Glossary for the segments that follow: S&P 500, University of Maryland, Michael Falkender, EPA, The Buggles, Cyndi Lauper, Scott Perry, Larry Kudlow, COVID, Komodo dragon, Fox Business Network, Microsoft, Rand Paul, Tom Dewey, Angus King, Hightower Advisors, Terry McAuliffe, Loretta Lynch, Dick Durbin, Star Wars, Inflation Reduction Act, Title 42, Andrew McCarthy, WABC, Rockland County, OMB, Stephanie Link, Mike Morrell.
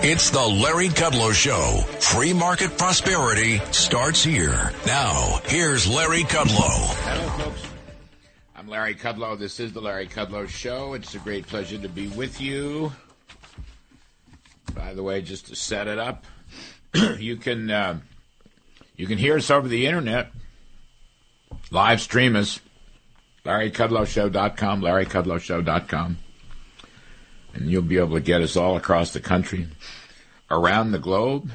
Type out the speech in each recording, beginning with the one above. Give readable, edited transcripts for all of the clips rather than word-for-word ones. It's the Larry Kudlow Show. Free market prosperity starts here. Now, here's Larry Kudlow. Hello, folks. I'm Larry Kudlow. This is the Larry Kudlow Show. It's a great pleasure to be with you. By the way, just to set it up, you can hear us over the internet. Live stream us, LarryKudlowShow.com, LarryKudlowShow.com. And you'll be able to get us all across the country, around the globe,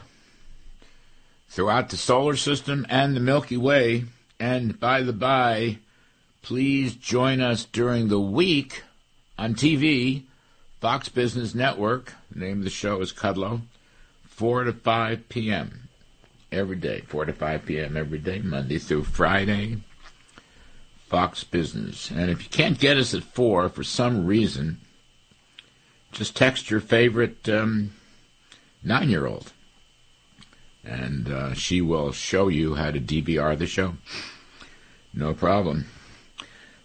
throughout the solar system and the Milky Way. And by the by, please join us during the week on TV, Fox Business Network. The name of the show is Kudlow, 4 to 5 p.m. every day, 4 to 5 p.m. every day, Monday through Friday, Fox Business. And if you can't get us at 4 for some reason, just text your favorite 9-year-old, and she will show you how to DVR the show. No problem.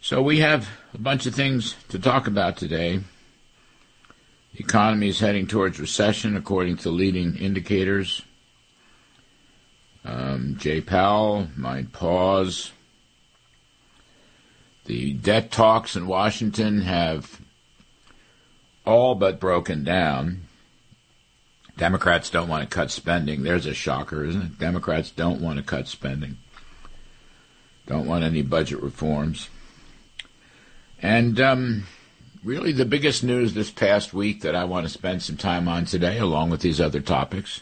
So we have a bunch of things to talk about today. The economy is heading towards recession, according to leading indicators. Jay Powell might pause. The debt talks in Washington have all but broken down. Democrats don't want to cut spending. There's a shocker, isn't it? Democrats don't want to cut spending. Don't want any budget reforms. And really the biggest news this past week that I want to spend some time on today, along with these other topics,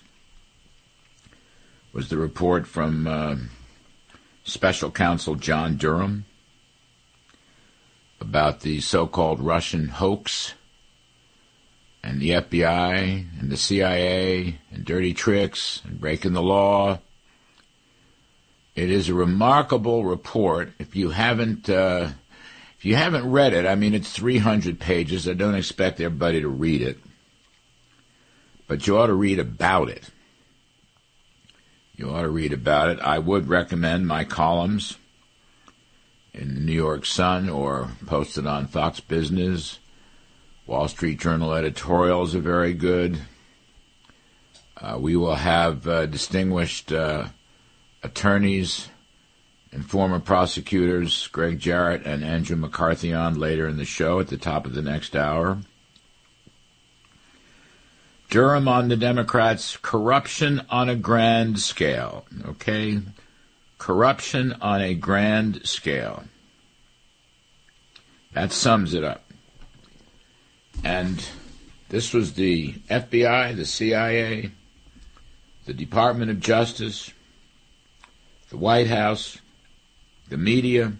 was the report from Special Counsel John Durham about the so-called Russian hoax, and the FBI, and the CIA, and dirty tricks, and breaking the law. It is a remarkable report. If you haven't read it, I mean, it's 300 pages. I don't expect everybody to read it. But you ought to read about it. You ought to read about it. I would recommend my columns in the New York Sun or posted on Fox Business. Wall Street Journal editorials are very good. We will have distinguished attorneys and former prosecutors, Greg Jarrett and Andrew McCarthy, on later in the show at the top of the next hour. Durham on the Democrats, corruption on a grand scale. Okay, corruption on a grand scale. That sums it up. And this was the FBI, the CIA, the Department of Justice, the White House, the media,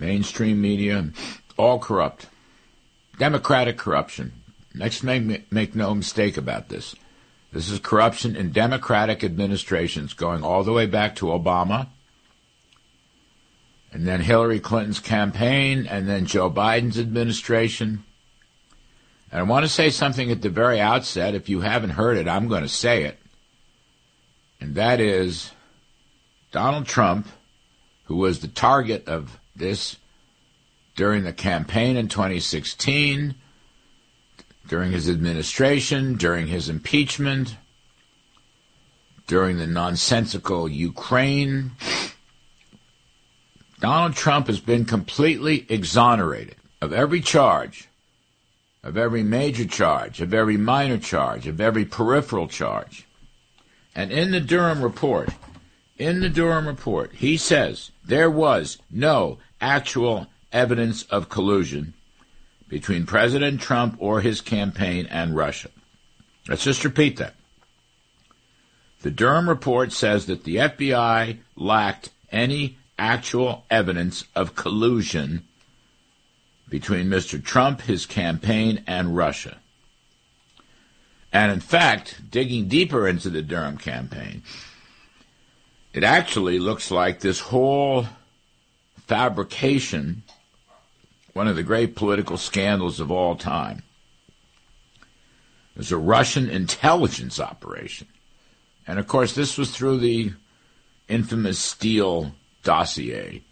mainstream media, all corrupt. Democratic corruption. Let's make no mistake about this. This is corruption in Democratic administrations going all the way back to Obama, and then Hillary Clinton's campaign, and then Joe Biden's administration. And I want to say something at the very outset. If you haven't heard it, I'm going to say it. And that is Donald Trump, who was the target of this during the campaign in 2016, during his administration, during his impeachment, during the nonsensical Ukraine. Donald Trump has been completely exonerated of every charge, of every major charge, of every minor charge, of every peripheral charge. And in the Durham report, he says there was no actual evidence of collusion between President Trump or his campaign and Russia. Let's just repeat that. The Durham report says that the FBI lacked any actual evidence of collusion between Mr. Trump, his campaign, and Russia. And in fact, digging deeper into the Durham campaign, it actually looks like this whole fabrication, one of the great political scandals of all time, was a Russian intelligence operation. And of course, this was through the infamous Steele dossier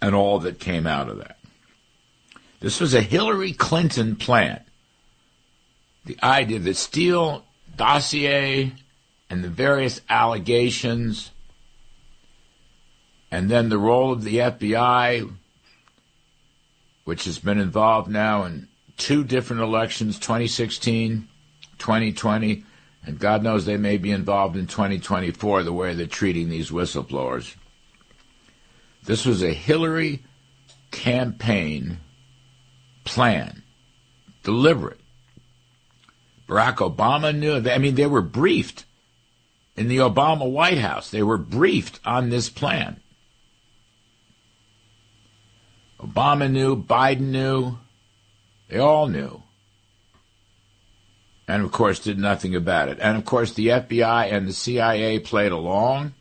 and all that came out of that. This was a Hillary Clinton plan. the idea that Steele dossier and the various allegations and then the role of the FBI, which has been involved now in two different elections, 2016, 2020, and God knows they may be involved in 2024, the way they're treating these whistleblowers. This was a Hillary campaign plan, deliberate. Barack Obama knew. They were briefed in the Obama White House. They were briefed on this plan. Obama knew. Biden knew. They all knew. And, of course, did nothing about it. And, of course, the FBI and the CIA played along.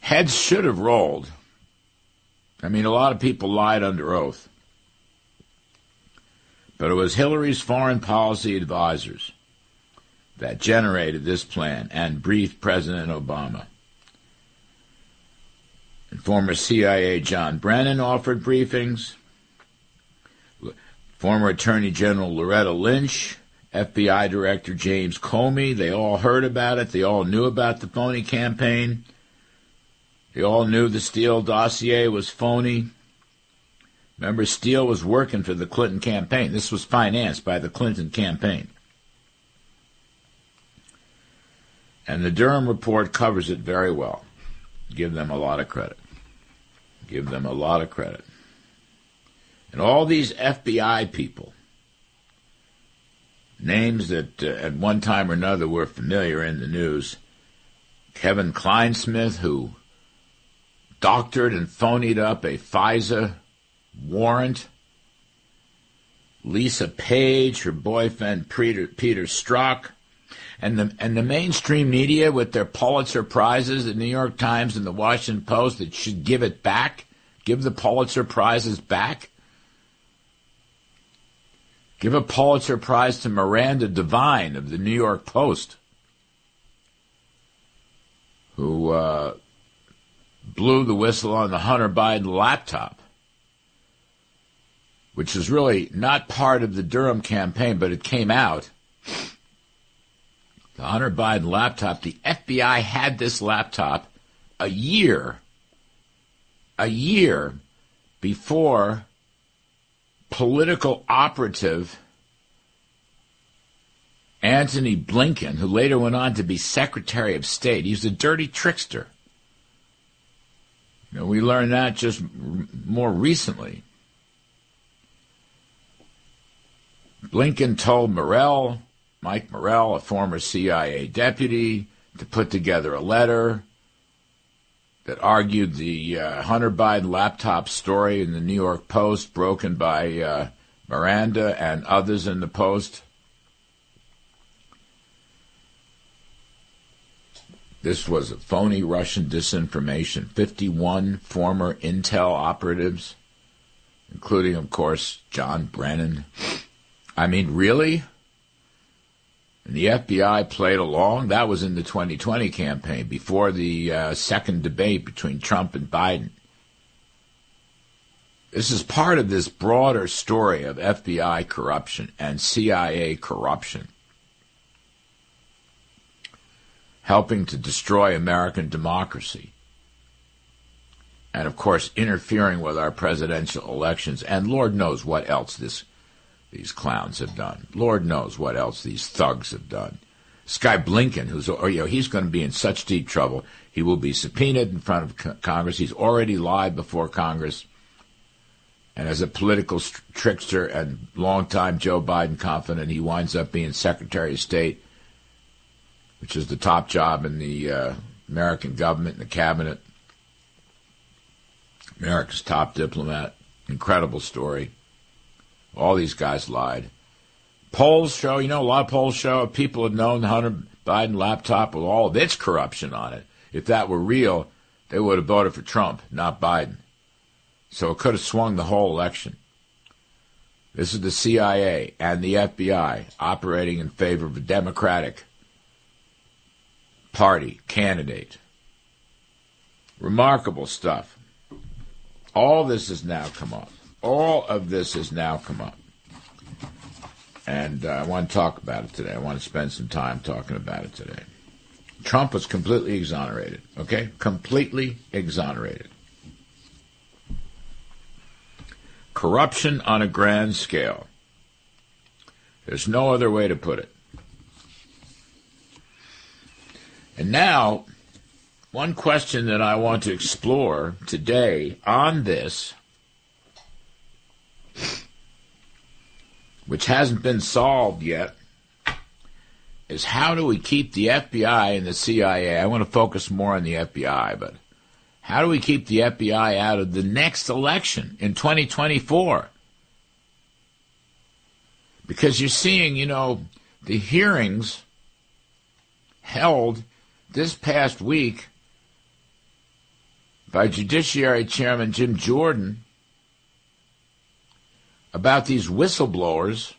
Heads should have rolled. A lot of people lied under oath. But it was Hillary's foreign policy advisors that generated this plan and briefed President Obama. And former CIA John Brennan offered briefings. Former Attorney General Loretta Lynch, FBI Director James Comey, they all heard about it. They all knew about the phony campaign. They all knew the Steele dossier was phony. Remember, Steele was working for the Clinton campaign. This was financed by the Clinton campaign. And the Durham report covers it very well. Give them a lot of credit. And all these FBI people, names that at one time or another were familiar in the news, Kevin Clinesmith, who doctored and phonied up a FISA warrant, Lisa Page, her boyfriend Peter Strzok, and the mainstream media with their Pulitzer Prizes, the New York Times and the Washington Post, that should give it back, give the Pulitzer Prizes back. Give a Pulitzer Prize to Miranda Devine of the New York Post, who blew the whistle on the Hunter Biden laptop, which is really not part of the Durham campaign, but it came out. The Hunter Biden laptop, the FBI had this laptop a year before political operative Anthony Blinken, who later went on to be Secretary of State. He was a dirty trickster. We learned that just more recently. Blinken told Mike Morrell, a former CIA deputy, to put together a letter that argued the Hunter Biden laptop story in the New York Post, broken by Miranda and others in the Post. This was a phony Russian disinformation. 51 former intel operatives, including, of course, John Brennan. Really? And the FBI played along. That was in the 2020 campaign, before the second debate between Trump and Biden. This is part of this broader story of FBI corruption and CIA corruption, helping to destroy American democracy, and, of course, interfering with our presidential elections, and Lord knows what else these clowns have done. Lord knows what else these thugs have done. This guy Blinken, he's going to be in such deep trouble. He will be subpoenaed in front of Congress. He's already lied before Congress. And as a political trickster and longtime Joe Biden confidant, he winds up being Secretary of State, which is the top job in the American government, in the cabinet. America's top diplomat. Incredible story. All these guys lied. Polls show, a lot of polls show people had known the Hunter Biden laptop with all of its corruption on it. If that were real, they would have voted for Trump, not Biden. So it could have swung the whole election. This is the CIA and the FBI operating in favor of a Democratic Party candidate. Remarkable stuff. All this has now come up. And I want to talk about it today. I want to spend some time talking about it today. Trump was completely exonerated, okay? Completely exonerated. Corruption on a grand scale. There's no other way to put it. And now, one question that I want to explore today on this, which hasn't been solved yet, is how do we keep the FBI and the CIA? I want to focus more on the FBI, but how do we keep the FBI out of the next election in 2024? Because you're seeing, you know, the hearings held this past week by Judiciary Chairman Jim Jordan about these whistleblowers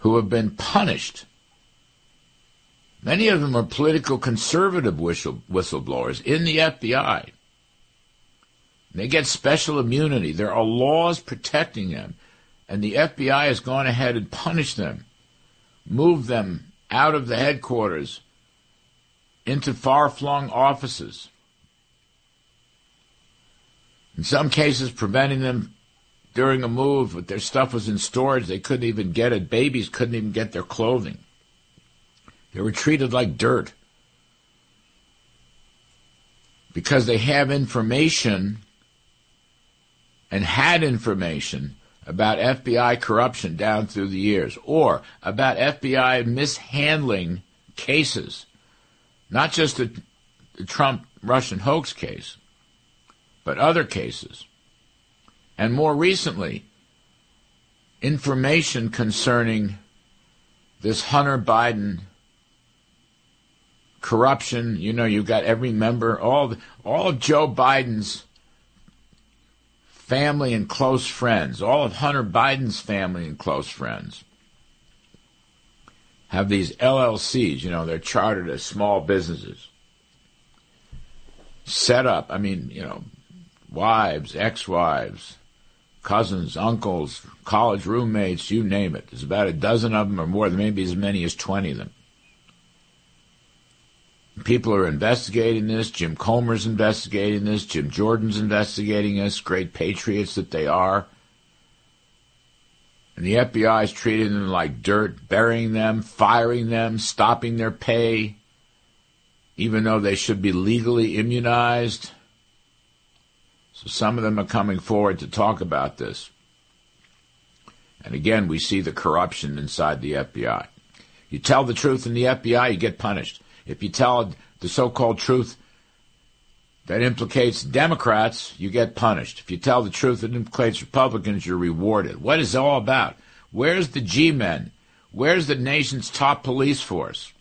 who have been punished. Many of them are political conservative whistleblowers in the FBI. They get special immunity. There are laws protecting them, and the FBI has gone ahead and punished them, moved them out of the headquarters into far-flung offices, in some cases preventing them during a move, but their stuff was in storage. They couldn't even get it. Babies couldn't even get their clothing. They were treated like dirt because they have information and had information about FBI corruption down through the years, or about FBI mishandling cases, not just the Trump-Russian hoax case, but other cases. And more recently, information concerning this Hunter Biden corruption. You know, you've got every member, all of Joe Biden's family and close friends, all of Hunter Biden's family and close friends have these LLCs. You know, they're chartered as small businesses. Set up, I mean, you know, wives, ex-wives, cousins, uncles, college roommates, you name it. There's about a dozen of them or more, maybe as many as 20 of them. People are investigating this. Jim Comer's investigating this. Jim Jordan's investigating this. Great patriots that they are. And the FBI is treating them like dirt, burying them, firing them, stopping their pay, even though they should be legally immunized. So some of them are coming forward to talk about this. And again, we see the corruption inside the FBI. You tell the truth in the FBI, you get punished. If you tell the so-called truth that implicates Democrats, you get punished. If you tell the truth that implicates Republicans, you're rewarded. What is it all about? Where's the G-men? Where's the nation's top police force?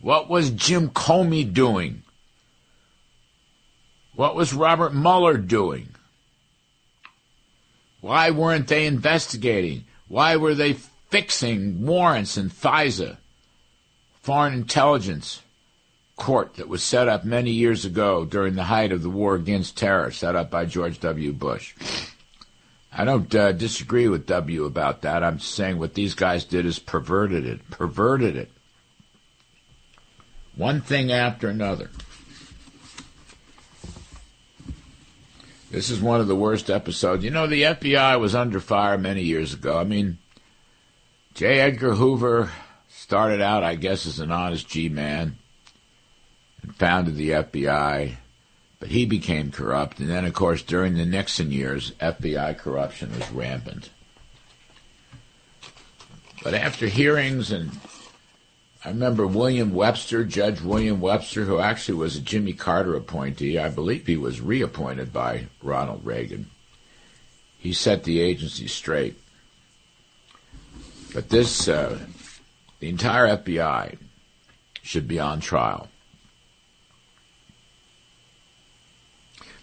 What was Jim Comey doing? What was Robert Mueller doing? Why weren't they investigating? Why were they fixing warrants in FISA? Foreign intelligence court that was set up many years ago during the height of the war against terror, set up by George W. Bush. I don't disagree with W. about that. I'm saying what these guys did is perverted it. One thing after another. This is one of the worst episodes. You know, the FBI was under fire many years ago. I mean, J. Edgar Hoover started out, I guess, as an honest G-man and founded the FBI, but he became corrupt. And then, of course, during the Nixon years, FBI corruption was rampant. But after hearings, and I remember William Webster, Judge William Webster, who actually was a Jimmy Carter appointee. I believe he was reappointed by Ronald Reagan. He set the agency straight. But this... the entire FBI should be on trial.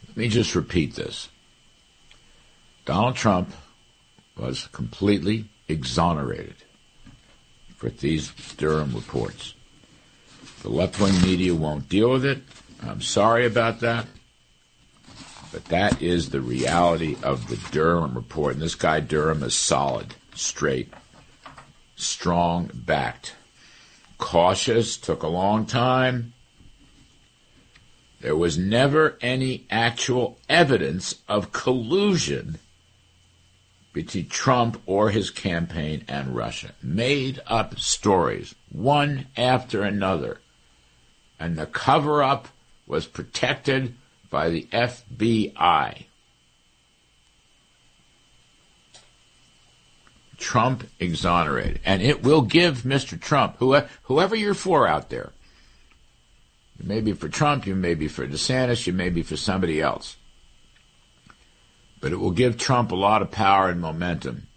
Let me just repeat this. Donald Trump was completely exonerated for these Durham reports. The left-wing media won't deal with it. I'm sorry about that. But that is the reality of the Durham report. And this guy Durham is solid, straight, strong backed. Cautious, took a long time. There was never any actual evidence of collusion between Trump or his campaign and Russia. Made up stories, one after another. And the cover-up was protected by the FBI. Trump exonerated. And it will give Mr. Trump, whoever you're for out there, you may be for Trump, you may be for DeSantis, you may be for somebody else, but it will give Trump a lot of power and momentum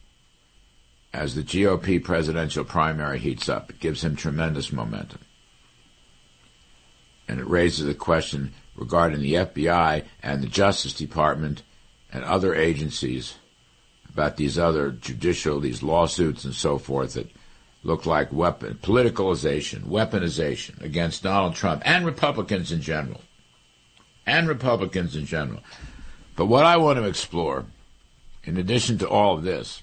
as the GOP presidential primary heats up. It gives him tremendous momentum. And it raises the question regarding the FBI and the Justice Department and other agencies about these other judicial, these lawsuits and so forth that look like politicalization, weaponization against Donald Trump and Republicans in general. But what I want to explore, in addition to all of this,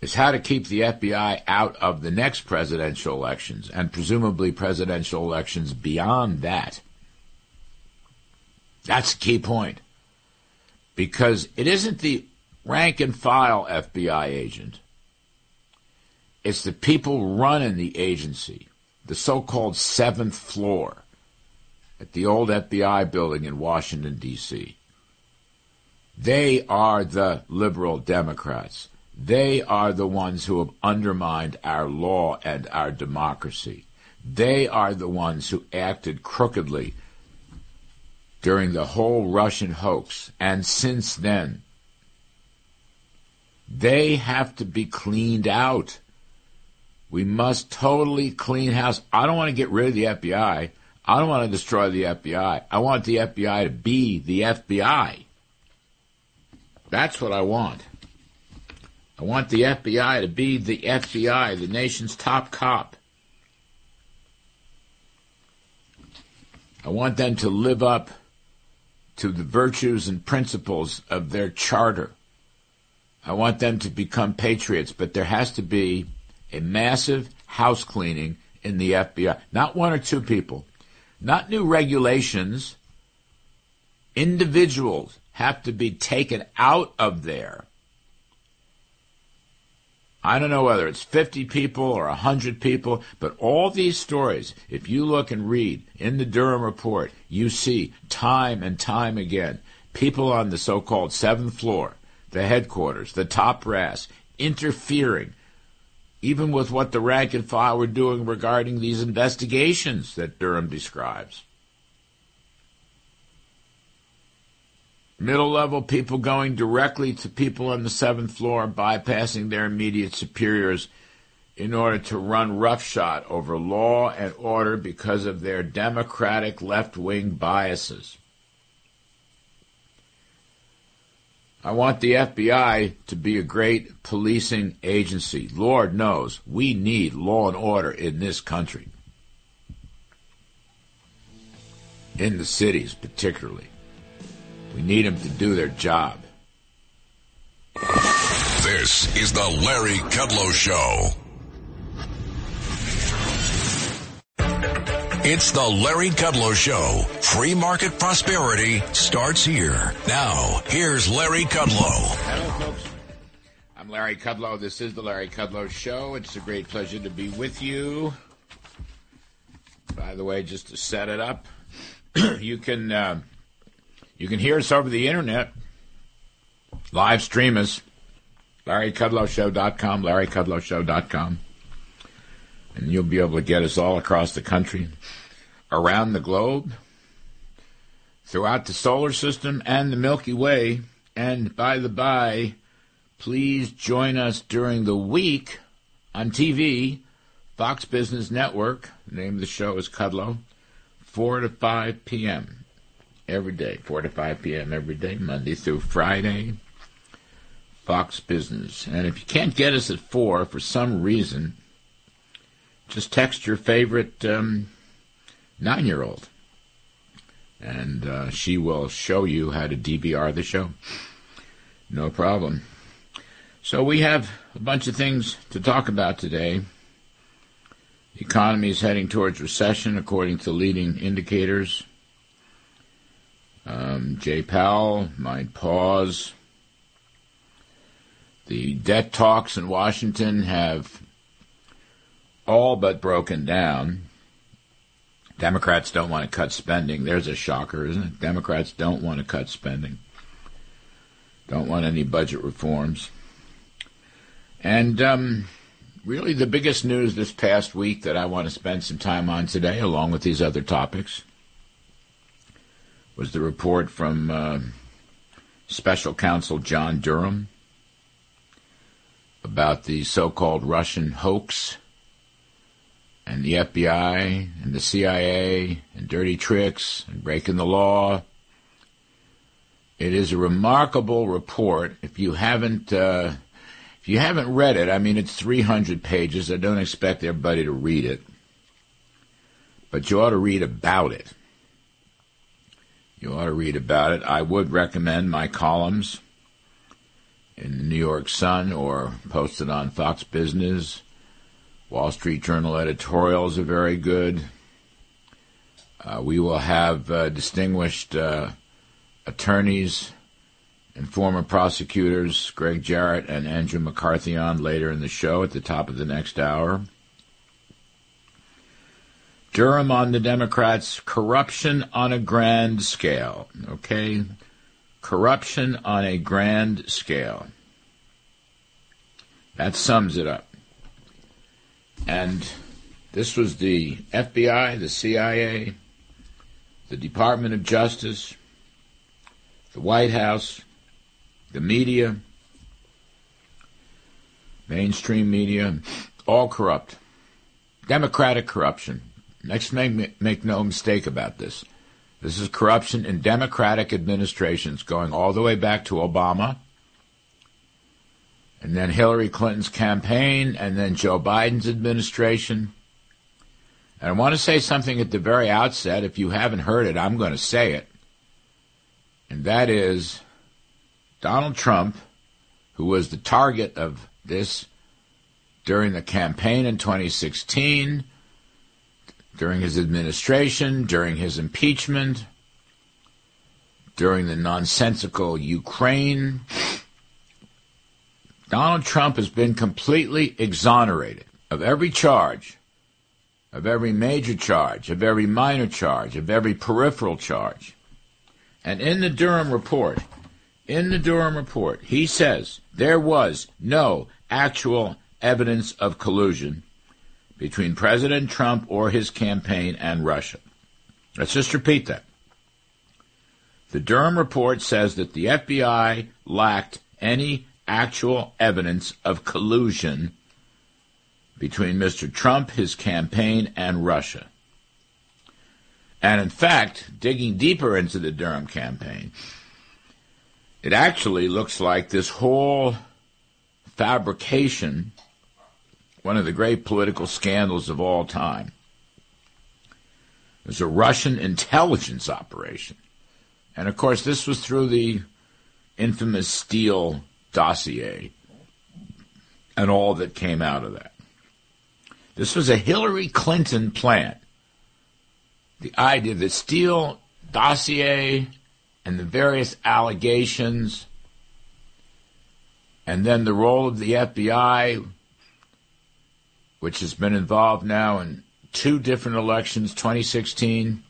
is how to keep the FBI out of the next presidential elections and presumably presidential elections beyond that. That's the key point. Because it isn't the rank-and-file FBI agent. It's the people running the agency, the so-called seventh floor at the old FBI building in Washington, D.C. They are the liberal Democrats. They are the ones who have undermined our law and our democracy. They are the ones who acted crookedly during the whole Russian hoax, and since then. They have to be cleaned out. We must totally clean house. I don't want to get rid of the FBI. I don't want to destroy the FBI. I want the FBI to be the FBI. That's what I want. I want the FBI to be the FBI, the nation's top cop. I want them to live up to the virtues and principles of their charter. I want them to become patriots, but there has to be a massive house cleaning in the FBI. Not one or two people, not new regulations. Individuals have to be taken out of there. I don't know whether it's 50 people or 100 people, but all these stories, if you look and read in the Durham report, you see time and time again, people on the so-called seventh floor, the headquarters, the top brass, interfering, even with what the rank and file were doing regarding these investigations that Durham describes. Middle-level people going directly to people on the seventh floor, bypassing their immediate superiors in order to run roughshod over law and order because of their democratic left-wing biases. I want the FBI to be a great policing agency. Lord knows we need law and order in this country, in the cities particularly. We need them to do their job. This is the Larry Kudlow Show. It's the Larry Kudlow Show. Free market prosperity starts here. Now, here's Larry Kudlow. Hello, folks. I'm Larry Kudlow. This is the Larry Kudlow Show. It's a great pleasure to be with you. By the way, just to set it up, you can hear us over the internet, live stream us, LarryKudlowShow.com, LarryKudlowShow.com, and you'll be able to get us all across the country, around the globe, throughout the solar system and the Milky Way. And by the by, please join us during the week on TV, Fox Business Network, the name of the show is Kudlow, 4 to 5 p.m. every day, 4 to 5 p.m. every day, Monday through Friday, Fox Business. And if you can't get us at 4 for some reason, just text your favorite 9-year-old and she will show you how to DVR the show. No problem. So we have a bunch of things to talk about today. The economy is heading towards recession, according to leading indicators. Jay Powell might pause. The debt talks in Washington have all but broken down. Democrats don't want to cut spending. There's a shocker, isn't it? Democrats don't want to cut spending. Don't want any budget reforms. And really the biggest news this past week that I want to spend some time on today, along with these other topics, was the report from Special Counsel John Durham about the so-called Russian hoax and the FBI and the CIA and dirty tricks and breaking the law. It is a remarkable report. If you haven't read it, I mean, it's 300 pages. I don't expect everybody to read it, but you ought to read about it. You ought to read about it. I would recommend my columns in the New York Sun or posted on Fox Business. Wall Street Journal editorials are very good. We will have distinguished attorneys and former prosecutors, Greg Jarrett and Andrew McCarthy, on later in the show at the top of the next hour. Durham on the Democrats, corruption on a grand scale, okay? Corruption on a grand scale. That sums it up. And this was the FBI, the CIA, the Department of Justice, the White House, the media, mainstream media, all corrupt. Democratic corruption. Let's make no mistake about this. This is corruption in Democratic administrations going all the way back to Obama, and then Hillary Clinton's campaign, and then Joe Biden's administration. And I want to say something at the very outset. If you haven't heard it, I'm going to say it. And that is Donald Trump, who was the target of this during the campaign in 2016, during his administration, during his impeachment, during the nonsensical Ukraine. Donald Trump has been completely exonerated of every charge, of every major charge, of every minor charge, of every peripheral charge. And in the Durham report, he says there was no actual evidence of collusion between President Trump or his campaign and Russia. Let's just repeat that. The Durham report says that the FBI lacked any actual evidence of collusion between Mr. Trump, his campaign, and Russia. And in fact, digging deeper into the Durham campaign, it actually looks like this whole fabrication, one of the great political scandals of all time, it was a Russian intelligence operation. And, of course, this was through the infamous Steele dossier and all that came out of that. This was a Hillary Clinton plan. The idea, the Steele dossier and the various allegations and then the role of the FBI, which has been involved now in two different elections, 2016,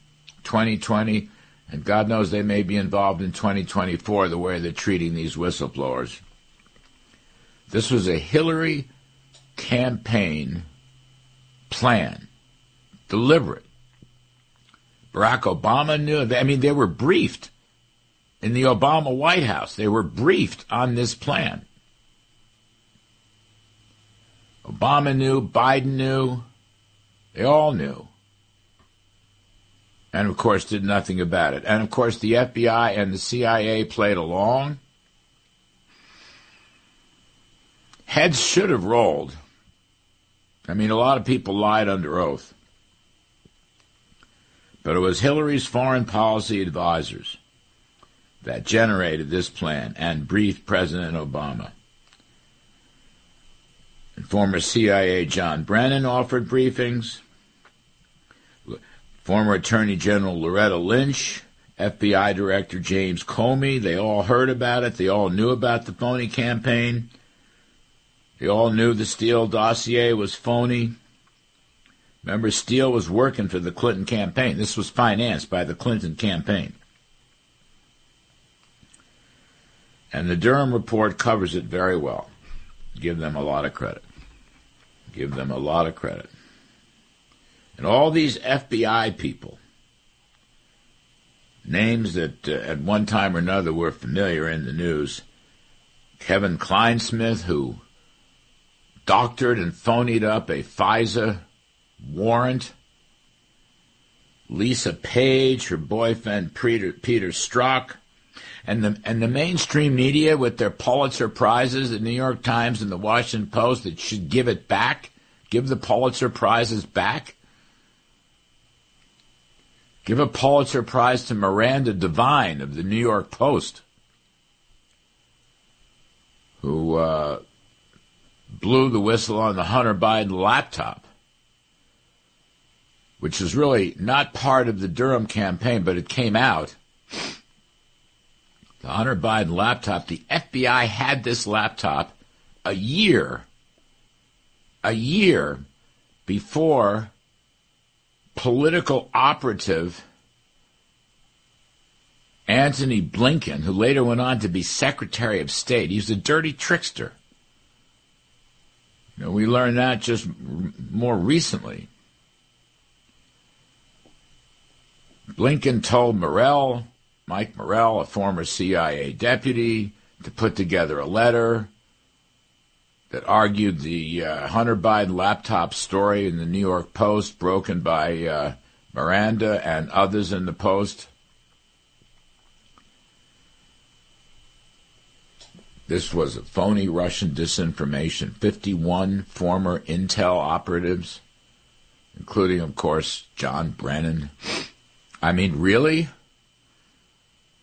2020, and God knows they may be involved in 2024, the way they're treating these whistleblowers. This was a Hillary campaign plan, deliberate. Barack Obama knew. I mean, they were briefed in the Obama White House. They were briefed on this plan. Obama knew, Biden knew, they all knew. And, of course, did nothing about it. And, of course, the FBI and the CIA played along. Heads should have rolled. I mean, a lot of people lied under oath. But it was Hillary's foreign policy advisors that generated this plan and briefed President Obama. And former CIA John Brennan offered briefings. Former Attorney General Loretta Lynch, FBI Director James Comey, they all heard about it. They all knew about the phony campaign. They all knew the Steele dossier was phony. Remember, Steele was working for the Clinton campaign. This was financed by the Clinton campaign. And the Durham report covers it very well. Give them a lot of credit. Give them a lot of credit. And all these FBI people, names that at one time or another were familiar in the news, Kevin Clinesmith, who doctored and phonied up a FISA warrant, Lisa Page, her boyfriend Peter Strzok, and the mainstream media with their Pulitzer Prizes, the New York Times and the Washington Post, that should give it back, give the Pulitzer Prizes back. Give a Pulitzer Prize to Miranda Devine of the New York Post, who blew the whistle on the Hunter Biden laptop, which is really not part of the Durham campaign, but it came out. The Hunter Biden laptop, the FBI had this laptop a year before political operative Anthony Blinken, who later went on to be Secretary of State. He was a dirty trickster. You know, we learned that just more recently. Blinken told Mike Morrell, a former CIA deputy, to put together a letter that argued the Hunter Biden laptop story in the New York Post, broken by Miranda and others in the Post. This was a phony Russian disinformation. 51 former intel operatives, including, of course, John Brennan. I mean, really?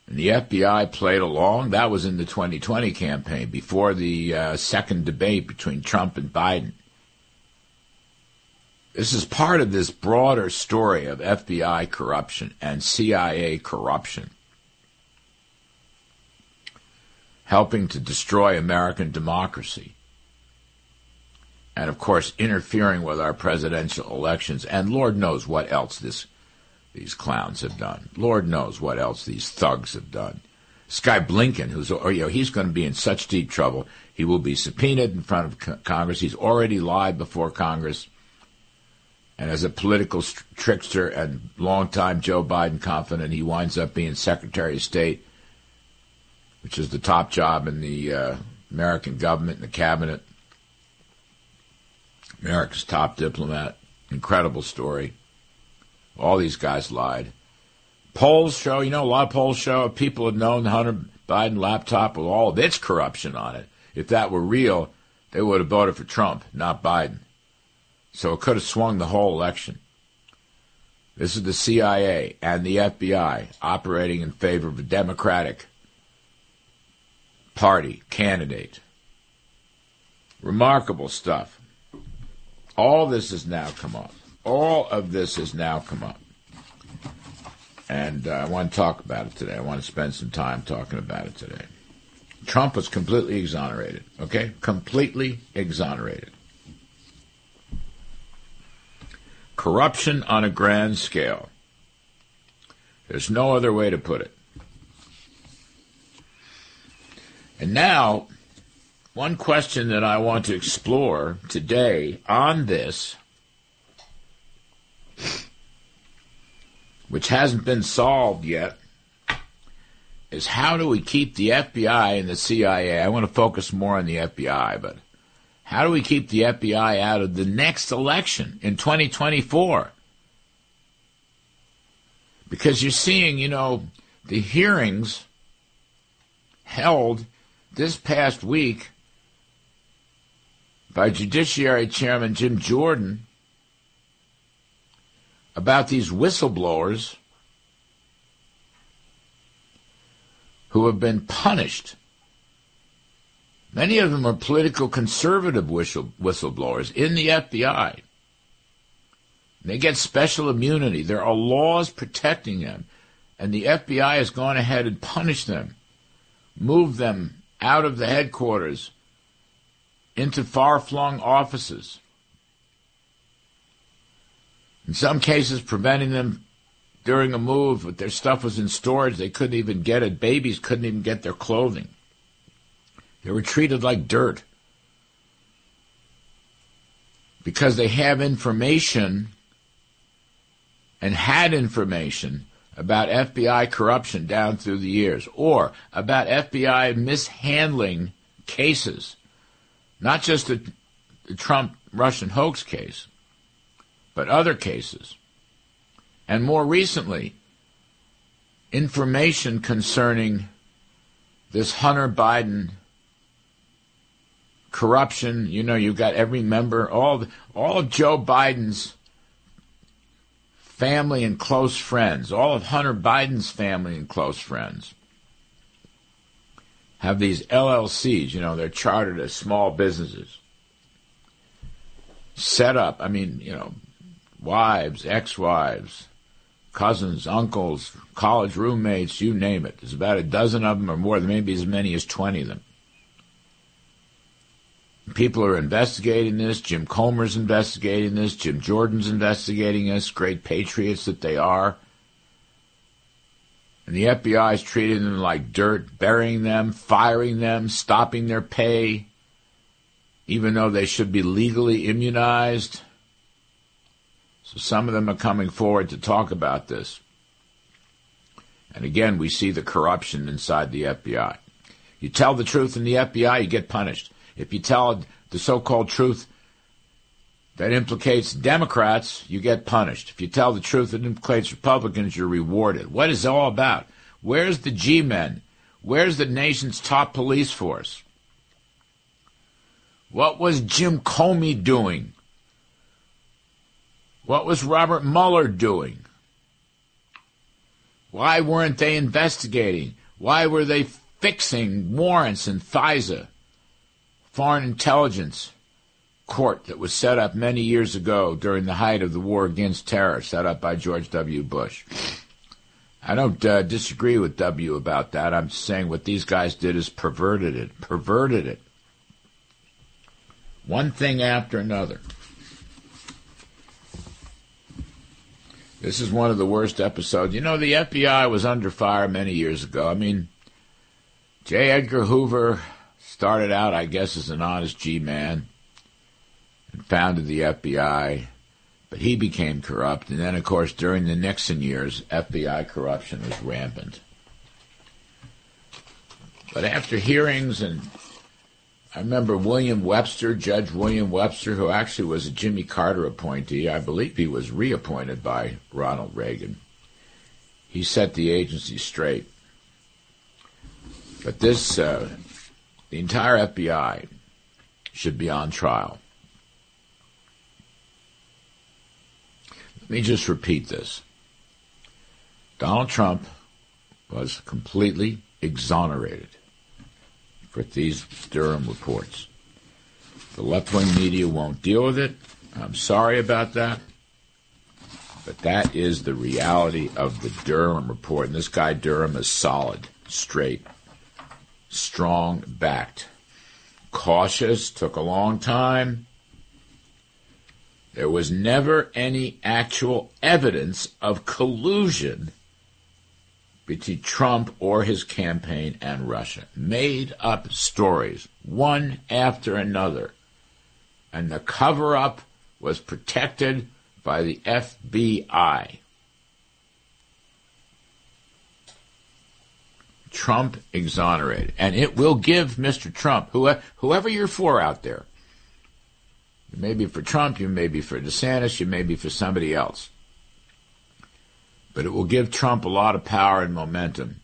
And the FBI played along. That was in the 2020 campaign, before the second debate between Trump and Biden. This is part of this broader story of FBI corruption and CIA corruption, helping to destroy American democracy, and, of course, interfering with our presidential elections, and Lord knows what else these clowns have done. Lord knows what else these thugs have done. Sky Blinken, he's going to be in such deep trouble. He will be subpoenaed in front of Congress. He's already lied before Congress. And as a political trickster and longtime Joe Biden confidant, he winds up being Secretary of State, which is the top job in the American government, in the cabinet. America's top diplomat. Incredible story. All these guys lied. Polls show, a lot of polls show, if people had known the Hunter Biden laptop with all of its corruption on it, if that were real, they would have voted for Trump, not Biden. So it could have swung the whole election. This is the CIA and the FBI operating in favor of a Democratic Party candidate. Remarkable stuff. All this has now come up. All of this has now come up, and I want to talk about it today. I want to spend some time talking about it today. Trump was completely exonerated, okay? Completely exonerated. Corruption on a grand scale. There's no other way to put it. And now, one question that I want to explore today on this, which hasn't been solved yet, is how do we keep the FBI and the CIA? I want to focus more on the FBI, but how do we keep the FBI out of the next election in 2024? Because you're seeing, the hearings held this past week by Judiciary Chairman Jim Jordan about these whistleblowers who have been punished. Many of them are political conservative whistleblowers in the FBI. They get special immunity. There are laws protecting them, and the FBI has gone ahead and punished them, moved them out of the headquarters into far-flung offices, in some cases preventing them during a move, but their stuff was in storage. They couldn't even get it. Babies couldn't even get their clothing. They were treated like dirt because they have information and had information about FBI corruption down through the years, or about FBI mishandling cases, not just the Trump-Russian hoax case, but other cases. And more recently, information concerning this Hunter Biden corruption. You know, you've got every member, all of Joe Biden's family and close friends, all of Hunter Biden's family and close friends have these LLCs, you know, they're chartered as small businesses, set up, I mean, you know, wives, ex-wives, cousins, uncles, college roommates, you name it. There's about a dozen of them or more, maybe as many as 20 of them. People are investigating this. Jim Comer's investigating this. Jim Jordan's investigating this. Great patriots that they are. And the FBI is treating them like dirt, burying them, firing them, stopping their pay, even though they should be legally immunized. So some of them are coming forward to talk about this. And again, we see the corruption inside the FBI. You tell the truth in the FBI, you get punished. If you tell the so-called truth that implicates Democrats, you get punished. If you tell the truth that implicates Republicans, you're rewarded. What is it all about? Where's the G-men? Where's the nation's top police force? What was Jim Comey doing? What was Robert Mueller doing? Why weren't they investigating? Why were they fixing warrants in FISA? Foreign intelligence court that was set up many years ago during the height of the war against terror, set up by George W. Bush. I don't disagree with W. about that. I'm just saying what these guys did is perverted it. Perverted it. One thing after another. This is one of the worst episodes. You know, the FBI was under fire many years ago. I mean, J. Edgar Hoover started out, I guess, as an honest G-man and founded the FBI, but he became corrupt. And then, of course, during the Nixon years, FBI corruption was rampant. But after hearings, and I remember William Webster, Judge William Webster, who actually was a Jimmy Carter appointee, I believe he was reappointed by Ronald Reagan, he set the agency straight. But this... the entire FBI should be on trial. Let me just repeat this. Donald Trump was completely exonerated for these Durham reports. The left-wing media won't deal with it. I'm sorry about that. But that is the reality of the Durham report. And this guy Durham is solid, straight, strong-backed, cautious, took a long time. There was never any actual evidence of collusion between Trump or his campaign and Russia. Made-up stories, one after another. And the cover-up was protected by the FBI. Trump exonerated. And it will give Mr. Trump, whoever you're for out there, you may be for Trump, you may be for DeSantis, you may be for somebody else, but it will give Trump a lot of power and momentum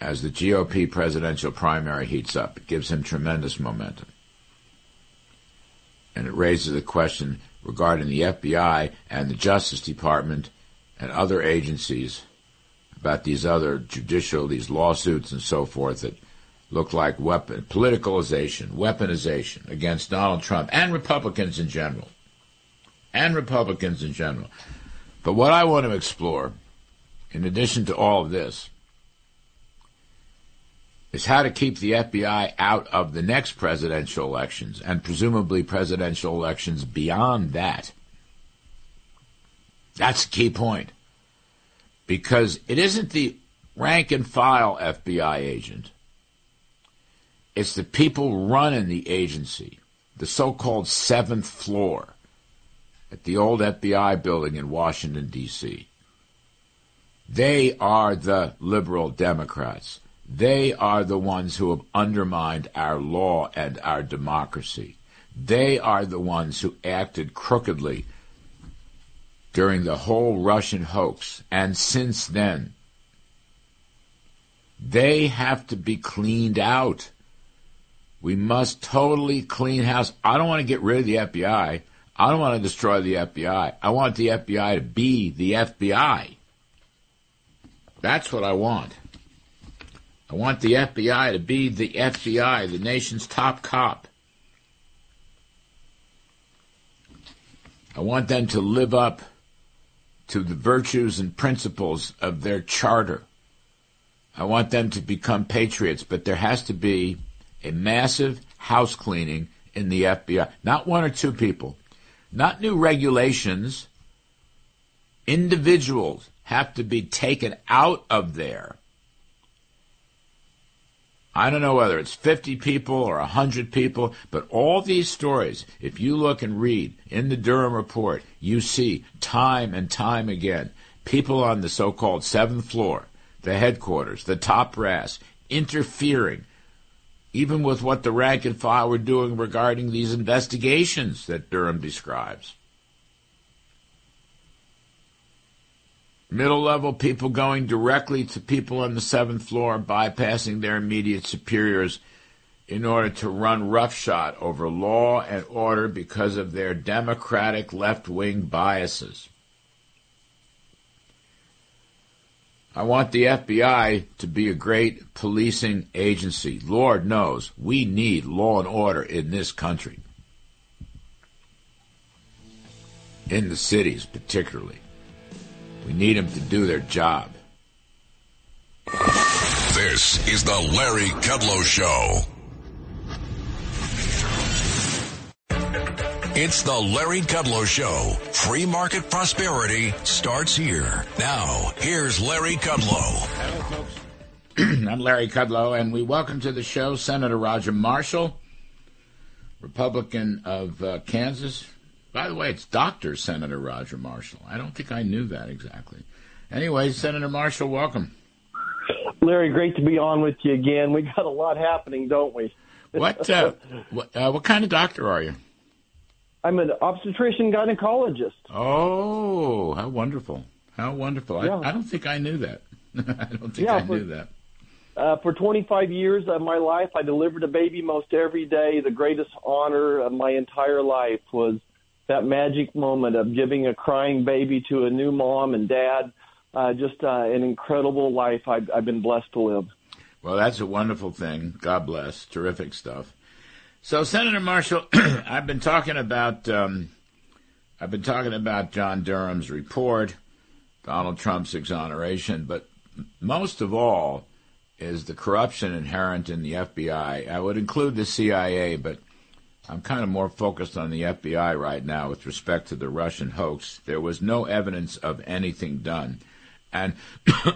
as the GOP presidential primary heats up. It gives him tremendous momentum. and it raises a question regarding the FBI and the Justice Department and other agencies about these other judicial, these lawsuits and so forth that look like politicalization, weaponization against Donald Trump and Republicans in general. But what I want to explore, in addition to all of this, is how to keep the FBI out of the next presidential elections and presumably presidential elections beyond that. That's a key point, because it isn't the rank and file FBI agent. It's the people running the agency, the so-called seventh floor at the old FBI building in Washington, D.C. They are the liberal Democrats. They are the ones who have undermined our law and our democracy. They are the ones who acted crookedly during the whole Russian hoax and since then. They have to be cleaned out. We must totally clean house. I don't want to get rid of the FBI. I don't want to destroy the FBI. I want the FBI to be the FBI. That's what I want. I want the FBI to be the FBI, the nation's top cop. I want them to live up to the virtues and principles of their charter. I want them to become patriots, but there has to be a massive house cleaning in the FBI. Not one or two people. Not new regulations. Individuals have to be taken out of there. I don't know whether it's 50 people or 100 people, but all these stories, if you look and read in the Durham report, you see time and time again, people on the so-called seventh floor, the headquarters, the top brass, interfering, even with what the rank and file were doing regarding these investigations that Durham describes. Middle-level people going directly to people on the seventh floor, bypassing their immediate superiors in order to run roughshod over law and order because of their democratic left-wing biases. I want the FBI to be a great policing agency. Lord knows we need law and order in this country, in the cities particularly. We need them to do their job. This is the Larry Kudlow Show. It's the Larry Kudlow Show. Free market prosperity starts here. Now, here's Larry Kudlow. Hello, folks. I'm Larry Kudlow, and we welcome to the show Senator Roger Marshall, Republican of Kansas. By the way, it's Dr. Senator Roger Marshall. I don't think I knew that exactly. Anyway, Senator Marshall, welcome. Larry, great to be on with you again. We got a lot happening, don't we? What kind of doctor are you? I'm an obstetrician gynecologist. Oh, how wonderful. How wonderful. Yeah. I don't think I knew that. I knew that. For 25 years of my life, I delivered a baby most every day. The greatest honor of my entire life was that magic moment of giving a crying baby to a new mom and dad, an incredible life I've been blessed to live. Well, that's a wonderful thing. God bless. Terrific stuff. So, Senator Marshall, I've been talking about John Durham's report, Donald Trump's exoneration, but most of all is the corruption inherent in the FBI. I would include the CIA, but I'm kind of more focused on the FBI right now with respect to the Russian hoax. There was no evidence of anything done. And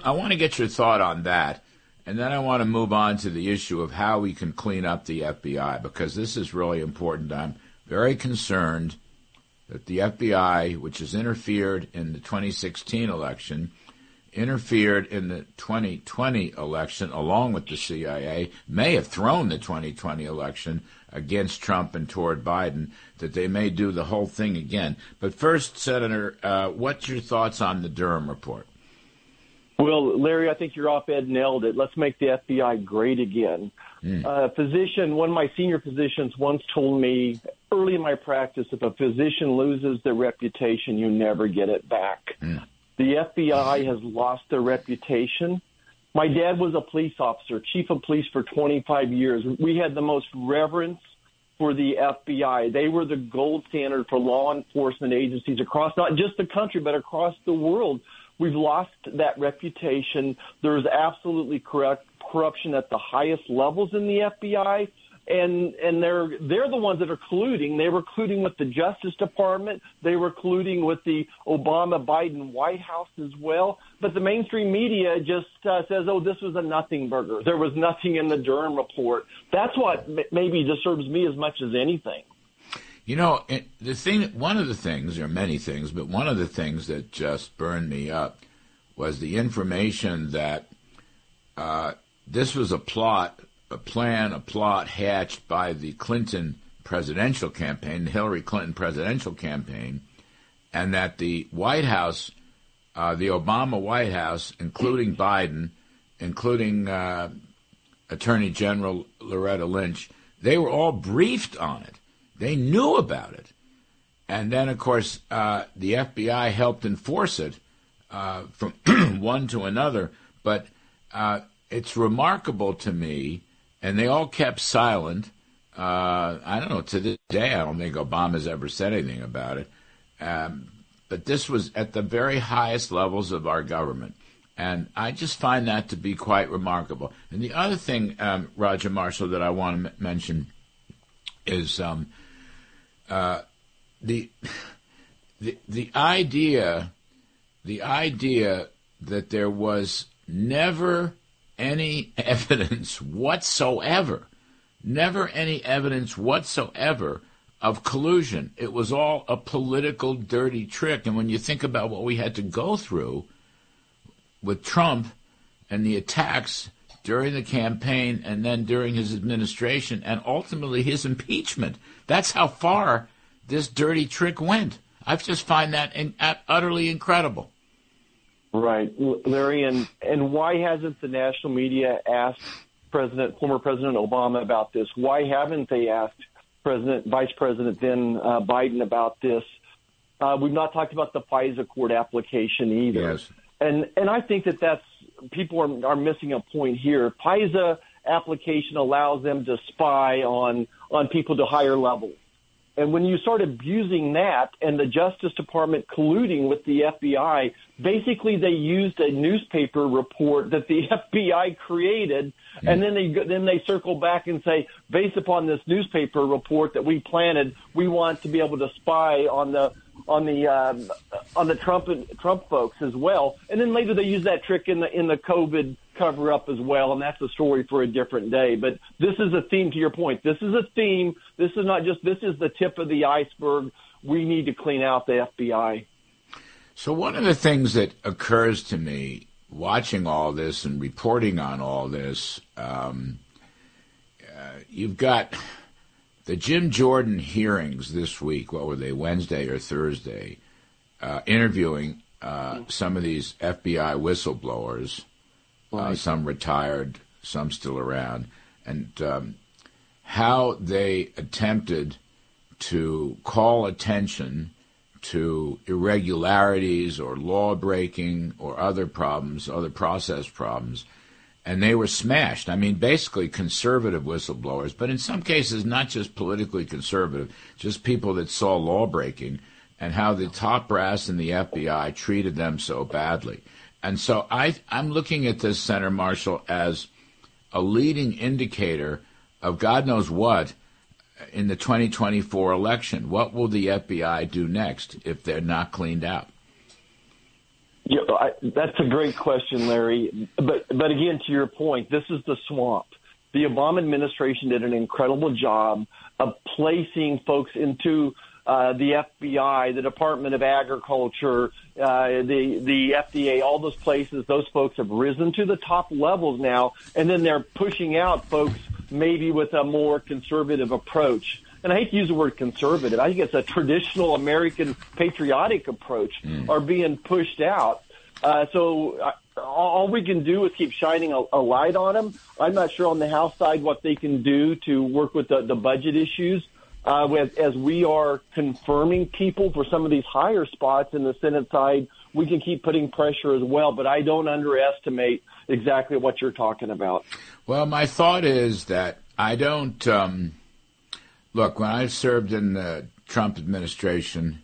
I want to get your thought on that. And then I want to move on to the issue of how we can clean up the FBI, because this is really important. I'm very concerned that the FBI, which has interfered in the 2016 election, interfered in the 2020 election along with the CIA, may have thrown the 2020 election against Trump and toward Biden, that they may do the whole thing again. But first, Senator, what's your thoughts on the Durham report? Well, Larry, I think your op-ed nailed it. Let's make the FBI great again. A physician, one of my senior physicians once told me early in my practice, if a physician loses their reputation, you never get it back. The FBI has lost their reputation. My dad was a police officer, chief of police for 25 years. We had the most reverence for the FBI. They were the gold standard for law enforcement agencies across not just the country, but across the world. We've lost that reputation. There's absolutely corruption at the highest levels in the FBI, and they're the ones that are colluding. They were colluding with the Justice Department. They were colluding with the Obama-Biden White House as well. But the mainstream media just says, oh, this was a nothing burger. There was nothing in the Durham report. That's what maybe disturbs me as much as anything. You know, one of the things, or many things, but one of the things that just burned me up was the information that this was a plot hatched by the Clinton presidential campaign, the Hillary Clinton presidential campaign, and that the White House, the Obama White House, including Biden, including Attorney General Loretta Lynch, they were all briefed on it. They knew about it. And then, of course, the FBI helped enforce it from one to another. But it's remarkable to me, and they all kept silent. I don't know, to this day, I don't think Obama's ever said anything about it. But this was at the very highest levels of our government. And I just find that to be quite remarkable. And the other thing, Roger Marshall, that I want to mention is the idea that there was never any evidence whatsoever, of collusion. It was all a political dirty trick. And when you think about what we had to go through with Trump and the attacks during the campaign and then during his administration and ultimately his impeachment, that's how far this dirty trick went. I just find that utterly incredible. Right, Larry, and why hasn't the national media asked former President Obama about this? Why haven't they asked Vice President Biden about this? We've not talked about the FISA court application either. Yes. And I think that's people are missing a point here. FISA application allows them to spy on people to higher levels. And when you start abusing that and the Justice Department colluding with the FBI, basically they used a newspaper report that the FBI created, and then they circle back and say, based upon this newspaper report that we planted, we want to be able to spy on the Trump folks as well. And then later they use that trick in the COVID cover up as well, and that's a story for a different day. But this is a theme, to your point. This is a theme. This is not just, this is the tip of the iceberg. We need to clean out the FBI. So one of the things that occurs to me watching all this and reporting on all this, you've got the Jim Jordan hearings this week. What were they, Wednesday or Thursday, interviewing some of these FBI whistleblowers, some retired, some still around, and how they attempted to call attention to irregularities or law breaking or other problems, other process problems. And they were smashed. I mean, basically conservative whistleblowers, but in some cases not just politically conservative, just people that saw lawbreaking and how the top brass in the FBI treated them so badly. And so I'm looking at this, Senator Marshall, as a leading indicator of God knows what in the 2024 election. What will the FBI do next if they're not cleaned out? Yeah, that's a great question, Larry. But again, to your point, this is the swamp. The Obama administration did an incredible job of placing folks into the FBI, the Department of Agriculture, the FDA, all those places. Those folks have risen to the top levels now, and then they're pushing out folks maybe with a more conservative approach. And I hate to use the word conservative. I think it's a traditional American patriotic approach are being pushed out. So all we can do is keep shining a light on them. I'm not sure on the House side what they can do to work with the budget issues as we are confirming people for some of these higher spots in the Senate side. We can keep putting pressure as well, but I don't underestimate exactly what you're talking about. Well, my thought is that I don't look, when I served in the Trump administration,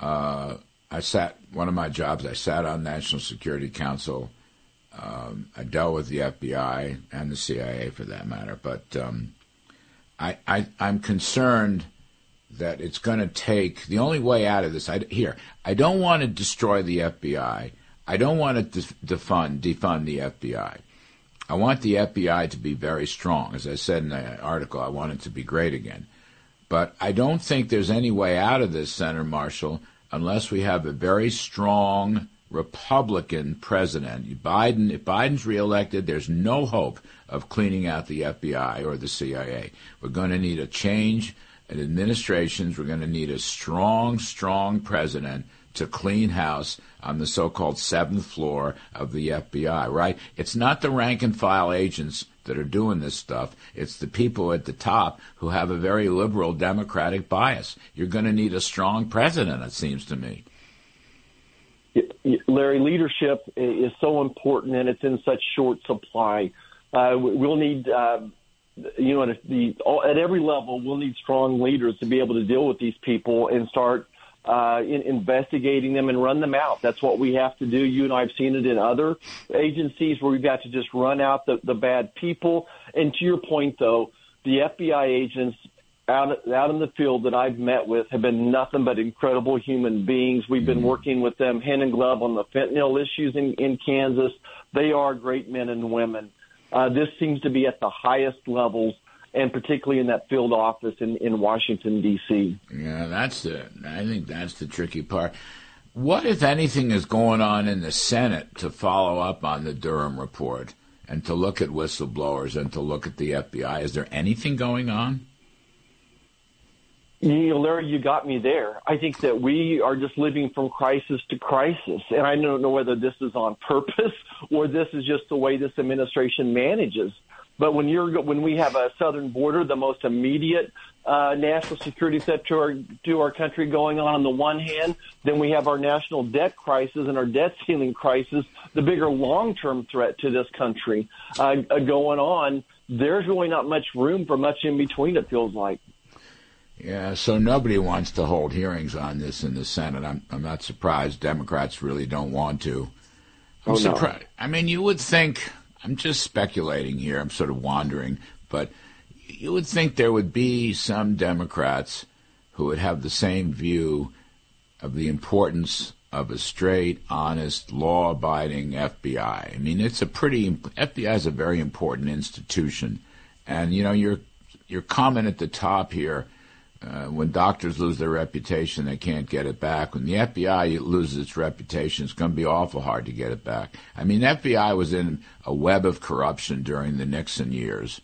I sat on National Security Council. I dealt with the FBI and the CIA for that matter. But I'm concerned that it's going to take the only way out of this. I don't want to destroy the FBI. I don't want to defund the FBI. I want the FBI to be very strong. As I said in the article, I want it to be great again. But I don't think there's any way out of this, Senator Marshall, unless we have a very strong Republican president. Biden, if Biden's reelected, there's no hope of cleaning out the FBI or the CIA. We're going to need a change in administrations. We're going to need a strong, strong president to clean house on the so-called seventh floor of the FBI, right? It's not the rank-and-file agents that are doing this stuff. It's the people at the top who have a very liberal Democratic bias. You're going to need a strong president, it seems to me. Larry, leadership is so important, and it's in such short supply. We'll need, at every level, we'll need strong leaders to be able to deal with these people and start investigating them and run them out. That's what we have to do. You and I have seen it in other agencies where we've got to just run out the bad people. And to your point, though, the FBI agents out in the field that I've met with have been nothing but incredible human beings. We've been working with them hand and glove on the fentanyl issues in Kansas. They are great men and women. This seems to be at the highest levels, and particularly in that field office in Washington, D.C. Yeah, I think that's the tricky part. What, if anything, is going on in the Senate to follow up on the Durham report and to look at whistleblowers and to look at the FBI? Is there anything going on? Larry, you got me there. I think that we are just living from crisis to crisis, and I don't know whether this is on purpose or this is just the way this administration manages. But when we have a southern border, the most immediate national security threat to our country going on the one hand, then we have our national debt crisis and our debt ceiling crisis, the bigger long-term threat to this country going on. There's really not much room for much in between, it feels like. Yeah, so nobody wants to hold hearings on this in the Senate. I'm not surprised. Democrats really don't want to. I'm surprised. No. I mean, you would think... I'm just speculating here. I'm sort of wandering. But you would think there would be some Democrats who would have the same view of the importance of a straight, honest, law-abiding FBI. I mean, FBI is a very important institution. And, you know, your comment at the top here, when doctors lose their reputation, they can't get it back. When the FBI loses its reputation, it's going to be awful hard to get it back. I mean, the FBI was in a web of corruption during the Nixon years.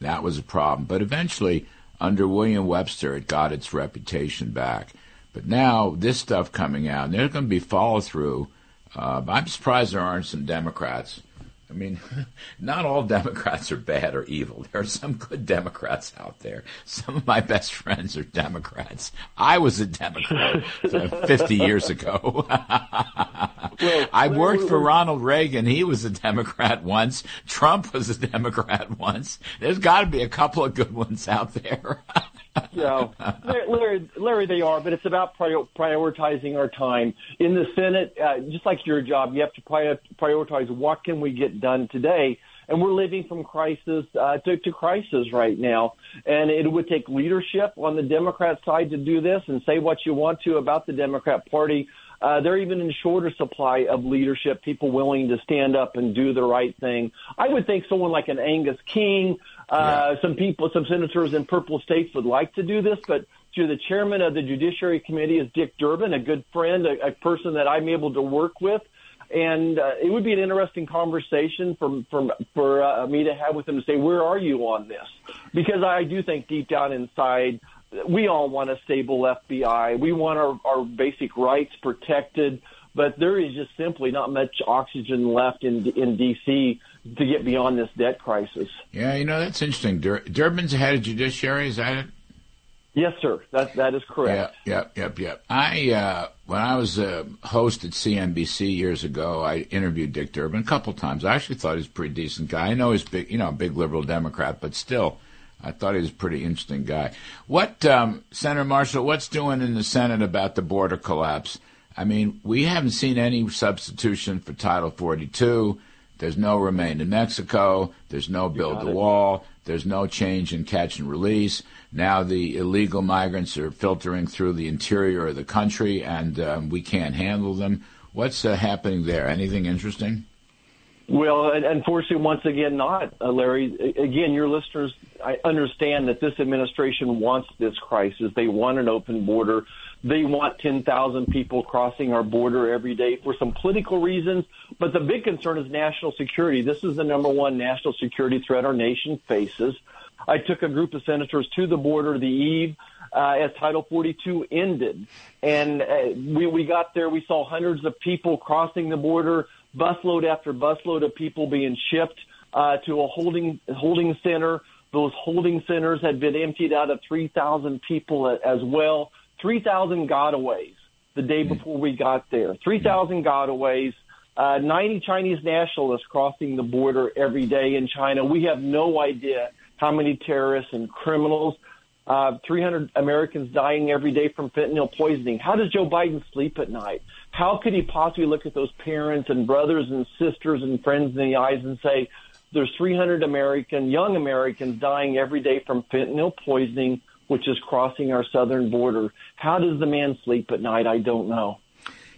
That was a problem. But eventually, under William Webster, it got its reputation back. But now, this stuff coming out, and there's going to be follow-through. I'm surprised there aren't some Democrats. I mean, not all Democrats are bad or evil. There are some good Democrats out there. Some of my best friends are Democrats. I was a Democrat 50 years ago. I worked for Ronald Reagan. He was a Democrat once. Trump was a Democrat once. There's got to be a couple of good ones out there. Yeah, Larry, they are, but it's about prioritizing our time. In the Senate, just like your job, you have to prioritize what can we get done today, and we're living from crisis to crisis right now, and it would take leadership on the Democrat side to do this and say what you want to about the Democrat Party. They're even in shorter supply of leadership, people willing to stand up and do the right thing. I would think someone like an Angus King, some senators in purple states would like to do this, but to the chairman of the Judiciary Committee is Dick Durbin, a good friend, a person that I'm able to work with. And it would be an interesting conversation for me to have with him to say, where are you on this? Because I do think deep down inside, we all want a stable FBI. We want our basic rights protected. But there is just simply not much oxygen left in D.C. to get beyond this debt crisis. Yeah, you know, that's interesting. Durbin's head of judiciary, is that it? Yes, sir. That is correct. Yep. When I was a host at CNBC years ago, I interviewed Dick Durbin a couple times. I actually thought he was a pretty decent guy. I know he's big, a big liberal Democrat, but still, I thought he was a pretty interesting guy. What, Senator Marshall, what's doing in the Senate about the border collapse? I mean, we haven't seen any substitution for Title 42. There's no Remain in Mexico. There's no build the wall. There's no change in catch and release. Now the illegal migrants are filtering through the interior of the country, and we can't handle them. What's happening there? Anything interesting? Well, unfortunately, once again, not, Larry. Again, your listeners, I understand that this administration wants this crisis. They want an open border. They want 10,000 people crossing our border every day for some political reasons. But the big concern is national security. This is the number one national security threat our nation faces. I took a group of senators to the border the eve as Title 42 ended. And we got there. We saw hundreds of people crossing the border, busload after busload of people being shipped to a holding center. Those holding centers had been emptied out of 3,000 people as well. 3,000 gotaways the day before we got there. 3,000 gotaways, 90 Chinese nationalists crossing the border every day in China. We have no idea how many terrorists and criminals, 300 Americans dying every day from fentanyl poisoning. How does Joe Biden sleep at night? How could he possibly look at those parents and brothers and sisters and friends in the eyes and say, there's 300 young Americans dying every day from fentanyl poisoning, which is crossing our southern border. How does the man sleep at night? I don't know.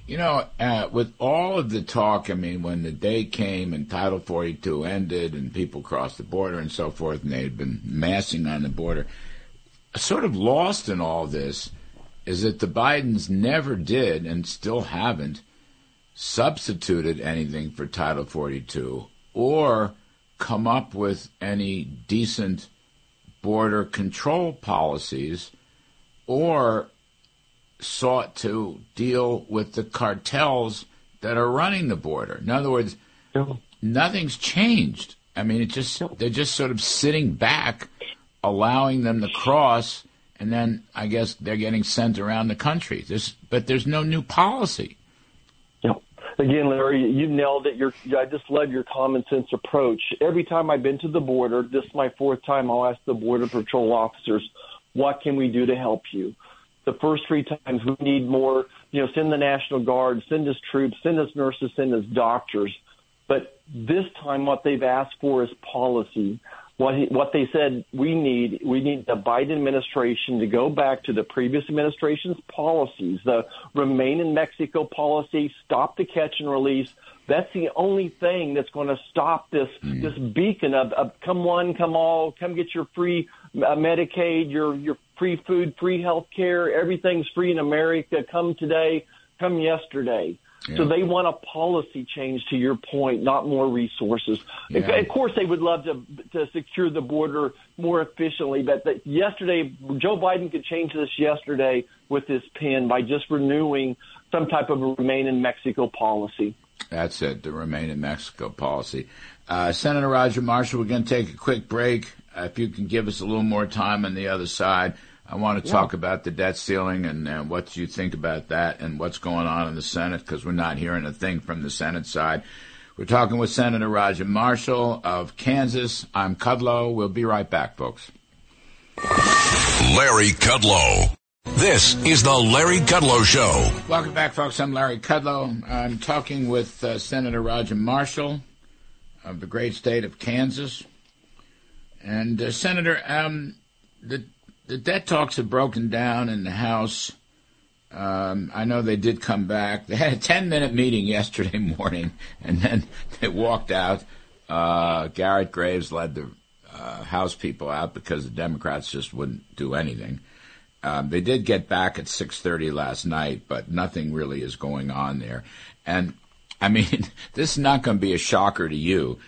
You know, with all of the talk, I mean, when the day came and Title 42 ended and people crossed the border and so forth, and they had been massing on the border, sort of lost in all this is that the Bidens never did and still haven't substituted anything for Title 42 or come up with any decent border control policies or sought to deal with the cartels that are running the border. In other words, nothing's changed. I mean, they're just sort of sitting back, allowing them to cross, and then I guess they're getting sent around the country. But there's no new policy. Again, Larry, you nailed it. I just love your common sense approach. Every time I've been to the border, this is my fourth time, I'll ask the Border Patrol officers, what can we do to help you? The first three times, we need more, send the National Guard, send us troops, send us nurses, send us doctors. But this time what they've asked for is policy. What they said we need the Biden administration to go back to the previous administration's policies, the Remain in Mexico policy, stop the catch and release. That's the only thing that's going to stop this beacon of come one, come all, come get your free Medicaid, your free food, free health care. Everything's free in America. Come today, come yesterday. Yeah. So they want a policy change, to your point, not more resources. Yeah. Of course, they would love to secure the border more efficiently. But yesterday, Joe Biden could change this yesterday with his pen by just renewing some type of Remain in Mexico policy. That's it, the Remain in Mexico policy. Senator Roger Marshall, we're going to take a quick break. If you can give us a little more time on the other side, I want to talk about the debt ceiling and what you think about that and what's going on in the Senate, because we're not hearing a thing from the Senate side. We're talking with Senator Roger Marshall of Kansas. I'm Kudlow. We'll be right back, folks. Larry Kudlow. This is the Larry Kudlow Show. Welcome back, folks. I'm Larry Kudlow. I'm talking with Senator Roger Marshall of the great state of Kansas. And, Senator, the debt talks have broken down in the House. I know they did come back. They had a 10-minute meeting yesterday morning, and then they walked out. Garrett Graves led the House people out because the Democrats just wouldn't do anything. They did get back at 6:30 last night, but nothing really is going on there. And, I mean, this is not going to be a shocker to you.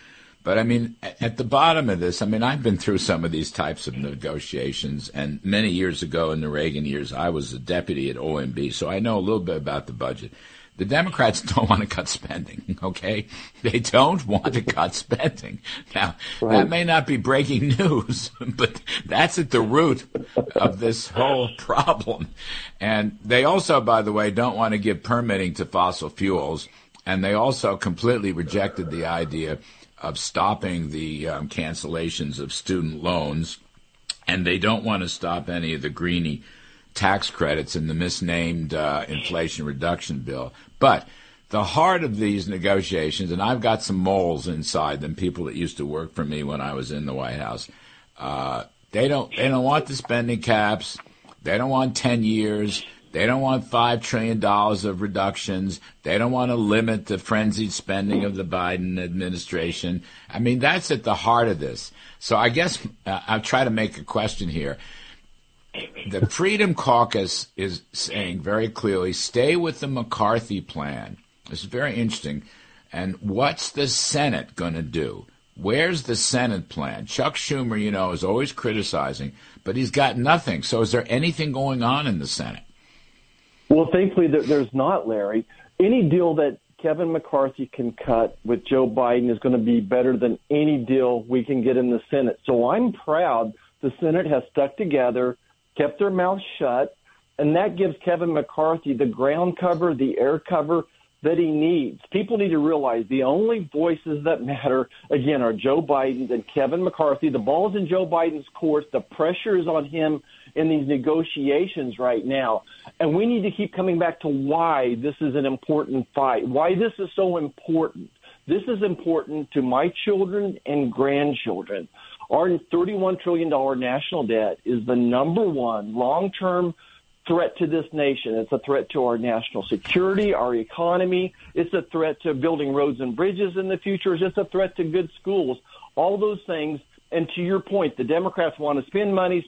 But, I mean, at the bottom of this, I mean, I've been through some of these types of negotiations, and many years ago in the Reagan years, I was a deputy at OMB, so I know a little bit about the budget. The Democrats don't want to cut spending, okay? They don't want to cut spending. Now, that may not be breaking news, but that's at the root of this whole problem. And they also, by the way, don't want to give permitting to fossil fuels. And they also completely rejected the idea of stopping the cancellations of student loans. And they don't want to stop any of the greenie tax credits in the misnamed Inflation Reduction Bill. But the heart of these negotiations, and I've got some moles inside them, people that used to work for me when I was in the White House, they don't want the spending caps. They don't want 10 years. They don't want $5 trillion of reductions. They don't want to limit the frenzied spending of the Biden administration. I mean, that's at the heart of this. So I guess I'll try to make a question here. The Freedom Caucus is saying very clearly, stay with the McCarthy plan. This is very interesting. And what's the Senate going to do? Where's the Senate plan? Chuck Schumer, you know, is always criticizing, but he's got nothing. So is there anything going on in the Senate? Well, thankfully, there's not, Larry. Any deal that Kevin McCarthy can cut with Joe Biden is going to be better than any deal we can get in the Senate. So I'm proud the Senate has stuck together, kept their mouth shut, and that gives Kevin McCarthy the ground cover, the air cover that he needs. People need to realize the only voices that matter, again, are Joe Biden and Kevin McCarthy. The ball's in Joe Biden's court. The pressure is on him in these negotiations right now. And we need to keep coming back to why this is an important fight, why this is so important. This is important to my children and grandchildren. Our $31 trillion national debt is the number one long-term threat to this nation. It's a threat to our national security, our economy. It's a threat to building roads and bridges in the future. It's a threat to good schools, all those things. And to your point, the Democrats want to spend money,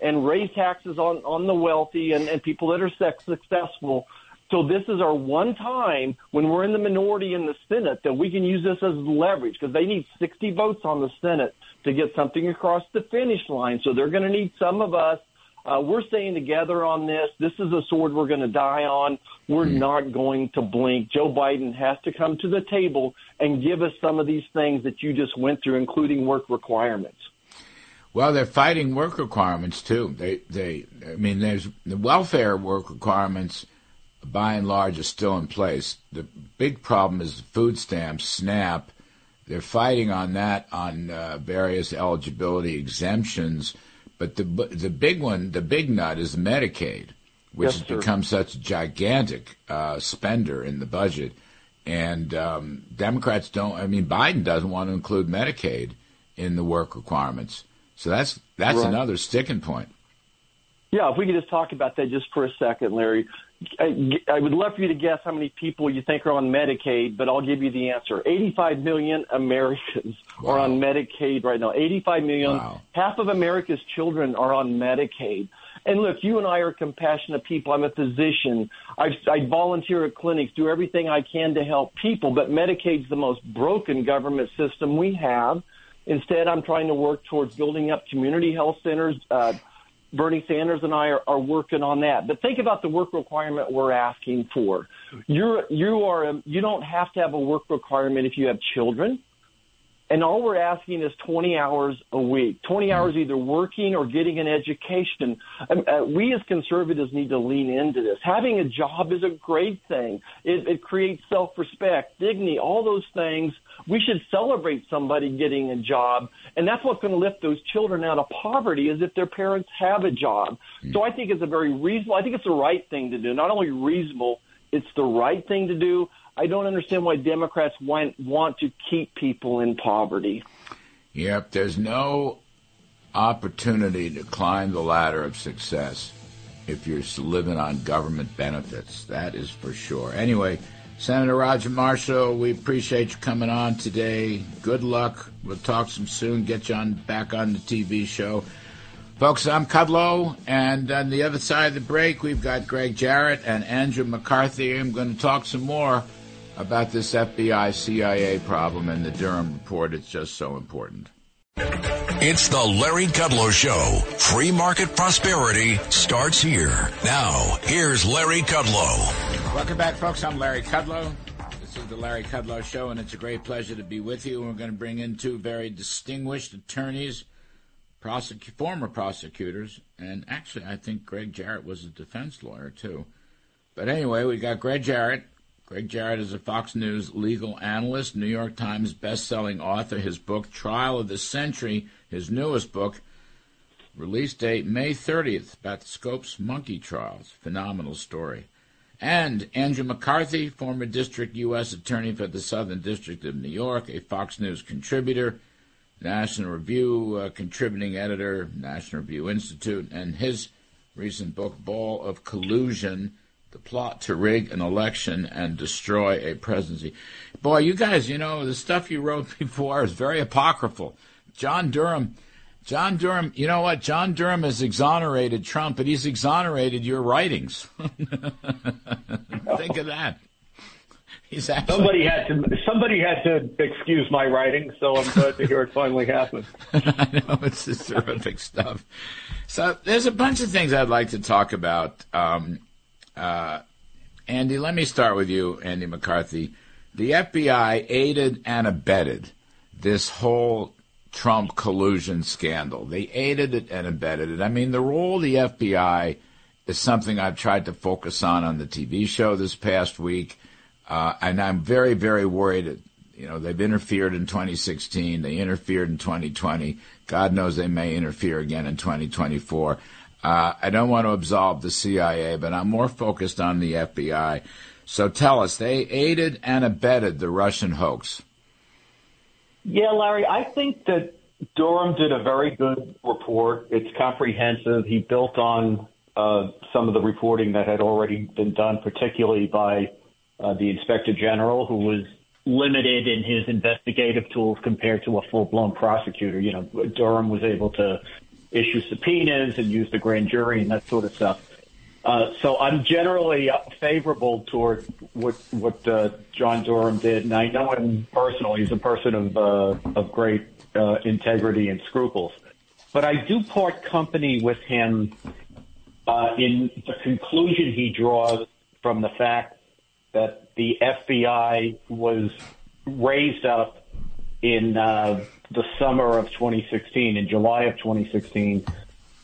and raise taxes on the wealthy and people that are successful. So this is our one time when we're in the minority in the Senate that we can use this as leverage, because they need 60 votes on the Senate to get something across the finish line. So they're going to need some of us. We're staying together on this. This is a sword we're going to die on. We're not going to blink. Joe Biden has to come to the table and give us some of these things that you just went through, including work requirements. Well, they're fighting work requirements, too. I mean, there's the welfare work requirements. By and large, is still in place. The big problem is food stamps, SNAP. They're fighting on that, on various eligibility exemptions. But the big one, the big nut, is Medicaid, which has become such a gigantic spender in the budget. And Democrats don't. I mean, Biden doesn't want to include Medicaid in the work requirements. So that's another sticking point. Yeah, if we could just talk about that just for a second, Larry. I would love for you to guess how many people you think are on Medicaid, but I'll give you the answer. 85 million Americans are on Medicaid right now. 85 million. Wow. Half of America's children are on Medicaid. And look, you and I are compassionate people. I'm a physician. I volunteer at clinics, do everything I can to help people. But Medicaid's the most broken government system we have. Instead, I'm trying to work towards building up community health centers. Bernie Sanders and I are working on that. But think about the work requirement we're asking for. You don't have to have a work requirement if you have children. And all we're asking is 20 hours a week, 20 hours either working or getting an education. We as conservatives need to lean into this. Having a job is a great thing. It creates self-respect, dignity, all those things. We should celebrate somebody getting a job. And that's what's going to lift those children out of poverty, is if their parents have a job. So I think it's the right thing to do. Not only reasonable, it's the right thing to do. I don't understand why Democrats want to keep people in poverty. Yep, there's no opportunity to climb the ladder of success if you're living on government benefits. That is for sure. Anyway, Senator Roger Marshall, we appreciate you coming on today. Good luck. We'll talk some soon. Get you back on the TV show. Folks, I'm Kudlow, and on the other side of the break, we've got Greg Jarrett and Andrew McCarthy. I'm going to talk some more about this FBI-CIA problem and the Durham report. It's just so important. It's the Larry Kudlow Show. Free market prosperity starts here. Now, here's Larry Kudlow. Welcome back, folks. I'm Larry Kudlow. This is the Larry Kudlow Show, and it's a great pleasure to be with you. We're going to bring in two very distinguished attorneys, former prosecutors, and actually I think Greg Jarrett was a defense lawyer too. But anyway, we got Greg Jarrett. Greg Jarrett is a Fox News legal analyst, New York Times best-selling author. His book, Trial of the Century, his newest book, release date May 30th, about Scopes monkey trials. Phenomenal story. And Andrew McCarthy, former district U.S. attorney for the Southern District of New York, a Fox News contributor, National Review contributing editor, National Review Institute, and his recent book, Ball of Collusion, The Plot to Rig an Election and Destroy a Presidency. Boy, you guys, you know, the stuff you wrote before is very apocryphal. John Durham, you know what? John Durham has exonerated Trump, but he's exonerated your writings. Think of that. He's actually... Somebody had to excuse my writing, so I'm glad to hear it finally happened. I know, it's just terrific stuff. So there's a bunch of things I'd like to talk about. Andy, let me start with you, Andy McCarthy. The FBI aided and abetted this whole Trump collusion scandal. They aided it and abetted it. I mean, the role of the FBI is something I've tried to focus on the TV show this past week, and I'm very, very worried that, you know, they've interfered in 2016. They interfered in 2020. God knows they may interfere again in 2024. I don't want to absolve the CIA, but I'm more focused on the FBI. So tell us, they aided and abetted the Russian hoax. Yeah, Larry, I think that Durham did a very good report. It's comprehensive. He built on some of the reporting that had already been done, particularly by the Inspector General, who was limited in his investigative tools compared to a full-blown prosecutor. You know, Durham was able to issue subpoenas and use the grand jury and that sort of stuff. So I'm generally favorable toward what John Durham did, and I know him personally. He's a person of great integrity and scruples. But I do part company with him in the conclusion he draws from the fact that the FBI was raised up in the summer of 2016, in July of 2016,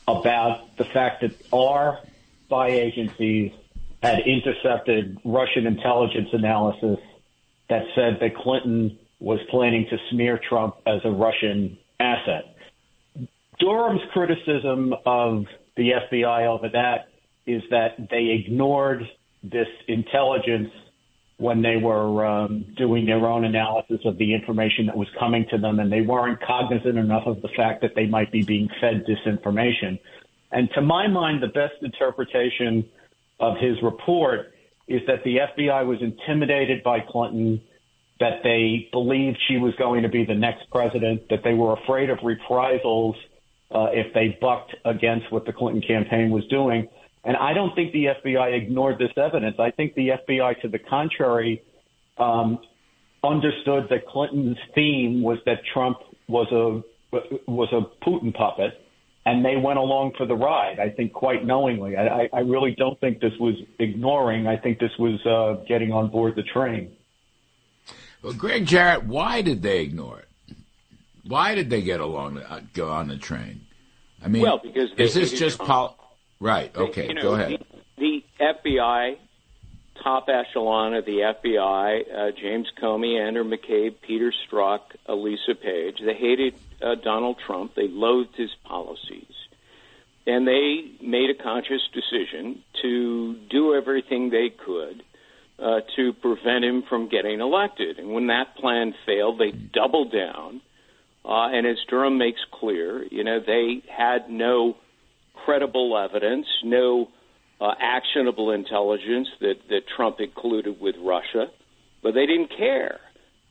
about the fact that our spy agencies had intercepted Russian intelligence analysis that said that Clinton was planning to smear Trump as a Russian asset. Durham's criticism of the FBI over that is that they ignored this intelligence when they were doing their own analysis of the information that was coming to them, and they weren't cognizant enough of the fact that they might be being fed disinformation. And to my mind, the best interpretation of his report is that the FBI was intimidated by Clinton, that they believed she was going to be the next president, that they were afraid of reprisals if they bucked against what the Clinton campaign was doing. And I don't think the FBI ignored this evidence. I think the FBI, to the contrary, understood that Clinton's theme was that Trump was a Putin puppet. And they went along for the ride, I think, quite knowingly. I really don't think this was ignoring. I think this was getting on board the train. Well, Greg Jarrett, why did they ignore it? Why did they go on the train? I mean, well, because right, okay, go ahead. The FBI, top echelon of the FBI, James Comey, Andrew McCabe, Peter Strzok, Lisa Page, they hated Donald Trump. They loathed his policies, and they made a conscious decision to do everything they could to prevent him from getting elected. And when that plan failed, they doubled down. And as Durham makes clear, you know, they had no credible evidence, no actionable intelligence that Trump had colluded with Russia, but they didn't care.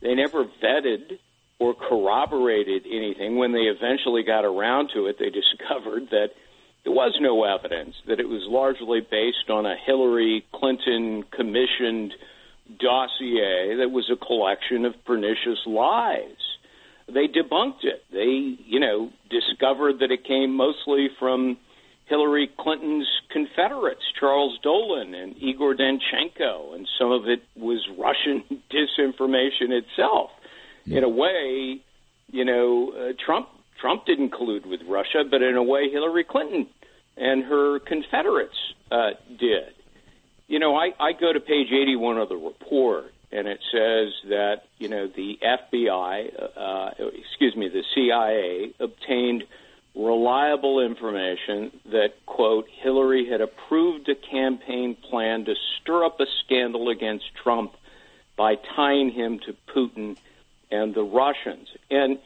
They never vetted or corroborated anything. When they eventually got around to it, they discovered that there was no evidence, that it was largely based on a Hillary Clinton commissioned dossier that was a collection of pernicious lies. They debunked it. They, you know, discovered that it came mostly from Hillary Clinton's confederates, Charles Dolan and Igor Danchenko, and some of it was Russian disinformation itself. In a way, you know, Trump didn't collude with Russia, but in a way, Hillary Clinton and her confederates did. You know, I go to page 81 of the report, and it says that, you know, the FBI, the CIA obtained reliable information that, quote, Hillary had approved a campaign plan to stir up a scandal against Trump by tying him to Putin and the Russians. And,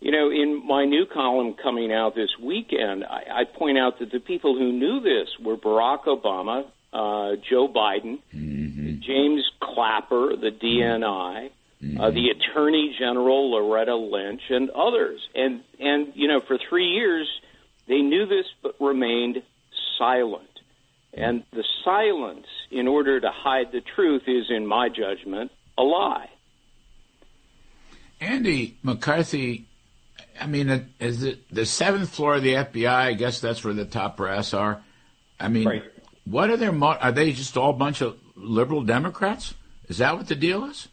you know, in my new column coming out this weekend, I point out that the people who knew this were Barack Obama, Joe Biden, James Clapper, the DNI, the Attorney General Loretta Lynch, and others. And you know, for 3 years, they knew this but remained silent. And the silence, in order to hide the truth, is, in my judgment, a lie. Andy McCarthy, I mean, is it the seventh floor of the FBI? I guess that's where the top brass are. I mean, right. What are their are they just all a bunch of liberal Democrats? Is that what the deal is?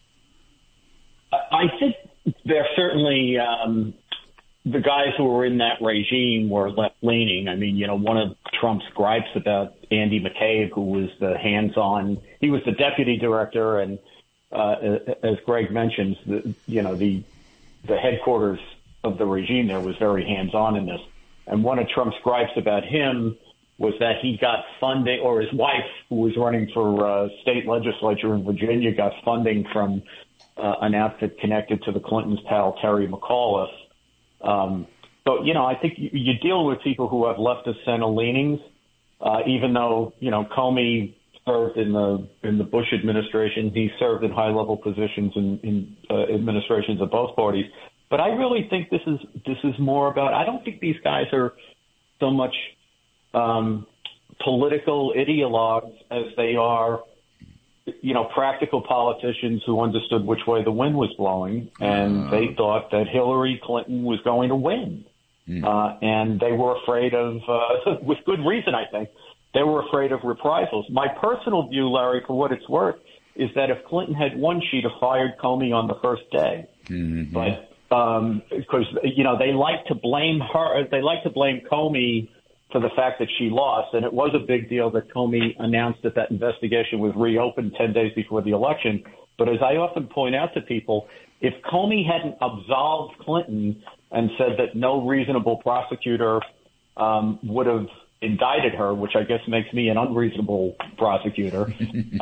I think they're certainly the guys who were in that regime were left-leaning. I mean, you know, one of Trump's gripes about Andy McCabe, who was the hands-on, he was the deputy director, and as Greg mentions, the headquarters of the regime there was very hands-on in this. And one of Trump's gripes about him was that he got funding, or his wife, who was running for state legislature in Virginia, got funding from an outfit connected to the Clintons' pal, Terry McAuliffe. So, you know, I think you deal with people who have leftist center leanings, even though, you know, Comey served in the Bush administration. He served in high-level positions in administrations of both parties. But I really think this is more about – I don't think these guys are so much political ideologues as they are, you know, practical politicians who understood which way the wind was blowing, and they thought that Hillary Clinton was going to win. And they were afraid of, with good reason, I think, they were afraid of reprisals. My personal view, Larry, for what it's worth, is that if Clinton had won, she'd have fired Comey on the first day. But, of course, you know, they like to blame her. They like to blame Comey for the fact that she lost, and it was a big deal that Comey announced that investigation was reopened 10 days before the election. But as I often point out to people, if Comey hadn't absolved Clinton and said that no reasonable prosecutor would have indicted her, which I guess makes me an unreasonable prosecutor, if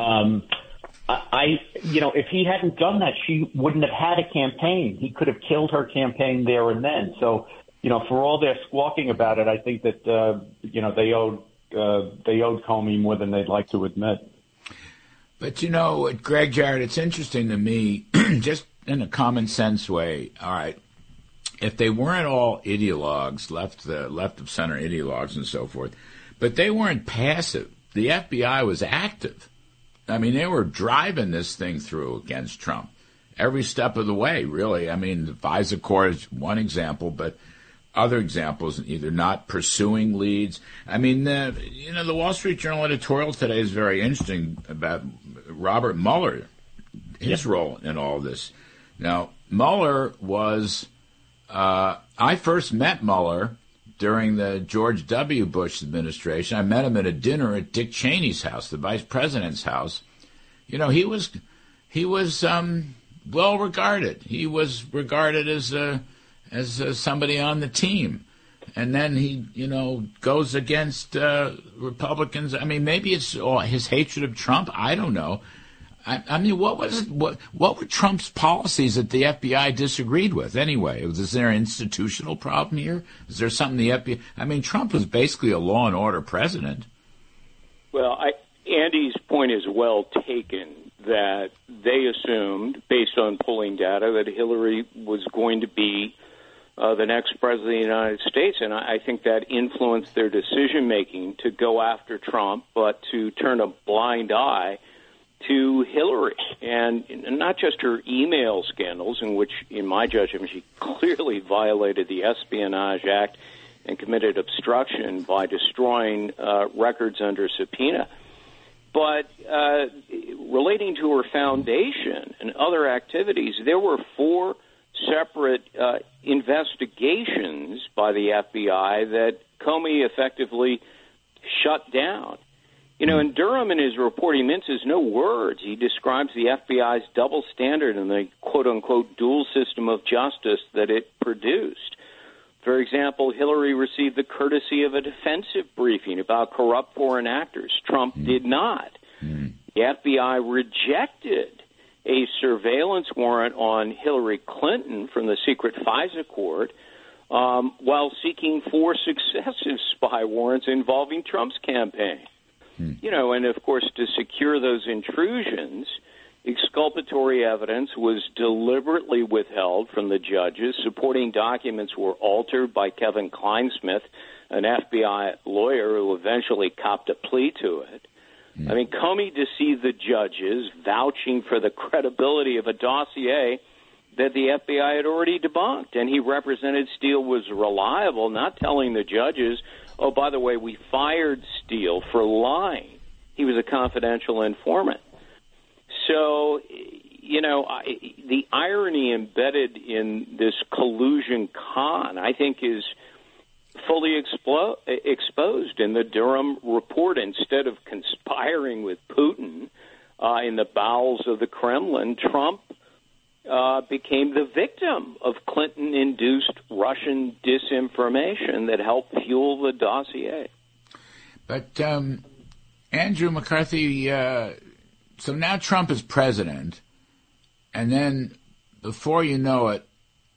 he hadn't done that, she wouldn't have had a campaign. He could have killed her campaign there and then. So, you know, for all their squawking about it, I think that, they owed Comey more than they'd like to admit. But, you know, Greg Jarrett, it's interesting to me, just in a common sense way. All right. If they weren't all ideologues, left of center ideologues and so forth, but they weren't passive. The FBI was active. I mean, they were driving this thing through against Trump every step of the way, really. I mean, the FISA court is one example, but other examples, either not pursuing leads. I mean, the Wall Street Journal editorial today is very interesting about Robert Mueller, his role in all this. Now, Mueller was I first met Mueller during the George W. Bush administration. I met him at a dinner at Dick Cheney's house, the vice president's house. You know, he was well regarded. He was regarded as somebody on the team. And then he, you know, goes against Republicans. I mean, maybe it's his hatred of Trump. I don't know. I mean, what were Trump's policies that the FBI disagreed with anyway? Is there an institutional problem here? Is there something the FBI? I mean, Trump was basically a law and order president. Well, Andy's point is well taken, that they assumed, based on polling data, that Hillary was going to be the next president of the United States. And I think that influenced their decision-making to go after Trump, but to turn a blind eye to Hillary. And not just her email scandals, in which, in my judgment, she clearly violated the Espionage Act and committed obstruction by destroying records under subpoena. But relating to her foundation and other activities, there were four separate investigations by the FBI that Comey effectively shut down. You know, in Durham, in his report, he minces no words. He describes the FBI's double standard and the quote-unquote dual system of justice that it produced. For example, Hillary received the courtesy of a defensive briefing about corrupt foreign actors. Trump did not. The FBI rejected a surveillance warrant on Hillary Clinton from the secret FISA court while seeking four successive spy warrants involving Trump's campaign. You know, and of course, to secure those intrusions, exculpatory evidence was deliberately withheld from the judges. Supporting documents were altered by Kevin Clinesmith, an FBI lawyer who eventually copped a plea to it. I mean, Comey deceived the judges, vouching for the credibility of a dossier that the FBI had already debunked. And he represented Steele was reliable, not telling the judges, oh, by the way, we fired Steele for lying. He was a confidential informant. So, you know, the irony embedded in this collusion con, I think, is fully exposed in the Durham report. Instead of conspiring with Putin in the bowels of the Kremlin, Trump became the victim of Clinton-induced Russian disinformation that helped fuel the dossier. But Andrew McCarthy, so now Trump is president, and then before you know it,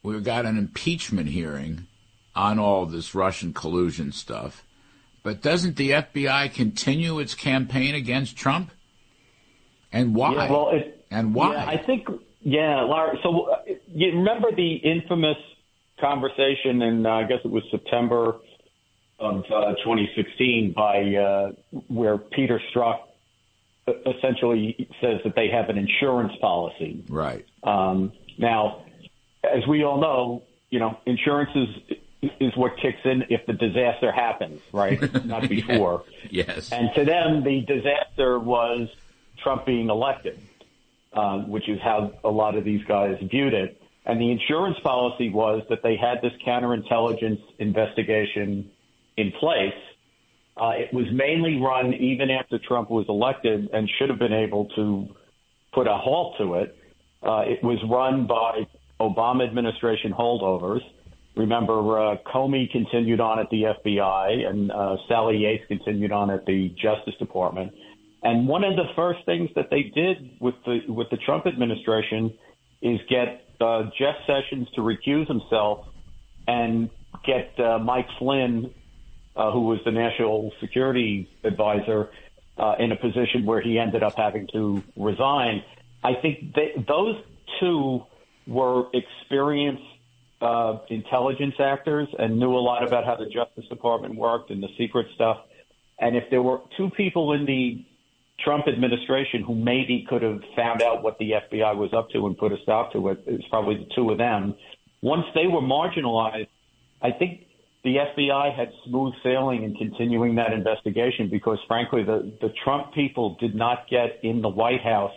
we've got an impeachment hearing on all this Russian collusion stuff. But doesn't the FBI continue its campaign against Trump? And why? Yeah, well, Larry, so you remember the infamous conversation in, I guess it was September of 2016, where Peter Strzok essentially says that they have an insurance policy. Right. Now, as we all know, you know, insurance is what kicks in if the disaster happens, right? Not before. Yes. And to them, the disaster was Trump being elected, which is how a lot of these guys viewed it. And the insurance policy was that they had this counterintelligence investigation in place. It was mainly run even after Trump was elected and should have been able to put a halt to it. It was run by Obama administration holdovers. Remember, Comey continued on at the FBI, and Sally Yates continued on at the Justice Department. And one of the first things that they did with the Trump administration is get Jeff Sessions to recuse himself and get Mike Flynn, who was the national security advisor, in a position where he ended up having to resign. I think those two were experienced intelligence actors and knew a lot about how the Justice Department worked and the secret stuff. And if there were two people in the Trump administration who maybe could have found out what the FBI was up to and put a stop to it, it's probably the two of them. Once they were marginalized, I think the FBI had smooth sailing in continuing that investigation because, frankly, the Trump people did not get in the White House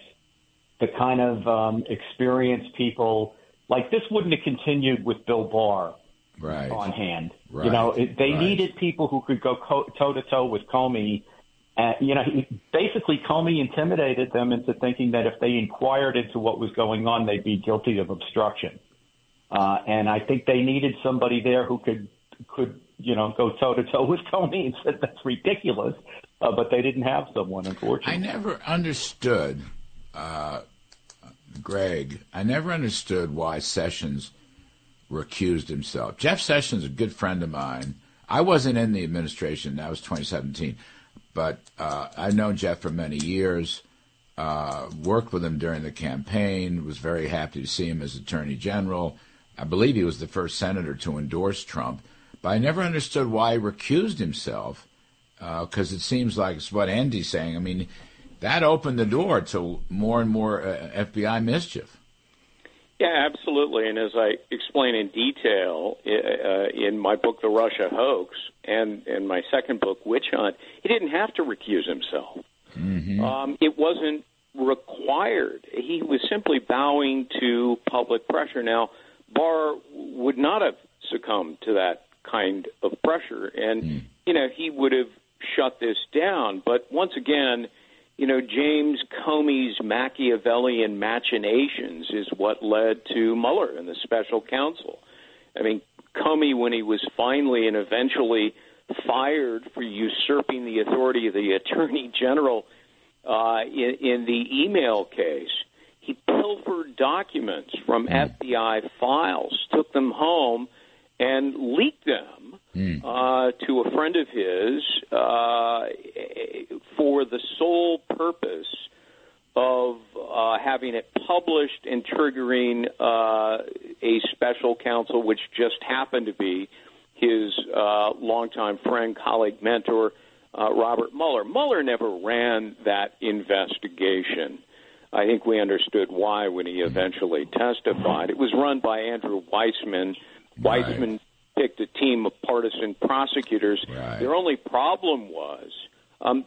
the kind of experienced people. Like, this wouldn't have continued with Bill Barr right on hand. Right. You know, they needed people who could go toe-to-toe with Comey. You know, basically Comey intimidated them into thinking that if they inquired into what was going on, they'd be guilty of obstruction. And I think they needed somebody there who could, you know, go toe-to-toe with Comey and said that's ridiculous. But they didn't have someone, unfortunately. I never understood, Greg, I never understood why Sessions recused himself. Jeff Sessions is a good friend of mine. I wasn't in the administration. That was 2017. But I've known Jeff for many years, worked with him during the campaign, was very happy to see him as Attorney General. I believe he was the first senator to endorse Trump. But I never understood why he recused himself, because it seems like it's what Andy's saying. I mean, that opened the door to more and more FBI mischief. Yeah, absolutely. And as I explain in detail in my book, The Russia Hoax, and in my second book, Witch Hunt, he didn't have to recuse himself. Mm-hmm. It wasn't required. He was simply bowing to public pressure. Now, Barr would not have succumbed to that kind of pressure, and, you know, he would have shut this down. But once again, you know, James Comey's Machiavellian machinations is what led to Mueller and the special counsel. I mean, Comey, when he was finally and eventually fired for usurping the authority of the attorney general in the email case, he pilfered documents from FBI files, took them home, and leaked them to a friend of his for the sole purpose of having it published and triggering a special counsel, which just happened to be his longtime friend, colleague, mentor, Robert Mueller. Mueller never ran that investigation. I think we understood why when he eventually testified. It was run by Andrew Weissman. Weissman picked a team of partisan prosecutors. Right. Their only problem was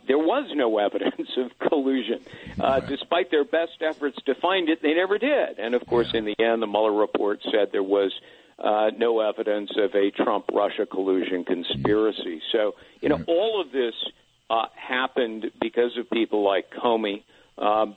there was no evidence of collusion. Despite their best efforts to find it, they never did. And, of course, in the end, the Mueller report said there was no evidence of a Trump-Russia collusion conspiracy. So, you know, all of this happened because of people like Comey.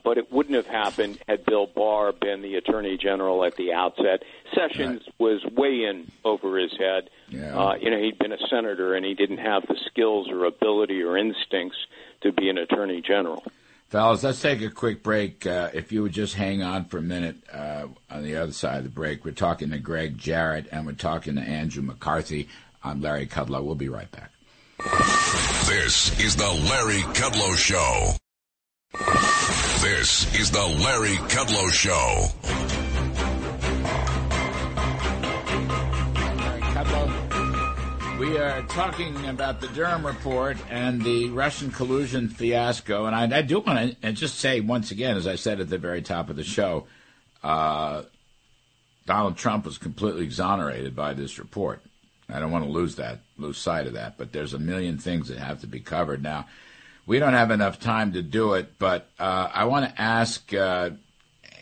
But it wouldn't have happened had Bill Barr been the attorney general at the outset. Sessions was way in over his head. You know, he'd been a senator, and he didn't have the skills or ability or instincts to be an attorney general. Fellas, let's take a quick break. If you would just hang on for a minute on the other side of the break. We're talking to Greg Jarrett, and we're talking to Andrew McCarthy. I'm Larry Kudlow. We'll be right back. This is the Larry Kudlow Show. This is the Larry Kudlow Show. Larry Kudlow. We are talking about the Durham report and the Russian collusion fiasco. And I do want to just say once again, as I said at the very top of the show, Donald Trump was completely exonerated by this report. I don't want to lose sight of that. But there's a million things that have to be covered now. We don't have enough time to do it, but I want to ask,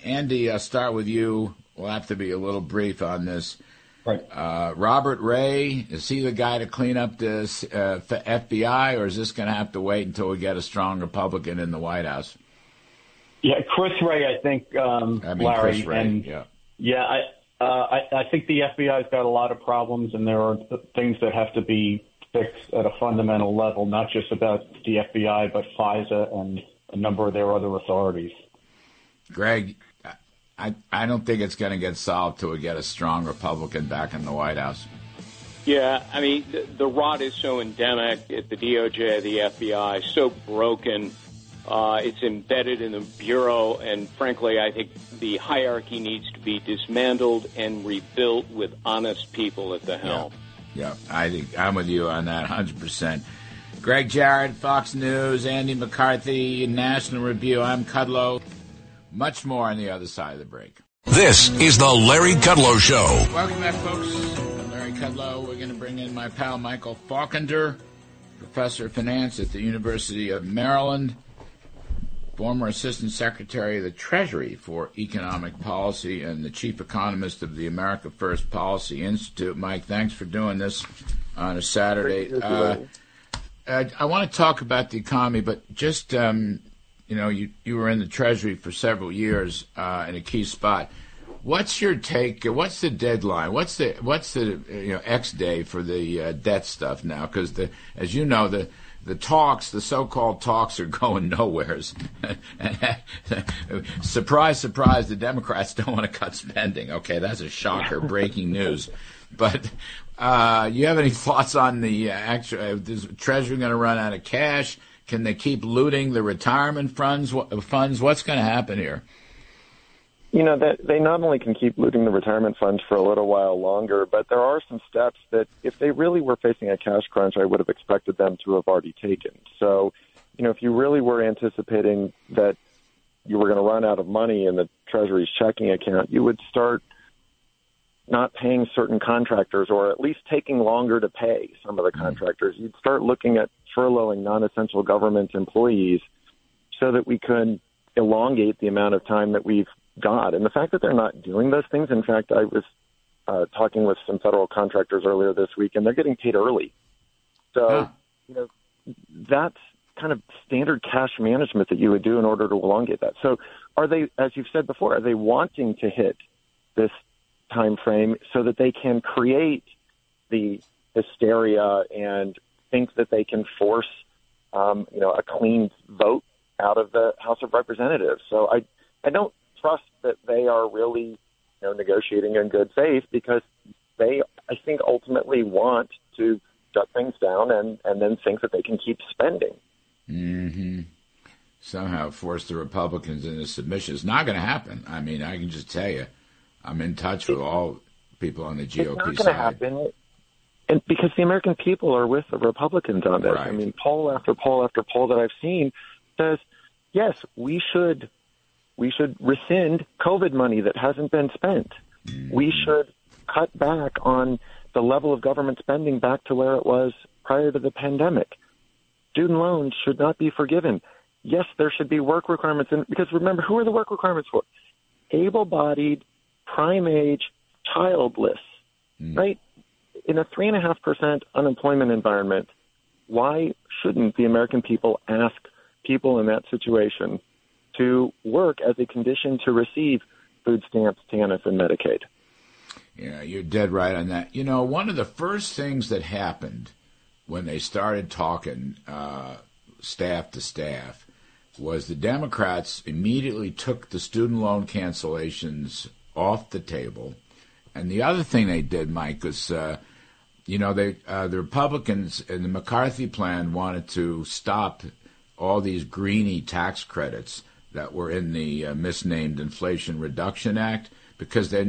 Andy, I'll start with you. We'll have to be a little brief on this. Right. Robert Ray, is he the guy to clean up this FBI, or is this going to have to wait until we get a strong Republican in the White House? Yeah, Chris Ray, I think, Larry. Chris Ray, and, I think the FBI's got a lot of problems, and there are things that have to be fixed at a fundamental level, not just about the FBI, but FISA and a number of their other authorities. Greg, I don't think it's going to get solved till we get a strong Republican back in the White House. Yeah, I mean, the rot is so endemic at the DOJ, the FBI, so broken. It's embedded in the Bureau, and frankly, I think the hierarchy needs to be dismantled and rebuilt with honest people at the helm. Yeah. Yeah, I think I'm with you on that 100%. Greg Jarrett, Fox News, Andy McCarthy, National Review. I'm Kudlow. Much more on the other side of the break. This is the Larry Kudlow Show. Welcome back, folks. I'm Larry Kudlow. We're going to bring in my pal Michael Falkender, professor of finance at the University of Maryland, former assistant secretary of the Treasury for economic policy and the chief economist of the America First Policy Institute. Mike, thanks for doing this on a Saturday. I want to talk about the economy, but just, you know, you were in the Treasury for several years in a key spot. What's your take? What's the deadline? What's the X day for the debt stuff now? Because as you know, the talks, the so-called talks, are going nowhere. Surprise, surprise, the Democrats don't want to cut spending. Okay, that's a shocker, breaking news. But you have any thoughts on the is the Treasury going to run out of cash? Can they keep looting the retirement funds? What's going to happen here? You know, that they not only can keep looting the retirement fund for a little while longer, but there are some steps that if they really were facing a cash crunch, I would have expected them to have already taken. So, you know, if you really were anticipating that you were going to run out of money in the Treasury's checking account, you would start not paying certain contractors, or at least taking longer to pay some of the contractors. You'd start looking at furloughing non-essential government employees so that we could elongate the amount of time that we've got. And the fact that they're not doing those things, in fact, I was talking with some federal contractors earlier this week, and they're getting paid early. So, you know, that's kind of standard cash management that you would do in order to elongate that. So are they, as you've said before, are they wanting to hit this time frame so that they can create the hysteria and think that they can force, a clean vote out of the House of Representatives? So I don't trust that they are really, negotiating in good faith, because they, I think, ultimately want to shut things down and then think that they can keep spending. Mm-hmm. Somehow force the Republicans into submission. It's not going to happen. I mean, I can just tell you, I'm in touch with all people on the GOP side. It's not going to happen, and because the American people are with the Republicans on this. Right. I mean, poll after poll after poll that I've seen says, yes, we should rescind COVID money that hasn't been spent. Mm-hmm. We should cut back on the level of government spending back to where it was prior to the pandemic. Student loans should not be forgiven. Yes, there should be work requirements. Because remember, who are the work requirements for? Able-bodied, prime-age, childless, right? In a 3.5% unemployment environment, why shouldn't the American people ask people in that situation to work as a condition to receive food stamps, TANF, and Medicaid? Yeah, you're dead right on that. You know, one of the first things that happened when they started talking staff to staff was the Democrats immediately took the student loan cancellations off the table. And the other thing they did, Mike, was, the Republicans in the McCarthy plan wanted to stop all these greenie tax credits that were in the misnamed Inflation Reduction Act, because they're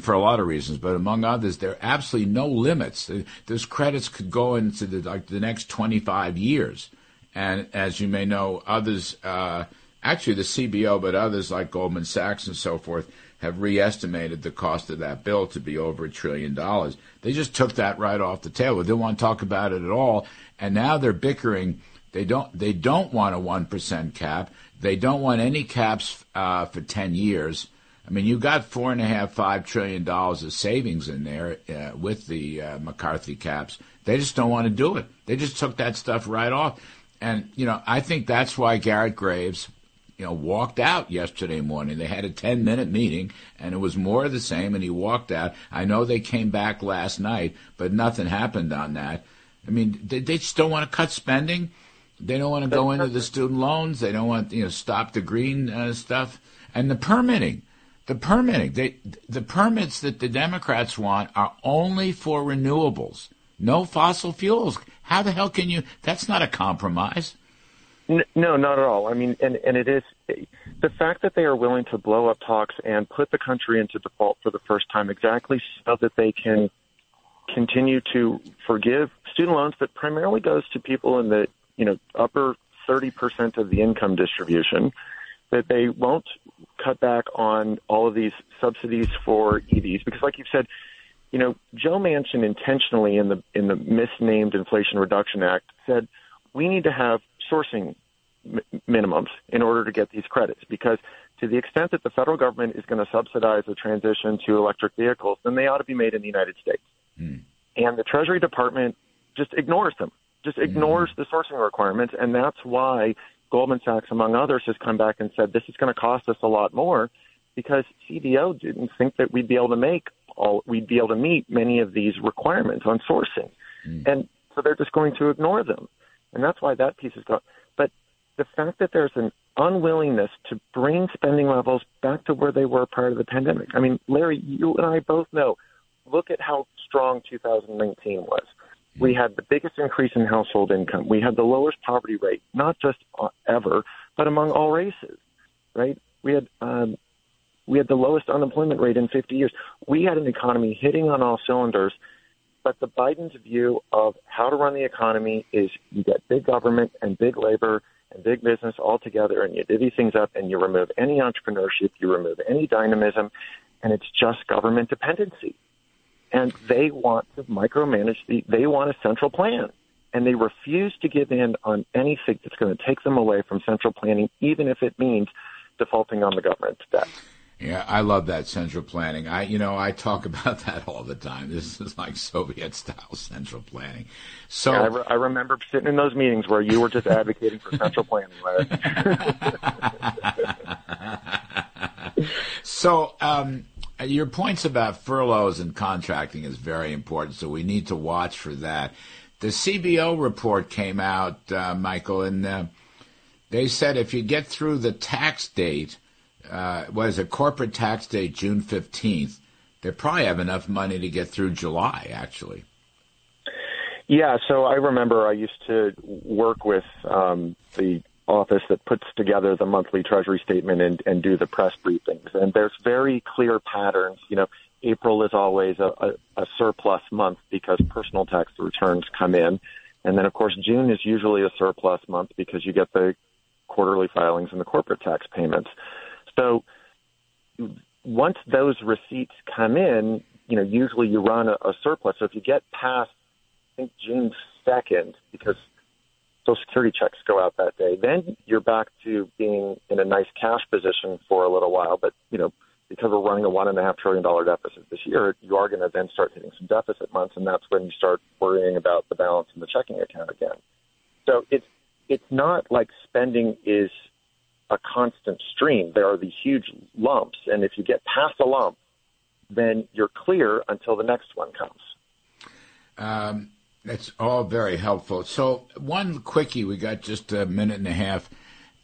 for a lot of reasons, but among others, there are absolutely no limits. Those credits could go into the next 25 years. And as you may know, others, actually the CBO, but others like Goldman Sachs and so forth, have re-estimated the cost of that bill to be over $1 trillion. They just took that right off the table. They didn't want to talk about it at all. And now they're bickering. They don't want a 1% cap. They don't want any caps for 10 years. I mean, you got $4.5-5 trillion of savings in there with the McCarthy caps. They just don't want to do it. They just took that stuff right off. And, I think that's why Garrett Graves, walked out yesterday morning. They had a 10-minute meeting, and it was more of the same, and he walked out. I know they came back last night, but nothing happened on that. I mean, they just don't want to cut spending. They don't want to go into the student loans. They don't want to stop the green stuff. And the permitting. The permits that the Democrats want are only for renewables, no fossil fuels. How the hell can you? That's not a compromise. No, not at all. I mean, and it is the fact that they are willing to blow up talks and put the country into default for the first time, exactly so that they can continue to forgive student loans, that primarily goes to people in the upper 30% of the income distribution. That they won't cut back on all of these subsidies for EVs, because like you've said, Joe Manchin intentionally in the misnamed Inflation Reduction Act said we need to have sourcing minimums in order to get these credits, because to the extent that the federal government is going to subsidize the transition to electric vehicles, then they ought to be made in the United States. And the Treasury Department just ignores them, ignores the sourcing requirements, and that's why Goldman Sachs, among others, has come back and said this is going to cost us a lot more, because CBO didn't think that we'd be able to meet many of these requirements on sourcing, and so they're just going to ignore them, and that's why that piece is gone. But the fact that there's an unwillingness to bring spending levels back to where they were prior to the pandemic. I mean, Larry, you and I both know. Look at how strong 2019 was. We had the biggest increase in household income. We had the lowest poverty rate, not just ever, but among all races, right? We had the lowest unemployment rate in 50 years. We had an economy hitting on all cylinders, but the Biden's view of how to run the economy is you get big government and big labor and big business all together, and you divvy things up, and you remove any entrepreneurship, you remove any dynamism, and it's just government dependency. And they want to micromanage, they want a central plan, and they refuse to give in on anything that's going to take them away from central planning, even if it means defaulting on the government's debt. Yeah, I love that central planning. I talk about that all the time. This is like Soviet-style central planning. So yeah, I remember sitting in those meetings where you were just advocating for central planning, Larry. So your points about furloughs and contracting is very important, so we need to watch for that. The CBO report came out, Michael, and they said if you get through the tax date, corporate tax day, June 15th, they probably have enough money to get through July, actually. Yeah, so I remember I used to work with the office that puts together the monthly Treasury statement and do the press briefings. And there's very clear patterns. You know, April is always a surplus month because personal tax returns come in. And then, of course, June is usually a surplus month because you get the quarterly filings and the corporate tax payments. So once those receipts come in, you know, usually you run a surplus. So if you get past, I think, June 2nd, because Social Security checks go out that day, then you're back to being in a nice cash position for a little while. But, you know, because we're running a $1.5 trillion deficit this year, you are going to then start hitting some deficit months, and that's when you start worrying about the balance in the checking account again. So it's not like spending is a constant stream. There are these huge lumps, and if you get past a lump, then you're clear until the next one comes. That's all very helpful. So one quickie, we got just a minute and a half.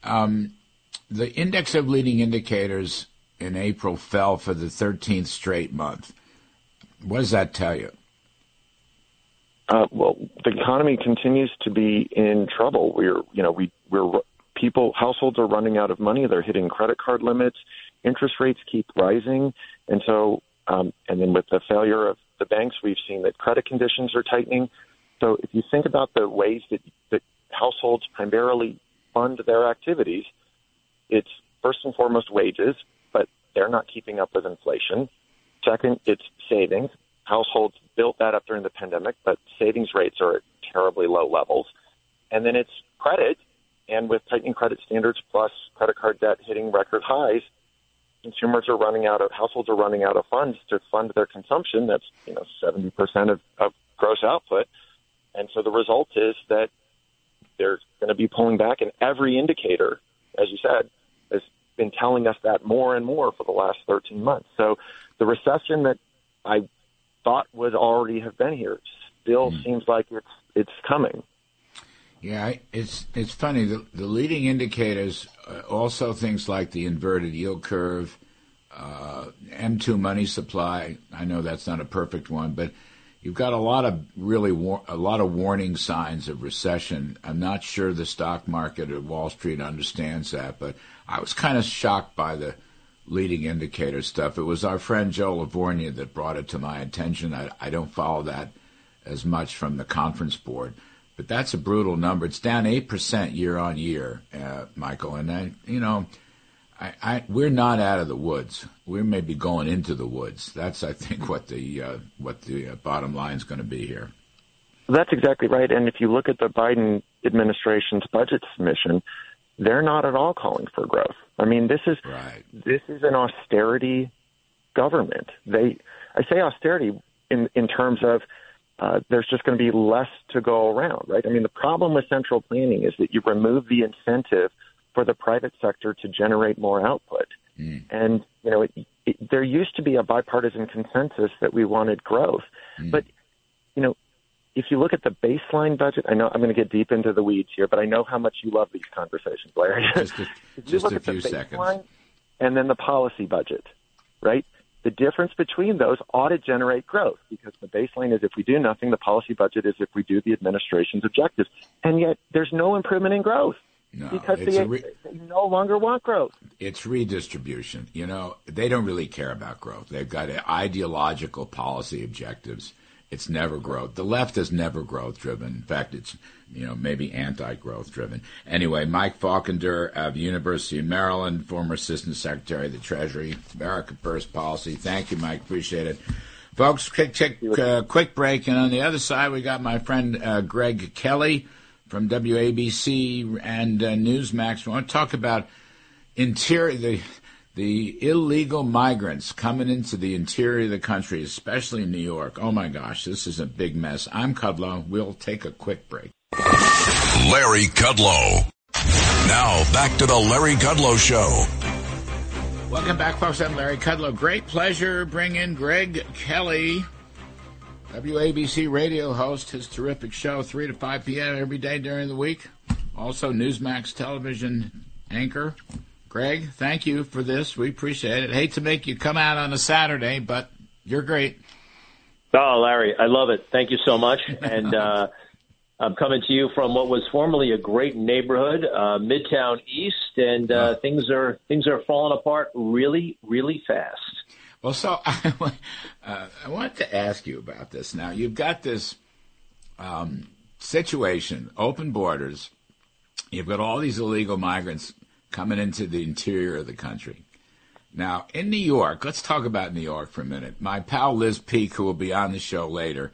The index of leading indicators in April fell for the 13th straight month. What does that tell you? Well, the economy continues to be in trouble. Households are running out of money. They're hitting credit card limits. Interest rates keep rising. And so, and then with the failure of the banks, we've seen that credit conditions are tightening. So if you think about the ways that households primarily fund their activities, it's first and foremost wages, but they're not keeping up with inflation. Second, it's savings. Households built that up during the pandemic, but savings rates are at terribly low levels. And then it's credit. And with tightening credit standards plus credit card debt hitting record highs, households are running out of funds to fund their consumption. That's, 70% of gross output. And so the result is that they're going to be pulling back. And every indicator, as you said, has been telling us that more and more for the last 13 months. So the recession that I thought would already have been here still seems like it's coming. Yeah, it's funny. The leading indicators, also things like the inverted yield curve, M2 money supply. I know that's not a perfect one, but you've got a lot of warning signs of recession. I'm not sure the stock market or Wall Street understands that, but I was kind of shocked by the leading indicator stuff. It was our friend Joe Livornia that brought it to my attention. I don't follow that as much from the conference board. But that's a brutal number. It's down 8% year on year, Michael. And, we're not out of the woods. We may be going into the woods. That's, I think, what the bottom line is going to be here. That's exactly right. And if you look at the Biden administration's budget submission, they're not at all calling for growth. I mean, this is an austerity government. I say austerity in terms of there's just going to be less to go around, right? I mean, the problem with central planning is that you remove the incentive for the private sector to generate more output. Mm. And, there used to be a bipartisan consensus that we wanted growth. Mm. But, if you look at the baseline budget, I know I'm going to get deep into the weeds here, but I know how much you love these conversations, Larry. Just a few seconds. And then the policy budget, right? The difference between those ought to generate growth, because the baseline is if we do nothing, the policy budget is if we do the administration's objectives. And yet there's no improvement in growth because they no longer want growth. It's redistribution. They don't really care about growth. They've got ideological policy objectives. It's never growth. The left is never growth driven. In fact, it's, you know, maybe anti-growth driven. Anyway, Mike Falkender of University of Maryland, former Assistant Secretary of the Treasury, America First Policy. Thank you, Mike. Appreciate it. Folks, quick break. And on the other side, we got my friend Greg Kelly from WABC and Newsmax. We want to talk about interior, the illegal migrants coming into the interior of the country, especially in New York. Oh, my gosh, this is a big mess. I'm Kudlow. We'll take a quick break. Larry Kudlow. Now back to the Larry Kudlow Show. Welcome back, folks. I'm Larry Kudlow. Great pleasure bring in Greg Kelly, WABC radio host, his terrific show, 3 to 5 p.m. every day during the week. Also, Newsmax television anchor. Greg, thank you for this. We appreciate it. Hate to make you come out on a Saturday, but you're great. Oh, Larry, I love it. Thank you so much. And I'm coming to you from what was formerly a great neighborhood, Midtown East, and things are falling apart really, really fast. Well, so I want to ask you about this. Now, you've got this situation, open borders. You've got all these illegal migrants coming into the interior of the country. Now, in New York, let's talk about New York for a minute. My pal Liz Peek, who will be on the show later,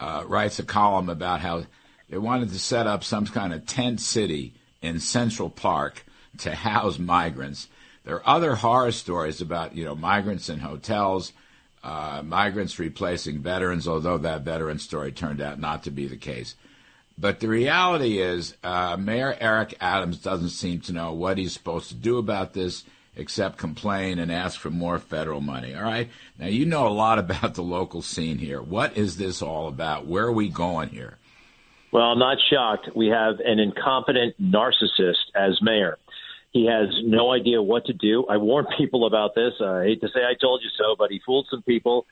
writes a column about how they wanted to set up some kind of tent city in Central Park to house migrants. There are other horror stories about, you know, migrants in hotels, migrants replacing veterans, although that veteran story turned out not to be the case. But the reality is Mayor Eric Adams doesn't seem to know what he's supposed to do about this except complain and ask for more federal money. All right? Now, you know a lot about the local scene here. What is this all about? Where are we going here? Well, I'm not shocked. We have an incompetent narcissist as mayor. He has no idea what to do. I warned people about this. I hate to say I told you so, but he fooled some people.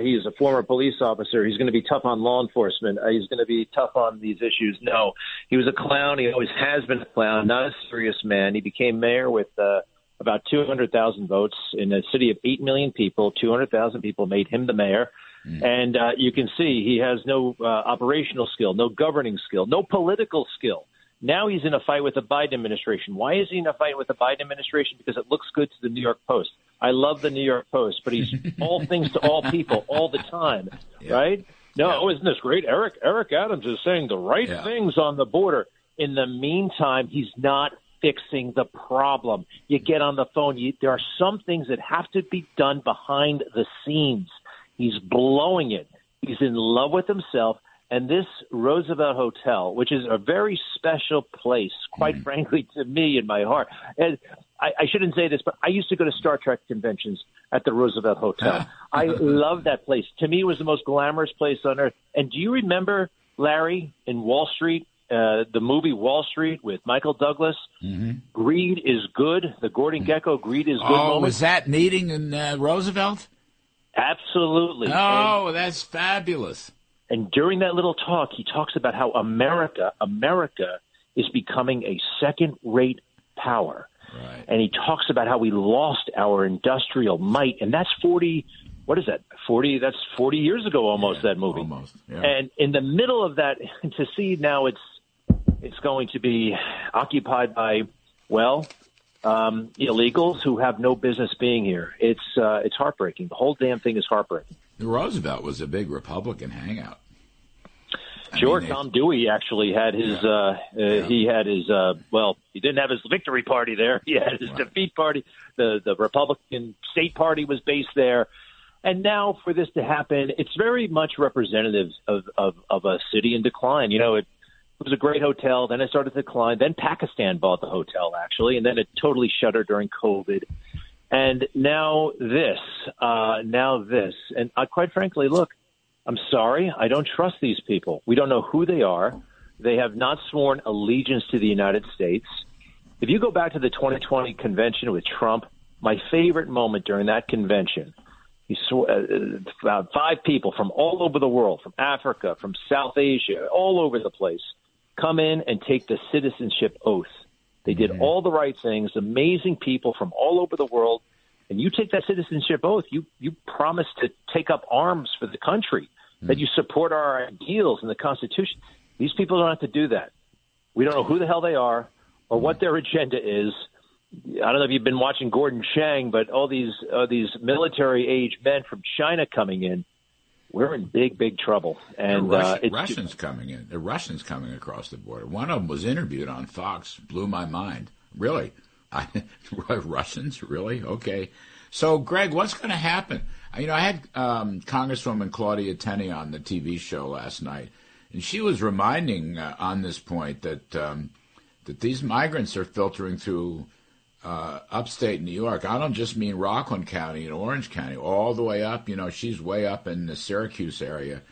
He's a former police officer. He's going to be tough on law enforcement. He's going to be tough on these issues. No, he was a clown. He always has been a clown, not a serious man. He became mayor with about 200,000 votes in a city of 8 million people. 200,000 people made him the mayor. Mm. And you can see he has no operational skill, no governing skill, no political skill. Now he's in a fight with the Biden administration. Why is he in a fight with the Biden administration? Because it looks good to the New York Post. I love the New York Post, but he's all things to all people all the time, yeah. Right? No, yeah. Oh, isn't this great? Eric Adams is saying the right things on the border. In the meantime, he's not fixing the problem. You get on the phone. There are some things that have to be done behind the scenes. He's blowing it. He's in love with himself. And this Roosevelt Hotel, which is a very special place, quite frankly, to me in my heart. And I shouldn't say this, but I used to go to Star Trek conventions at the Roosevelt Hotel. I love that place. To me, it was the most glamorous place on earth. And do you remember, Larry, in Wall Street, the movie Wall Street with Michael Douglas? Mm-hmm. Greed is good. The Gordon Gekko Greed is Good moment. Oh, was that meeting in Roosevelt? Absolutely. Oh, and that's fabulous. And during that little talk, he talks about how America is becoming a second-rate power. Right. And he talks about how we lost our industrial might. And that's 40 years ago almost, that movie. Almost, yeah. And in the middle of that, to see now it's going to be occupied by, illegals who have no business being here. It's heartbreaking. The whole damn thing is heartbreaking. Roosevelt was a big Republican hangout. Tom Dewey actually had his. Yeah. He had his. He didn't have his victory party there. He had his defeat party. The Republican state party was based there, and now for this to happen, it's very much representative of a city in decline. You know, it was a great hotel. Then it started to decline. Then Pakistan bought the hotel actually, and then it totally shuttered during COVID. And now this. And quite frankly, look, I'm sorry. I don't trust these people. We don't know who they are. They have not sworn allegiance to the United States. If you go back to the 2020 convention with Trump, my favorite moment during that convention, he swore, five people from all over the world, from Africa, from South Asia, all over the place, come in and take the citizenship oath. They did all the right things, amazing people from all over the world. And you take that citizenship oath, you promise to take up arms for the country. that you support our ideals and the Constitution. These people don't have to do that. We don't know who the hell they are or what their agenda is. I don't know if you've been watching Gordon Chang, but all these military-age men from China coming in, we're in big, big trouble. And The Russians coming across the border. One of them was interviewed on Fox. Blew my mind. Really? Russians? Really? Okay. So, Greg, what's going to happen? You know, I had Congresswoman Claudia Tenney on the TV show last night, and she was reminding on this point that that these migrants are filtering through upstate New York. I don't just mean Rockland County and Orange County, all the way up. You know, she's way up in the Syracuse area,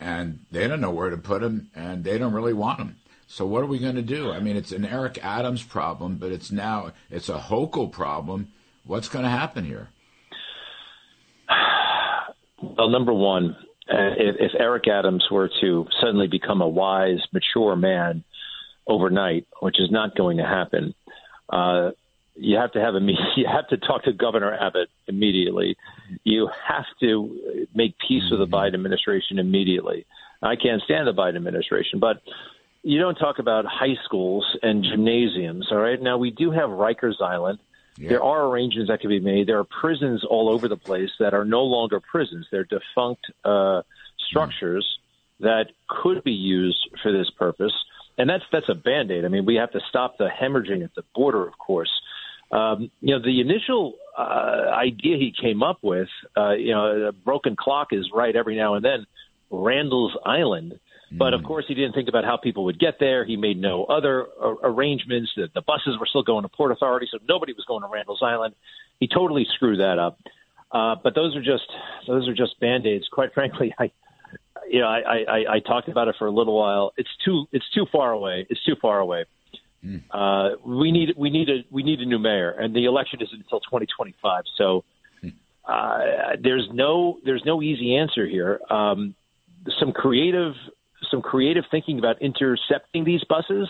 and they don't know where to put them, and they don't really want them. So what are we going to do? I mean, it's an Eric Adams problem, but it's a Hochul problem. What's going to happen here? Well, number one, if Eric Adams were to suddenly become a wise, mature man overnight, which is not going to happen, you have to have you have to talk to Governor Abbott immediately. You have to make peace with the Biden administration immediately. I can't stand the Biden administration, but you don't talk about high schools and gymnasiums. All right. Now, we do have Rikers Island. Yeah. There are arrangements that can be made. There are prisons all over the place that are no longer prisons. They're defunct structures that could be used for this purpose. And that's a Band-Aid. I mean, we have to stop the hemorrhaging at the border, of course. You know, the initial idea he came up with, you know, a broken clock is right every now and then, Randall's Island. But, of course, he didn't think about how people would get there. He made no other arrangements. The buses were still going to Port Authority, so nobody was going to Randall's Island. He totally screwed that up. But those are just Band-Aids. Quite frankly, I talked about it for a little while. It's too far away. It's too far away. We need a new mayor, and the election isn't until 2025. So there's no easy answer here. Some creative thinking about intercepting these buses.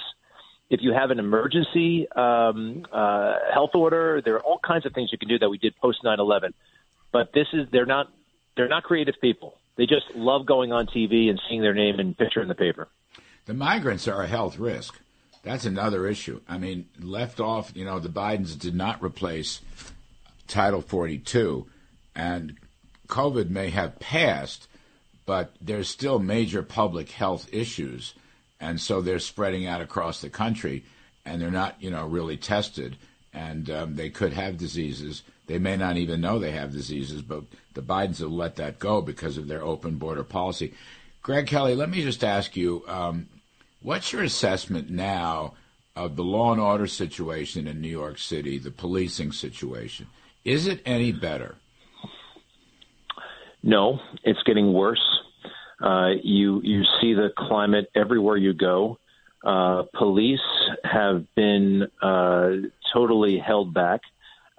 If you have an emergency health order, there are all kinds of things you can do that we did post 9/11. But they're not creative people. They just love going on TV and seeing their name and picture in the paper. The migrants are a health risk. That's another issue. I mean, left off, you know, the Bidens did not replace Title 42, and COVID may have passed, but there's still major public health issues, and so they're spreading out across the country, and they're not, you know, really tested, and they could have diseases. They may not even know they have diseases, but the Bidens have let that go because of their open border policy. Greg Kelly, let me just ask you, what's your assessment now of the law and order situation in New York City, the policing situation? Is it any better? No, it's getting worse. You see the climate everywhere you go. Police have been totally held back.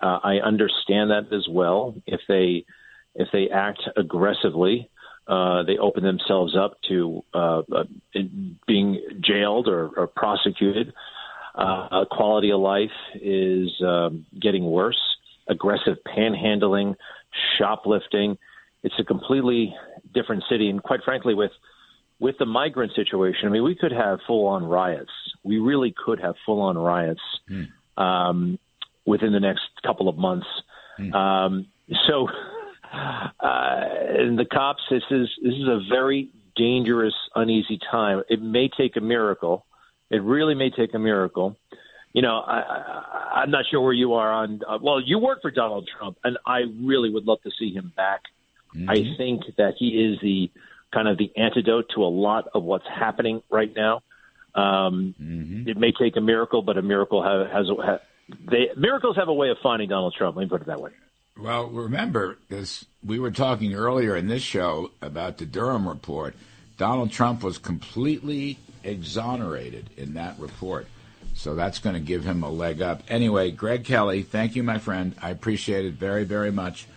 I understand that as well. If they act aggressively, they open themselves up to being jailed or prosecuted. Quality of life is getting worse. Aggressive panhandling, shoplifting. It's a completely different city, and quite frankly, with the migrant situation, I mean, we could have full-on riots. We really could have full-on riots within the next couple of months. And the cops, this is a very dangerous, uneasy time. It may take a miracle. It really may take a miracle. You know, I'm not sure where you are on. Well, you work for Donald Trump, and I really would love to see him back. I think that he is the kind of the antidote to a lot of what's happening right now. It may take a miracle, but a miracle miracles have a way of finding Donald Trump. Let me put it that way. Well, remember this. We were talking earlier in this show about the Durham report. Donald Trump was completely exonerated in that report. So that's going to give him a leg up. Anyway, Greg Kelly, thank you, my friend. I appreciate it very, very much.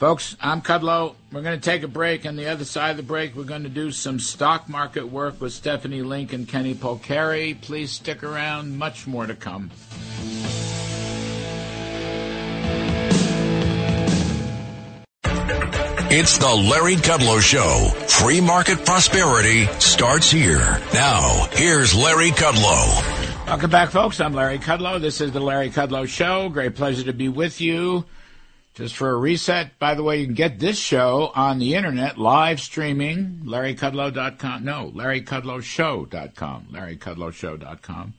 Folks, I'm Kudlow. We're going to take a break. On the other side of the break, we're going to do some stock market work with Stephanie Link and Kenny Polcari. Please stick around. Much more to come. It's the Larry Kudlow Show. Free market prosperity starts here. Now, here's Larry Kudlow. Welcome back, folks. I'm Larry Kudlow. This is the Larry Kudlow Show. Great pleasure to be with you. Just for a reset, by the way, you can get this show on the internet, live streaming, LarryKudlow.com. No, LarryKudlowShow.com. LarryKudlowShow.com.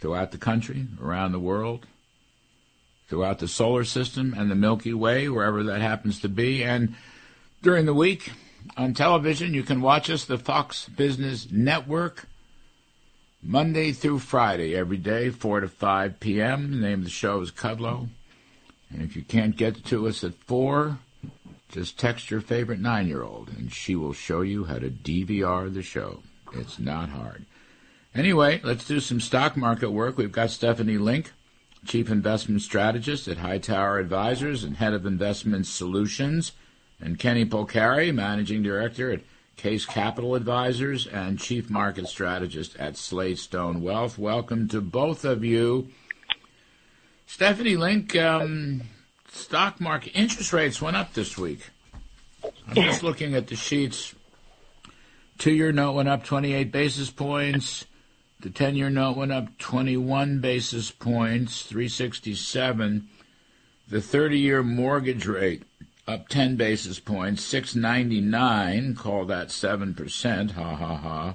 Throughout the country, around the world, throughout the solar system and the Milky Way, wherever that happens to be. And during the week on television, you can watch us, the Fox Business Network, Monday through Friday, every day, 4 to 5 p.m. The name of the show is Kudlow. And if you can't get to us at 4, just text your favorite 9-year-old, and she will show you how to DVR the show. It's not hard. Anyway, let's do some stock market work. We've got Stephanie Link, Chief Investment Strategist at Hightower Advisors and Head of Investment Solutions, and Kenny Polcari, Managing Director at Case Capital Advisors and Chief Market Strategist at Sladestone Wealth. Welcome to both of you. Stephanie Link, stock market interest rates went up this week. I'm just looking at the sheets. 2-year note went up 28 basis points. The 10-year note went up 21 basis points, 367. The 30-year mortgage rate up 10 basis points, 699. Call that 7%. Ha, ha, ha.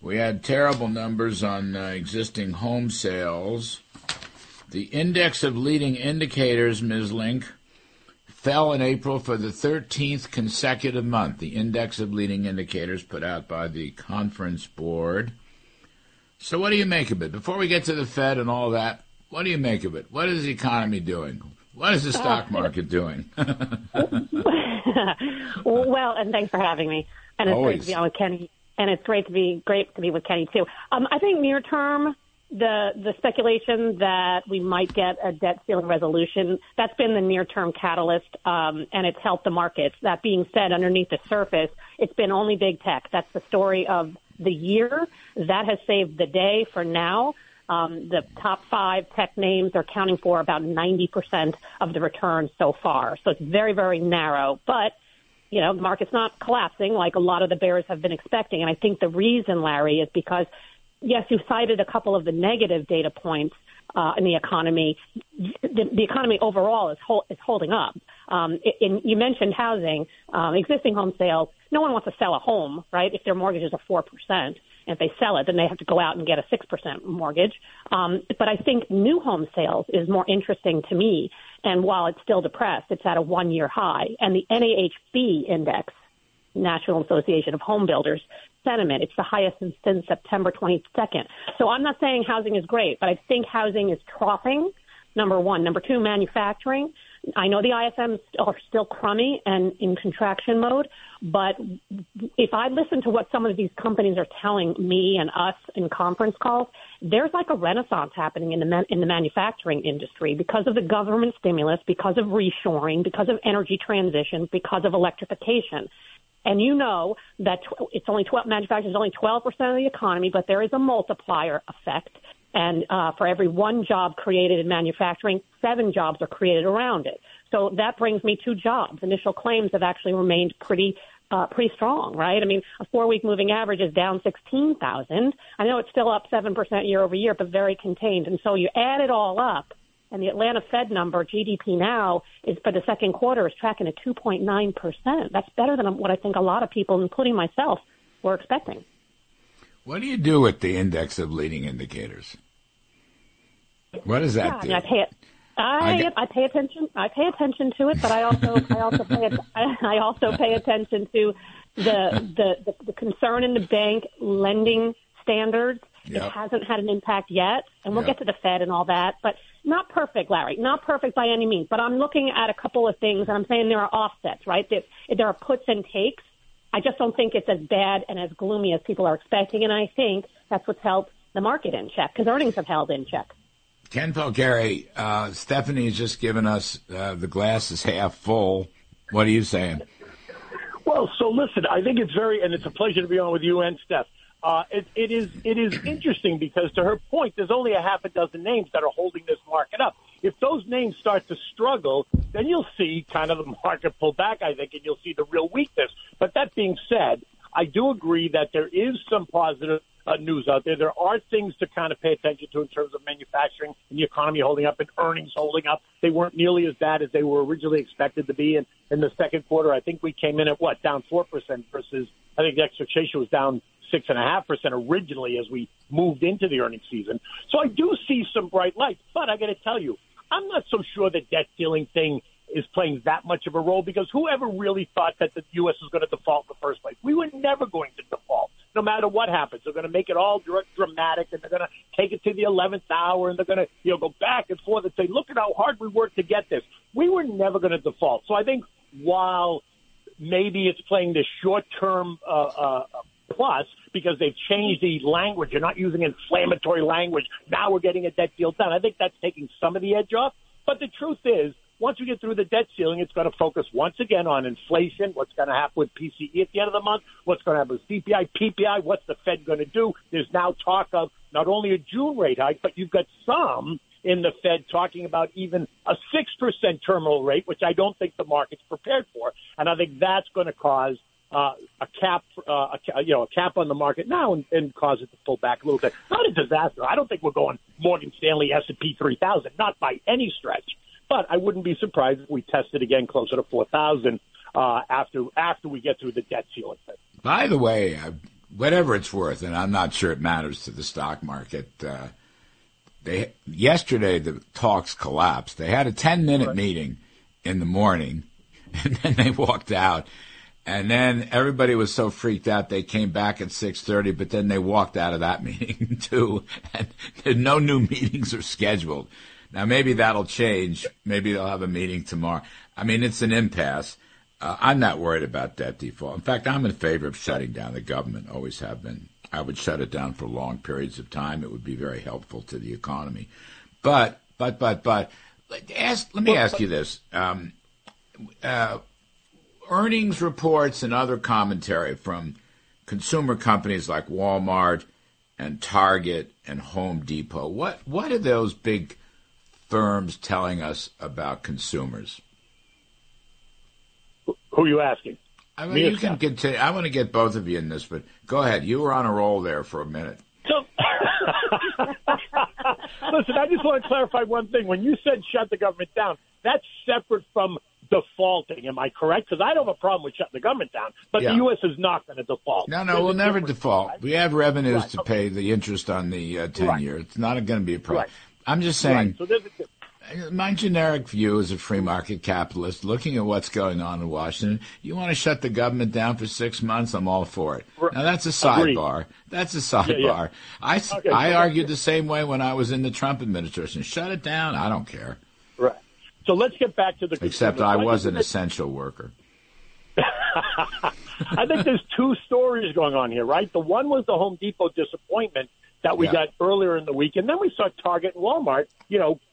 We had terrible numbers on existing home sales. The index of leading indicators, Ms. Link, fell in April for the 13th consecutive month. The index of leading indicators put out by the Conference Board. So what do you make of it? Before we get to the Fed and all that, what do you make of it? What is the economy doing? What is the stock market doing? Well, and thanks for having me. And it's Always. Great to be on with Kenny. And it's great to be with Kenny, too. I think near term, the speculation that we might get a debt ceiling resolution, that's been the near-term catalyst, and it's helped the markets. That being said, underneath the surface, it's been only big tech. That's the story of the year. That has saved the day for now. The top 5 tech names are accounting for about 90% of the return so far. So it's very, very narrow. But, you know, the market's not collapsing like a lot of the bears have been expecting. And I think the reason, Larry, is because, yes, you cited a couple of the negative data points in the economy. The economy overall is holding up. You mentioned housing, existing home sales. No one wants to sell a home, right, if their mortgage is a 4%. And if they sell it, then they have to go out and get a 6% mortgage. But I think new home sales is more interesting to me. And while it's still depressed, it's at a 1-year high. And the NAHB index, National Association of Home Builders, sentiment, it's the highest since September 22nd. So I'm not saying housing is great, but I think housing is troughing, number one. Number two, manufacturing. I know the ISMs are still crummy and in contraction mode, but if I listen to what some of these companies are telling me and us in conference calls, there's like a renaissance happening in the manufacturing industry because of the government stimulus, because of reshoring, because of energy transition, because of electrification. And you know that it's only manufacturing is only 12% of the economy, but there is a multiplier effect. And for every 1 job created in manufacturing, 7 jobs are created around it. So that brings me to jobs. Initial claims have actually remained pretty strong, right? I mean, a 4-week moving average is down 16,000. I know it's still up 7% year over year, but very contained. And so you add it all up, and the Atlanta Fed number, GDP now, is for the second quarter is tracking at 2.9%. That's better than what I think a lot of people, including myself, were expecting. What do you do with the index of leading indicators? What does that do? I mean, I pay attention to it, but I also pay attention to the concern in the bank lending standards. Yep. It hasn't had an impact yet, and we'll get to the Fed and all that, but not perfect, Larry, not perfect by any means. But I'm looking at a couple of things, and I'm saying there are offsets, right? There are puts and takes. I just don't think it's as bad and as gloomy as people are expecting, and I think that's what's held the market in check, because earnings have held in check. Ken Polcari, Stephanie has just given us the glass is half full. What are you saying? Well, so listen, I think and it's a pleasure to be on with you and Steph. It is interesting because, to her point, there's only a half a dozen names that are holding this market up. If those names start to struggle, then you'll see kind of the market pull back, I think, and you'll see the real weakness. But that being said, I do agree that there is some positive news out there. There are things to kind of pay attention to in terms of manufacturing and the economy holding up and earnings holding up. They weren't nearly as bad as they were originally expected to be. And in the second quarter, I think we came in at, down 4% versus I think the expectation was down 6.5% originally as we moved into the earnings season. So I do see some bright lights. But I got to tell you, I'm not so sure the debt ceiling thing is playing that much of a role, because whoever really thought that the U.S. was going to default in the first place? We were never going to default, no matter what happens. They're going to make it all dramatic, and they're going to take it to the 11th hour, and they're going to go back and forth and say, look at how hard we worked to get this. We were never going to default. So I think while maybe it's playing this short-term plus, because they've changed the language, you're not using inflammatory language, now we're getting a debt deal done, I think that's taking some of the edge off. But the truth is, once we get through the debt ceiling, it's going to focus once again on inflation, what's going to happen with PCE at the end of the month, what's going to happen with CPI, PPI, what's the Fed going to do? There's now talk of not only a June rate hike, but you've got some in the Fed talking about even a 6% terminal rate, which I don't think the market's prepared for. And I think that's going to cause a cap on the market now and cause it to pull back a little bit. Not a disaster. I don't think we're going Morgan Stanley S&P 3000, not by any stretch. But I wouldn't be surprised if we tested again closer to 4,000 after we get through the debt ceiling thing. By the way, whatever it's worth, and I'm not sure it matters to the stock market, yesterday the talks collapsed. They had a 10-minute meeting in the morning, and then they walked out. And then everybody was so freaked out they came back at 6:30, but then they walked out of that meeting too. And no new meetings are scheduled. Now, maybe that'll change. Maybe they'll have a meeting tomorrow. I mean, it's an impasse. I'm not worried about debt default. In fact, I'm in favor of shutting down the government, always have been. I would shut it down for long periods of time. It would be very helpful to the economy. Let me ask you this. Earnings reports and other commentary from consumer companies like Walmart and Target and Home Depot, what are those big firms telling us about consumers? Who are you asking? I mean, you can continue. I want to get both of you in this, but go ahead. You were on a roll there for a minute. So, listen, I just want to clarify one thing. When you said shut the government down, that's separate from defaulting. Am I correct? Because I don't have a problem with shutting the government down, but the U.S. is not going to default. No, we'll never default. Right? We have revenues to pay the interest on the 10-year. It's not going to be a problem. Right. I'm just saying, my generic view as a free market capitalist, looking at what's going on in Washington, you want to shut the government down for 6 months, I'm all for it. Now, that's a sidebar. Agreed. That's a sidebar. Yeah. I argued the same way when I was in the Trump administration. Shut it down. I don't care. Right. So let's get back to the consumer. Except I was an essential worker. I think there's two stories going on here, right? The one was the Home Depot disappointment that we got earlier in the week. And then we saw Target and Walmart,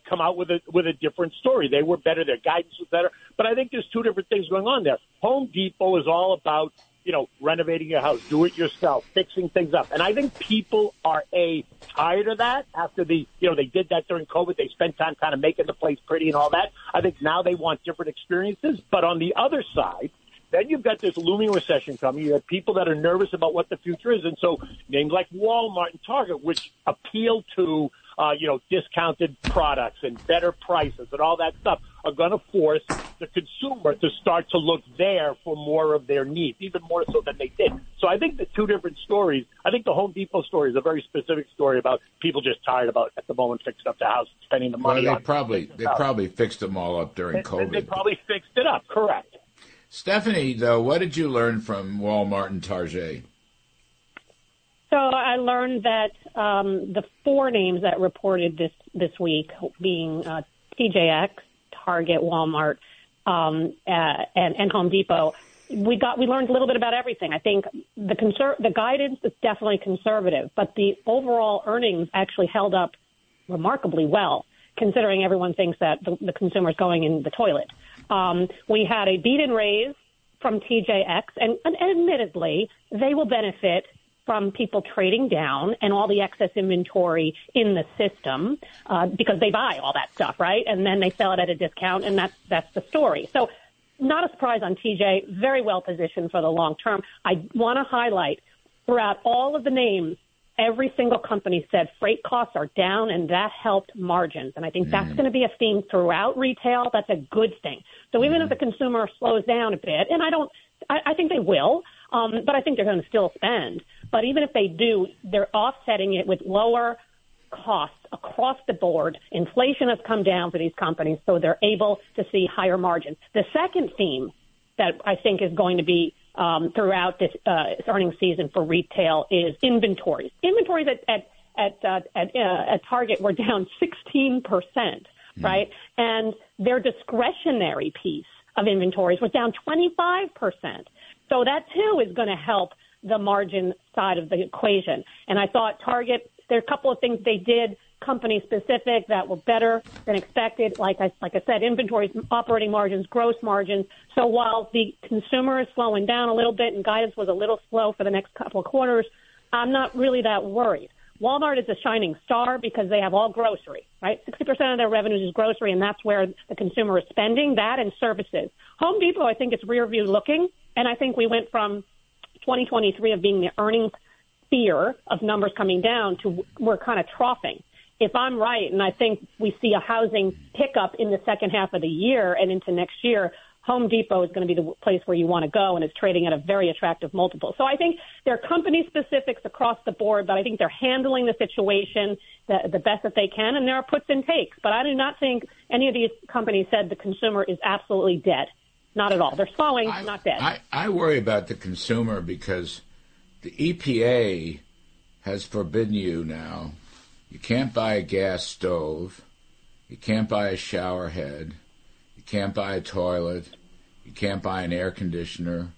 come out with a different story. They were better. Their guidance was better. But I think there's two different things going on there. Home Depot is all about, renovating your house, do it yourself, fixing things up. And I think people are, tired of that after they did that during COVID. They spent time kind of making the place pretty and all that. I think now they want different experiences. But on the other side, then you've got this looming recession coming. You have people that are nervous about what the future is. And so names like Walmart and Target, which appeal to, discounted products and better prices and all that stuff, are going to force the consumer to start to look there for more of their needs, even more so than they did. So I think the two different stories, I think the Home Depot story is a very specific story about people just tired about, at the moment, fixing up the house, spending the money. Well, they probably fixed them all up during COVID. And they probably fixed it up, correct. Stephanie, though, what did you learn from Walmart and Target? So I learned that the four names that reported this week, being TJX, Target, Walmart, and Home Depot, we learned a little bit about everything. I think the guidance is definitely conservative, but the overall earnings actually held up remarkably well, considering everyone thinks that the consumer's going in the toilet. We had a beat and raise from TJX, and admittedly, they will benefit from people trading down and all the excess inventory in the system because they buy all that stuff, right? And then they sell it at a discount, and that's the story. So not a surprise on TJ, very well positioned for the long term. I want to highlight throughout all of the names, every single company said freight costs are down, and that helped margins. And I think that's going to be a theme throughout retail. That's a good thing. So even if the consumer slows down a bit, and I think they will, but I think they're going to still spend. But even if they do, they're offsetting it with lower costs across the board. Inflation has come down for these companies, so they're able to see higher margins. The second theme that I think is going to be throughout this earnings season for retail is inventories. Inventories at Target were down 16%, right? And their discretionary piece of inventories was down 25%. So that, too, is going to help the margin side of the equation. And I thought Target, there are a couple of things they did company-specific that were better than expected. Like I said, inventories, operating margins, gross margins. So while the consumer is slowing down a little bit and guidance was a little slow for the next couple of quarters, I'm not really that worried. Walmart is a shining star because they have all grocery, right? 60% of their revenues is grocery, and that's where the consumer is spending, that and services. Home Depot, I think it's rearview looking, and I think we went from 2023 of being the earnings fear of numbers coming down to we're kind of troughing. If I'm right, and I think we see a housing pickup in the second half of the year and into next year, Home Depot is going to be the place where you want to go, and it's trading at a very attractive multiple. So I think there are company specifics across the board, but I think they're handling the situation the best that they can, and there are puts and takes. But I do not think any of these companies said the consumer is absolutely dead. Not at all. They're slowing, not dead. I worry about the consumer because the EPA has forbidden you now. You can't buy a gas stove. You can't buy a shower head. You can't buy a toilet. You can't buy an air conditioner.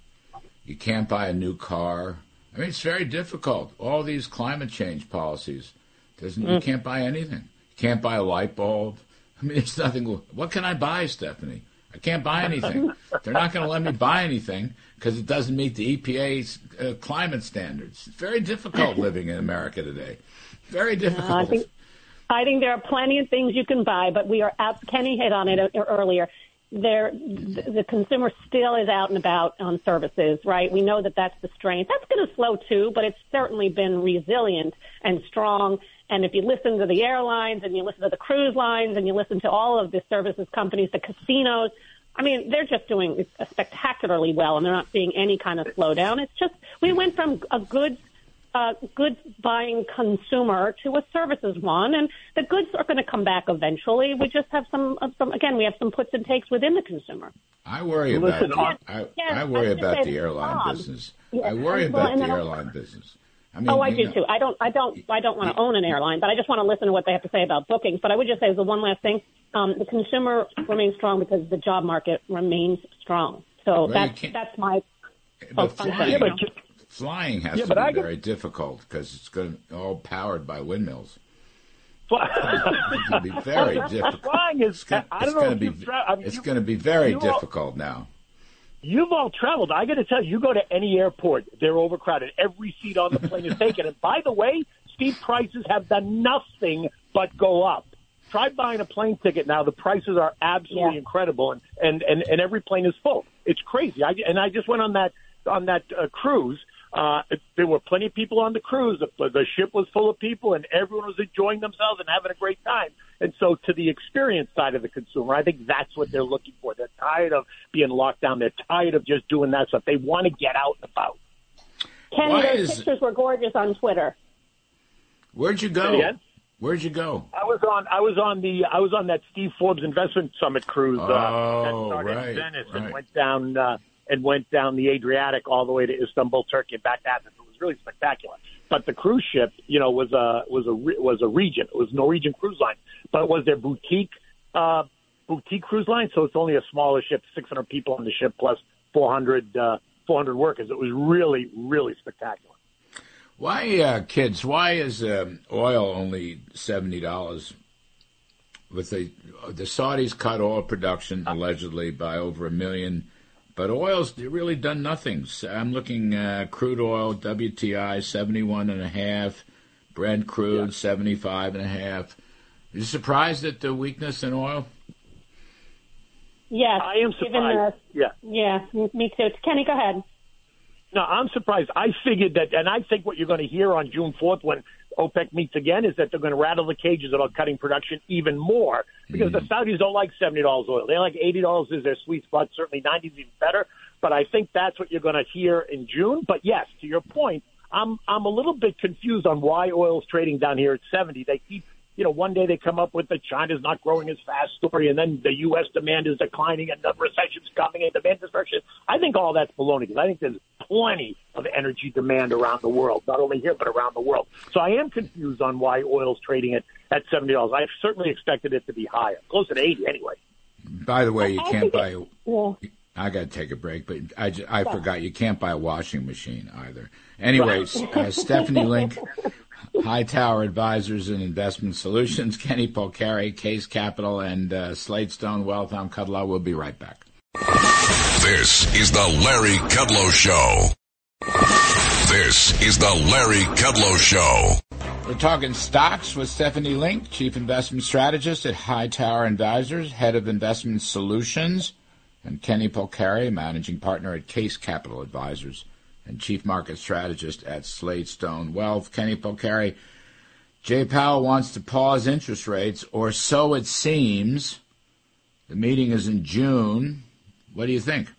You can't buy a new car. I mean, it's very difficult. All these climate change policies, you can't buy anything. You can't buy a light bulb. I mean, it's nothing. What can I buy, Stephanie? I can't buy anything. They're not going to let me buy anything because it doesn't meet the EPA's climate standards. It's very difficult living in America today. Very difficult. I think there are plenty of things you can buy, but we are out. Kenny hit on it earlier. The consumer still is out and about on services, right? We know that that's the strength. That's going to slow too, but it's certainly been resilient and strong. And if you listen to the airlines and you listen to the cruise lines and you listen to all of the services companies, the casinos, I mean, they're just doing spectacularly well, and they're not seeing any kind of slowdown. It's just we went from a goods buying consumer to a services one, and the goods are going to come back eventually. We just have some puts and takes within the consumer. I worry about the airline business. Yeah. I worry about the airline business. I mean, I do too. I don't want to own an airline, but I just want to listen to what they have to say about bookings. But I would just say the one last thing: the consumer remains strong because the job market remains strong. So that's my. Flying has to be very difficult because it's all powered by windmills. It's going to be very difficult. Flying is going to be very difficult now. You've all traveled. I got to tell you, you go to any airport, they're overcrowded. Every seat on the plane is taken. And by the way, seat prices have done nothing but go up. Try buying a plane ticket now. The prices are absolutely incredible, and every plane is full. It's crazy. I just went on that cruise. There were plenty of people on the cruise. The ship was full of people, and everyone was enjoying themselves and having a great time. And so to the experience side of the consumer, I think that's what they're looking for. They're tired of being locked down. They're tired of just doing that stuff. They want to get out and about. Kenny, those pictures were gorgeous on Twitter. Where'd you go? Yeah. Where'd you go? I was on that Steve Forbes Investment Summit cruise that started in Venice and went down the Adriatic all the way to Istanbul, Turkey, and back to Athens. It was really spectacular. But the cruise ship, was a Regent. It was Norwegian Cruise Line, but it was their boutique cruise line. So it's only a smaller ship, 600 people on the ship plus 400 workers. It was really, really spectacular. Why is oil only $70? With the Saudis cut oil production allegedly by over 1 million But oil's really done nothing. So I'm looking crude oil, WTI, 71.5, Brent crude, 75.5. Are you surprised at the weakness in oil? Yes. I am surprised. Yeah, me too. Kenny, go ahead. No, I'm surprised. I figured that, and I think what you're going to hear on June 4th when OPEC meets again is that they're going to rattle the cages about cutting production even more because the Saudis don't like $70 oil. They like $80 is their sweet spot. Certainly 90 is even better. But I think that's what you're going to hear in June. But yes, to your point, I'm a little bit confused on why oil's trading down here at 70. They keep, you know, one day they come up with the China's not growing as fast story, and then the U.S. demand is declining, and the recession's coming, and demand destruction. I think all that's baloney, because I think there's plenty of energy demand around the world, not only here, but around the world. So I am confused on why oil's trading at $70. I certainly expected it to be higher, closer to 80 anyway. By the way, you can't buy – I got to take a break, but I forgot you can't buy a washing machine either. Anyways, Stephanie Link – Hightower Advisors and Investment Solutions, Kenny Polcari, Case Capital, and Slate Stone Wealth. I'm Kudlow. We'll be right back. This is the Larry Kudlow Show. This is the Larry Kudlow Show. We're talking stocks with Stephanie Link, Chief Investment Strategist at Hightower Advisors, Head of Investment Solutions, and Kenny Polcari, Managing Partner at Case Capital Advisors and Chief Market Strategist at Slate Stone Wealth. Kenny Polcari, Jay Powell wants to pause interest rates, or so it seems. The meeting is in June. What do you think?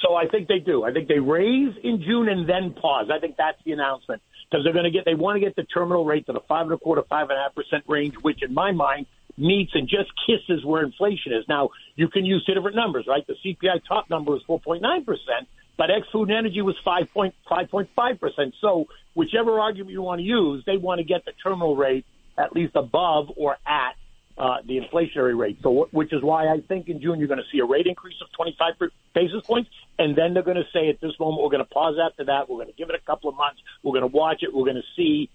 So I think they do. I think they raise in June and then pause. I think that's the announcement, because they're going to get. They want to get the terminal rate to the 5.25%, 5.5% range, which in my mind meets and just kisses where inflation is. Now you can use two different numbers, right? The CPI top number is 4.9%. But ex-food and energy was 5.5%. So whichever argument you want to use, they want to get the terminal rate at least above or at the inflationary rate. So which is why I think in June you're going to see a rate increase of 25 basis points. And then they're going to say at this moment, we're going to pause after that. We're going to give it a couple of months. We're going to watch it. We're going to see.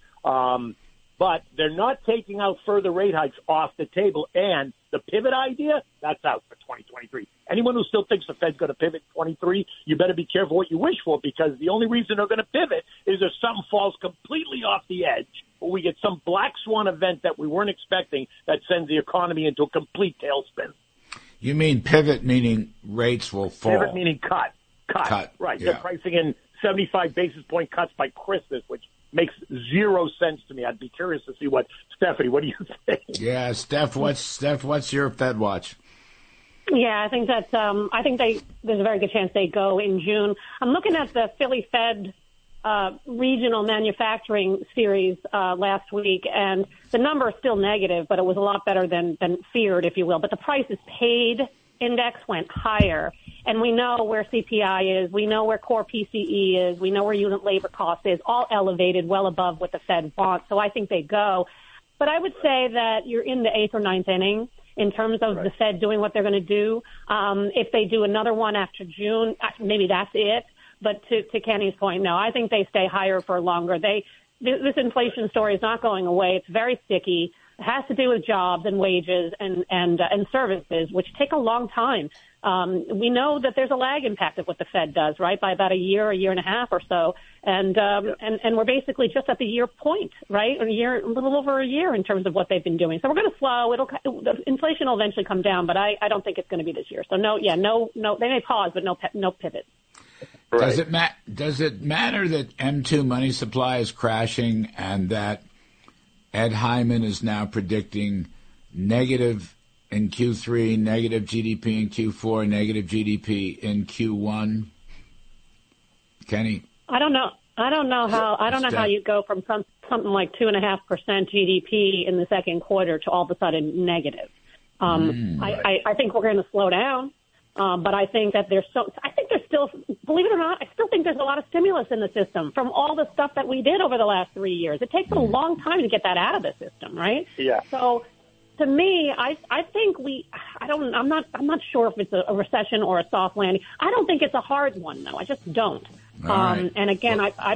But they're not taking out further rate hikes off the table. And the pivot idea, that's out for 2023. Anyone who still thinks the Fed's going to pivot in 23, you better be careful what you wish for, because the only reason they're going to pivot is if something falls completely off the edge, or we get some black swan event that we weren't expecting that sends the economy into a complete tailspin. You mean pivot meaning rates will fall? Pivot meaning cut. Cut. Right. Yeah. They're pricing in 75 basis point cuts by Christmas, which makes 0 sense to me. I'd be curious to see what Stephanie, what do you think? Yeah, Steph, what's your Fed watch? Yeah, I think that there's a very good chance they go in June. I'm looking at the Philly Fed regional manufacturing series last week, and the number is still negative, but it was a lot better than feared, if you will. But the prices paid index went higher, and we know where CPI is, we know where core PCE is, we know where unit labor cost is, all elevated well above what the Fed wants. So I think they go. But I would say that you're in the 8th or 9th inning in terms of the Fed doing what they're going to do. If they do another one after June, maybe that's it. But to Kenny's point, no, I think they stay higher for longer. This inflation story is not going away. It's very sticky. It has to do with jobs and wages and services, which take a long time. We know that there's a lag impact of what the Fed does, right, by about a year and a half or so. And we're basically just at the year point, right, a little over a year in terms of what they've been doing. So we're going to slow. Inflation will eventually come down, but I don't think it's going to be this year. So, no, they may pause, but no pivot. Right. Does it matter that M2 money supply is crashing and that Ed Hyman is now predicting negative in Q3, negative GDP in Q4, negative GDP in Q1. Kenny, I don't know how you go from something like 2.5% GDP in the second quarter to all of a sudden negative. I think we're going to slow down, but I think that there's still, believe it or not, I still think there's a lot of stimulus in the system from all the stuff that we did over the last 3 years. It takes a long time to get that out of the system, right? Yeah. So, to me, I'm not sure if it's a recession or a soft landing. I don't think it's a hard one, though. I just don't. Right. And again, well, I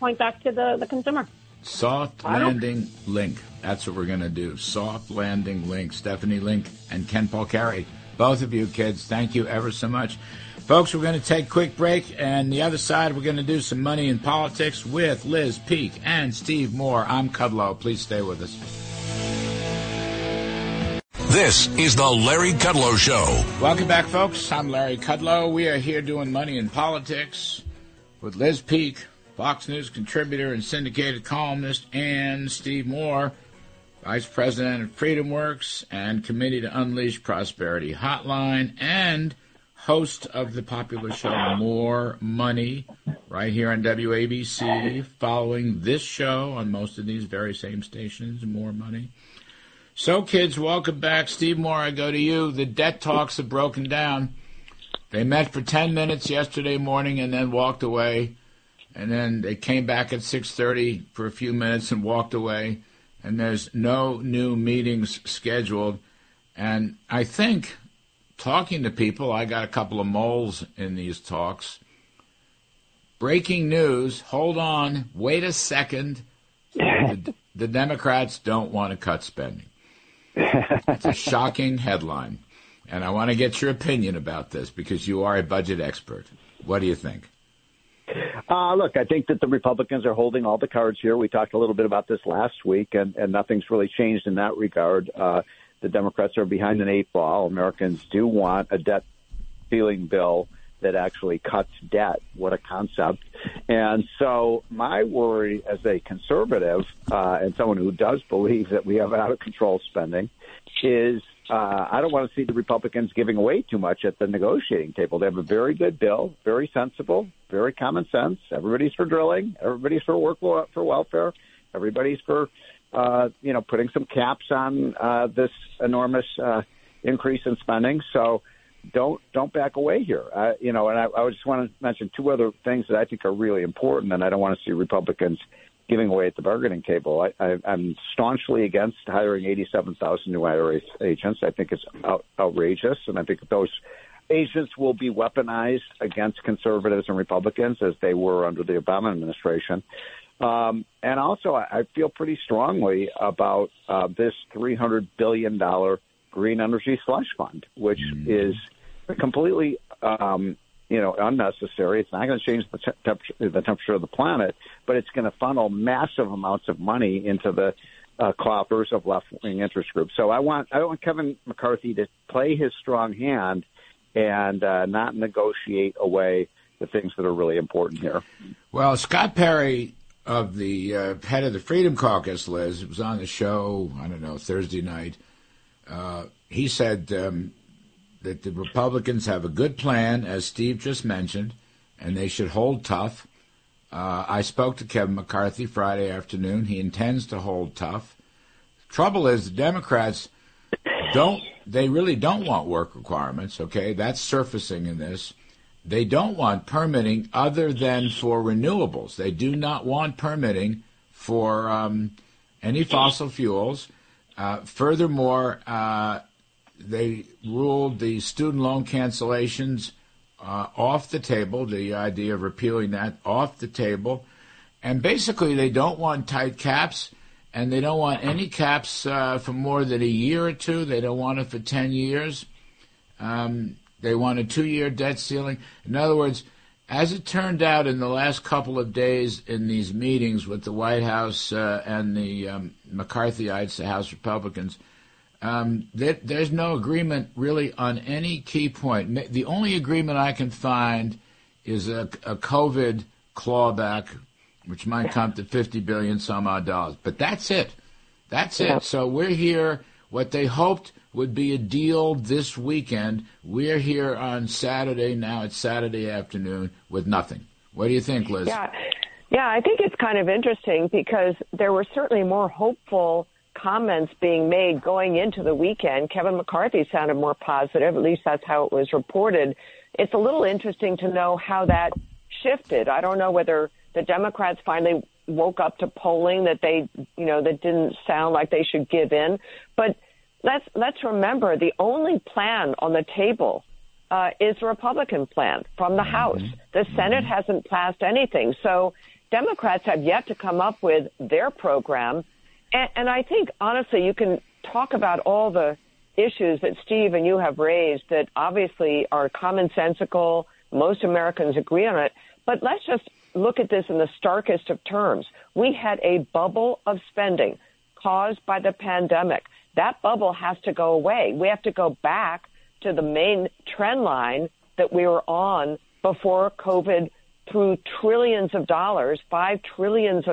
point back to the consumer. Soft landing link. That's what we're going to do. Soft landing link. Stephanie Link and Ken Polcari. Both of you kids, thank you ever so much. Folks, we're going to take a quick break, and the other side, we're going to do some money in politics with Liz Peek and Steve Moore. I'm Kudlow. Please stay with us. This is the Larry Kudlow Show. Welcome back, folks. I'm Larry Kudlow. We are here doing money in politics with Liz Peek, Fox News contributor and syndicated columnist, and Steve Moore, vice president of FreedomWorks and Committee to Unleash Prosperity Hotline, and host of the popular show More Money, right here on WABC, following this show on most of these very same stations, More Money. So, kids, welcome back. Steve Moore, I go to you. The debt talks have broken down. They met for 10 minutes yesterday morning and then walked away. And then they came back at 6:30 for a few minutes and walked away. And there's no new meetings scheduled. And I think, talking to people, I got a couple of moles in these talks. Breaking news, hold on, wait a second. The Democrats don't want to cut spending. It's a shocking headline, and I want to get your opinion about this because you are a budget expert. What do you think? Look, I think that the Republicans are holding all the cards here. We talked a little bit about this last week, and nothing's really changed in that regard. The Democrats are behind an eight ball. Americans do want a debt-ceiling bill that actually cuts debt. What a concept. And so my worry as a conservative and someone who does believe that we have out-of-control spending is I don't want to see the Republicans giving away too much at the negotiating table. They have a very good bill, very sensible, very common sense. Everybody's for drilling. Everybody's for work for welfare. Everybody's for putting some caps on this enormous increase in spending. So don't back away here. I just want to mention two other things that I think are really important, and I don't want to see Republicans giving away at the bargaining table. I'm staunchly against hiring 87,000 new IRS agents. I think it's outrageous, and I think those agents will be weaponized against conservatives and Republicans as they were under the Obama administration. And also, I feel pretty strongly about this $300 billion green energy slush fund, which is completely, unnecessary. It's not going to change the temperature of the planet, but it's going to funnel massive amounts of money into the coffers of left-wing interest groups. So I want Kevin McCarthy to play his strong hand and not negotiate away the things that are really important here. Well, Scott Perry, of the head of the Freedom Caucus, Liz, was on the show, I don't know, Thursday night. He said that the Republicans have a good plan, as Steve just mentioned, and they should hold tough. I spoke to Kevin McCarthy Friday afternoon. He intends to hold tough. Trouble is the Democrats really don't want work requirements, okay? That's surfacing in this. They don't want permitting other than for renewables. They do not want permitting for any fossil fuels. Furthermore, they ruled the student loan cancellations off the table, the idea of repealing that off the table. And basically, they don't want tight caps, and they don't want any caps for more than a year or two. They don't want it for 10 years. They want a 2-year debt ceiling. In other words, as it turned out in the last couple of days in these meetings with the White House and the McCarthyites, the House Republicans, there's no agreement really on any key point. The only agreement I can find is a COVID clawback, which might come to $50 billion some odd dollars. But that's it. That's it. So we're here. What they hoped would be a deal this weekend. We're here on Saturday. Now it's Saturday afternoon with nothing. What do you think, Liz? Yeah, I think it's kind of interesting because there were certainly more hopeful comments being made going into the weekend. Kevin McCarthy sounded more positive. At least that's how it was reported. It's a little interesting to know how that shifted. I don't know whether the Democrats finally woke up to polling that they, that didn't sound like they should give in. But let's remember the only plan on the table is the Republican plan from the House. The Senate hasn't passed anything. So Democrats have yet to come up with their program. And I think, honestly, you can talk about all the issues that Steve and you have raised that obviously are commonsensical, Most Americans agree on it. But let's just look at this in the starkest of terms. We had a bubble of spending caused by the pandemic. That bubble has to go away. We have to go back to the main trend line that we were on before COVID threw trillions of dollars, $5 trillion into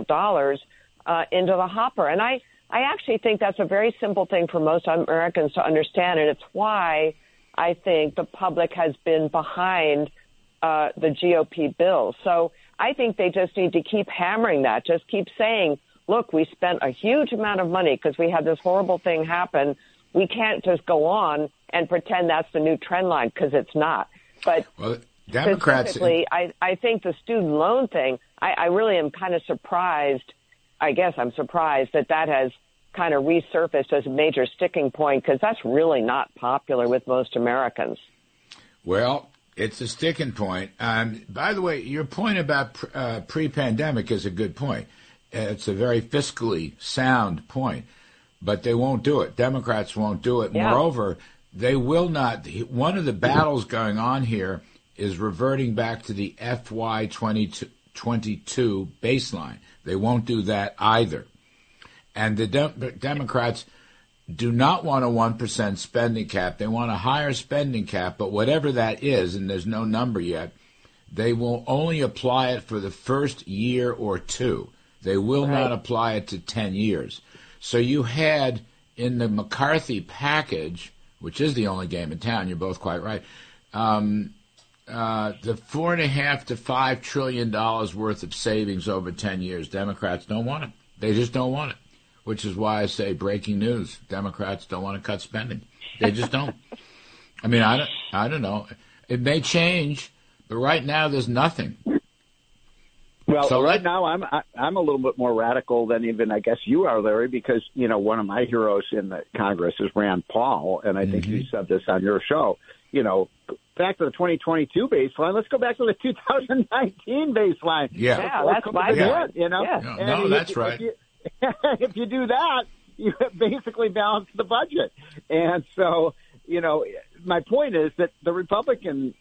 the hopper. And I actually think that's a very simple thing for most Americans to understand. And it's why I think the public has been behind the GOP bill. So I think they just need to keep hammering that, just keep saying, look, we spent a huge amount of money because we had this horrible thing happen. We can't just go on and pretend that's the new trend line because it's not. But well, Democrats specifically, I think the student loan thing, I really am kind of surprised. I guess I'm surprised that that has kind of resurfaced as a major sticking point because that's really not popular with most Americans. Well, it's a sticking point. By the way, your point about pre-pandemic is a good point. It's a very fiscally sound point, but they won't do it. Democrats won't do it. Yeah. Moreover, they will not. One of the battles going on here is reverting back to the FY 22 baseline. They won't do that either. And the Democrats do not want a 1% spending cap. They want a higher spending cap, but whatever that is, and there's no number yet, they will only apply it for the first year or two. They will not apply it to 10 years. So you had in the McCarthy package, which is the only game in town, you're both quite right, the $4.5 to $5 trillion worth of savings over 10 years. Democrats don't want it. They just don't want it, which is why I say breaking news. Democrats don't want to cut spending. They just don't. I mean, I don't know. It may change, but right now there's nothing. Well, so right now I'm a little bit more radical than even I guess you are, Larry, because, you know, one of my heroes in the Congress is Rand Paul, and I think you said this on your show. You know, back to the 2022 baseline. Let's go back to the 2019 baseline. Yeah, that's my point. You know, no, that's right. If you do that, you basically balance the budget. And so, you know, my point is that the Republican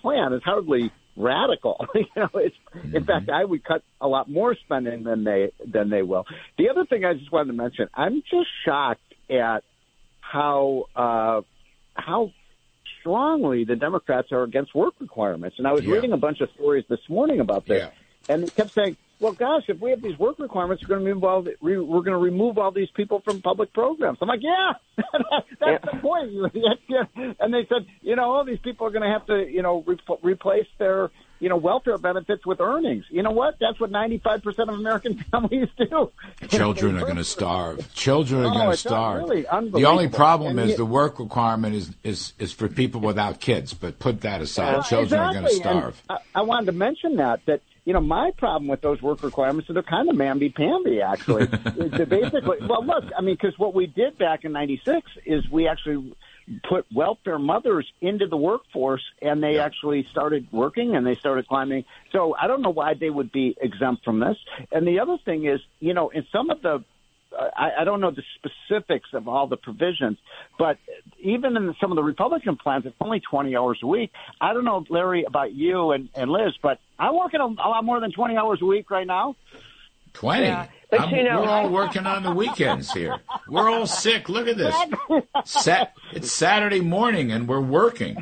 plan is hardly radical. You know, it's in fact I would cut a lot more spending than they will. The other thing I just wanted to mention, I'm just shocked at how strongly the Democrats are against work requirements. And I was reading a bunch of stories this morning about this, and they kept saying, well, gosh, if we have these work requirements, we're going to remove all these people from public programs. I'm like, that's the point. And they said, you know, all these people are going to have to, you know, replace their, you know, welfare benefits with earnings. You know what? That's what 95% of American families do. Children are going to starve. Children are going to starve. Really the only problem is the work requirement is for people without kids. But put that aside. Children are going to starve. I wanted to mention that. You know, my problem with those work requirements is they're kind of mamby-pamby, actually. Basically, well, look, I mean, because what we did back in 96 is we actually put welfare mothers into the workforce, and they actually started working, and they started climbing. So I don't know why they would be exempt from this. And the other thing is, you know, in some of the I don't know the specifics of all the provisions, but even in some of the Republican plans, it's only 20 hours a week. I don't know, Larry, about you and Liz, but I'm working a lot more than 20 hours a week right now. 20? Yeah. But you know, we're all working on the weekends here. We're all sick. Look at this. It's Saturday morning and we're working.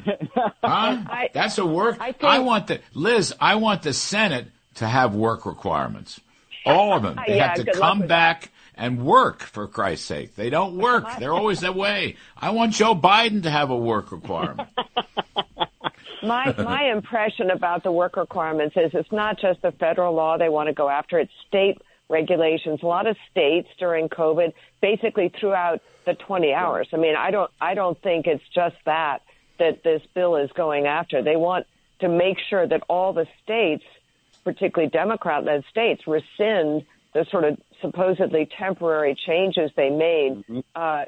That's a work. I want the Senate to have work requirements. All of them. They have to come back and work, for Christ's sake. They don't work. They're always away. I want Joe Biden to have a work requirement. My impression about the work requirements is it's not just the federal law they want to go after. It's state regulations. A lot of states during COVID basically threw out the 20 hours. I mean, I don't think it's just that this bill is going after. They want to make sure that all the states, particularly Democrat-led states, rescind the sort of supposedly temporary changes they made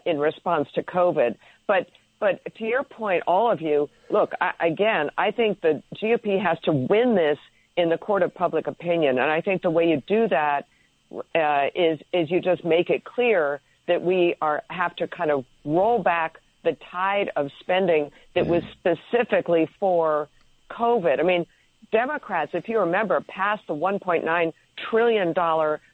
in response to COVID. But to your point, all of you, look, I think the GOP has to win this in the court of public opinion. And I think the way you do that is you just make it clear that we have to kind of roll back the tide of spending that was specifically for COVID. I mean, Democrats, if you remember, passed the $1.9 trillion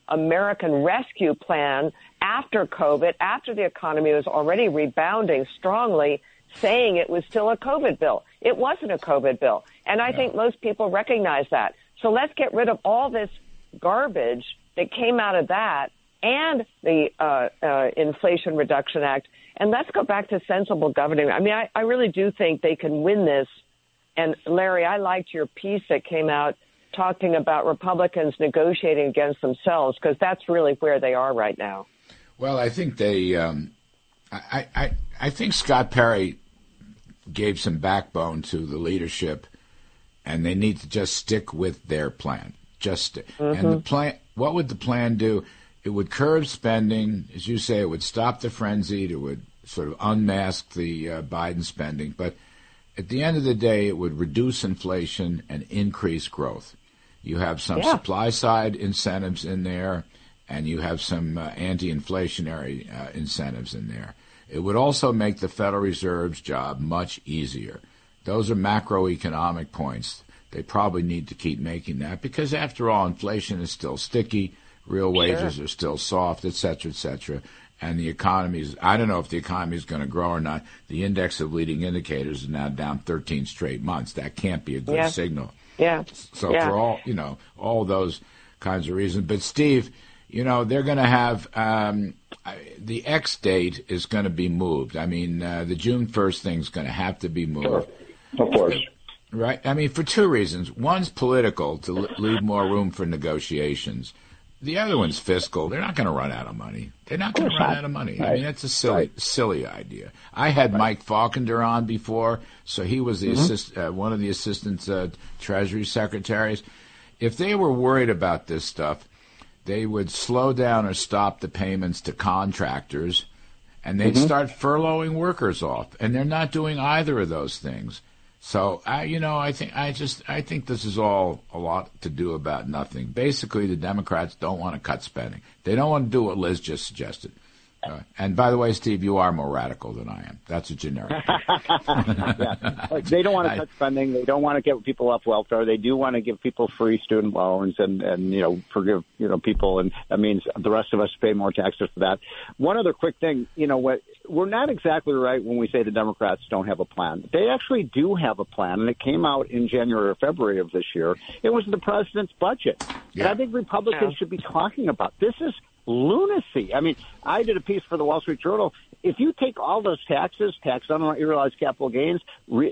American Rescue Plan after COVID, after the economy was already rebounding strongly, saying it was still a COVID bill. It wasn't a COVID bill. And I think most people recognize that. So let's get rid of all this garbage that came out of that and the Inflation Reduction Act. And let's go back to sensible governing. I mean, I really do think they can win this. And, Larry, I liked your piece that came out talking about Republicans negotiating against themselves, because that's really where they are right now. Well, I think they I think Scott Perry gave some backbone to the leadership, and they need to just stick with their plan. And the plan, what would the plan do? It would curb spending. As you say, it would stop the frenzy. It would sort of unmask the Biden spending. But at the end of the day, it would reduce inflation and increase growth. You have some supply side incentives in there, and you have some anti-inflationary incentives in there. It would also make the Federal Reserve's job much easier. Those are macroeconomic points. They probably need to keep making that because, after all, inflation is still sticky. Real wages are still soft, et cetera, and the economy is, I don't know if the economy is going to grow or not. The index of leading indicators is now down 13 straight months. That can't be a good signal. So for all, you know, all those kinds of reasons. But, Steve, you know, they're going to have the X date is going to be moved. I mean, the June 1st thing is going to have to be moved. Of course. Right. I mean, for two reasons. One's political, to leave more room for negotiations. The other one's fiscal. They're not going to run out of money. They're not going to run out of money. Right. I mean, that's a silly idea. I had Mike Falkender on before, so he was the one of the assistant Treasury secretaries. If they were worried about this stuff, they would slow down or stop the payments to contractors, and they'd start furloughing workers off. And they're not doing either of those things. So I think this is all a lot to do about nothing. Basically, the Democrats don't want to cut spending. They don't want to do what Liz just suggested. And by the way, Steve, you are more radical than I am. That's a generic. They don't want to cut spending. They don't want to get people off welfare. They do want to give people free student loans and you know, forgive, you know, people, and that means the rest of us pay more taxes for that. One other quick thing, you know what? We're not exactly right when we say the Democrats don't have a plan. They actually do have a plan, and it came out in January or February of this year. It was the president's budget. Yeah. And I think Republicans should be talking about this is lunacy. I mean, I did a piece for the Wall Street Journal. If you take all those taxes, tax on unrealized capital gains,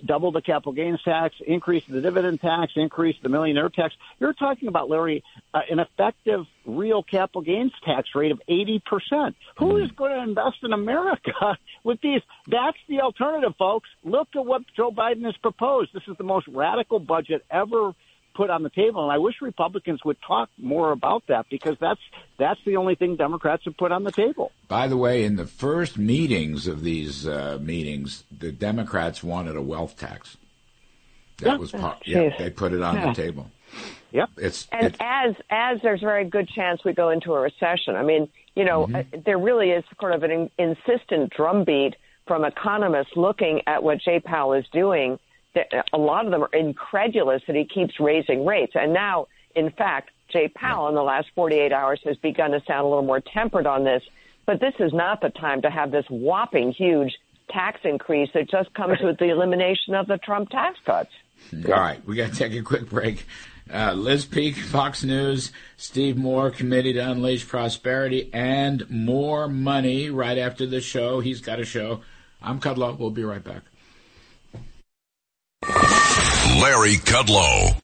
double the capital gains tax, increase the dividend tax, increase the millionaire tax, you're talking about, Larry, an effective real capital gains tax rate of 80%. Who is going to invest in America with these? That's the alternative, folks. Look at what Joe Biden has proposed. This is the most radical budget ever put on the table, and I wish Republicans would talk more about that, because that's the only thing Democrats have put on the table. By the way, in the first meetings of these meetings, the Democrats wanted a wealth tax. That was part. Yeah, they put it on the table. Yep. It's as there's a very good chance we go into a recession. I mean, you know, there really is sort of an insistent drumbeat from economists looking at what Jay Powell is doing. A lot of them are incredulous that he keeps raising rates. And now, in fact, Jay Powell in the last 48 hours has begun to sound a little more tempered on this. But this is not the time to have this whopping huge tax increase that just comes with the elimination of the Trump tax cuts. All right. We got to take a quick break. Liz Peek, Fox News, Steve Moore, Committee to Unleash Prosperity, and more money right after the show. He's got a show. I'm Kudlow. We'll be right back. Larry Kudlow.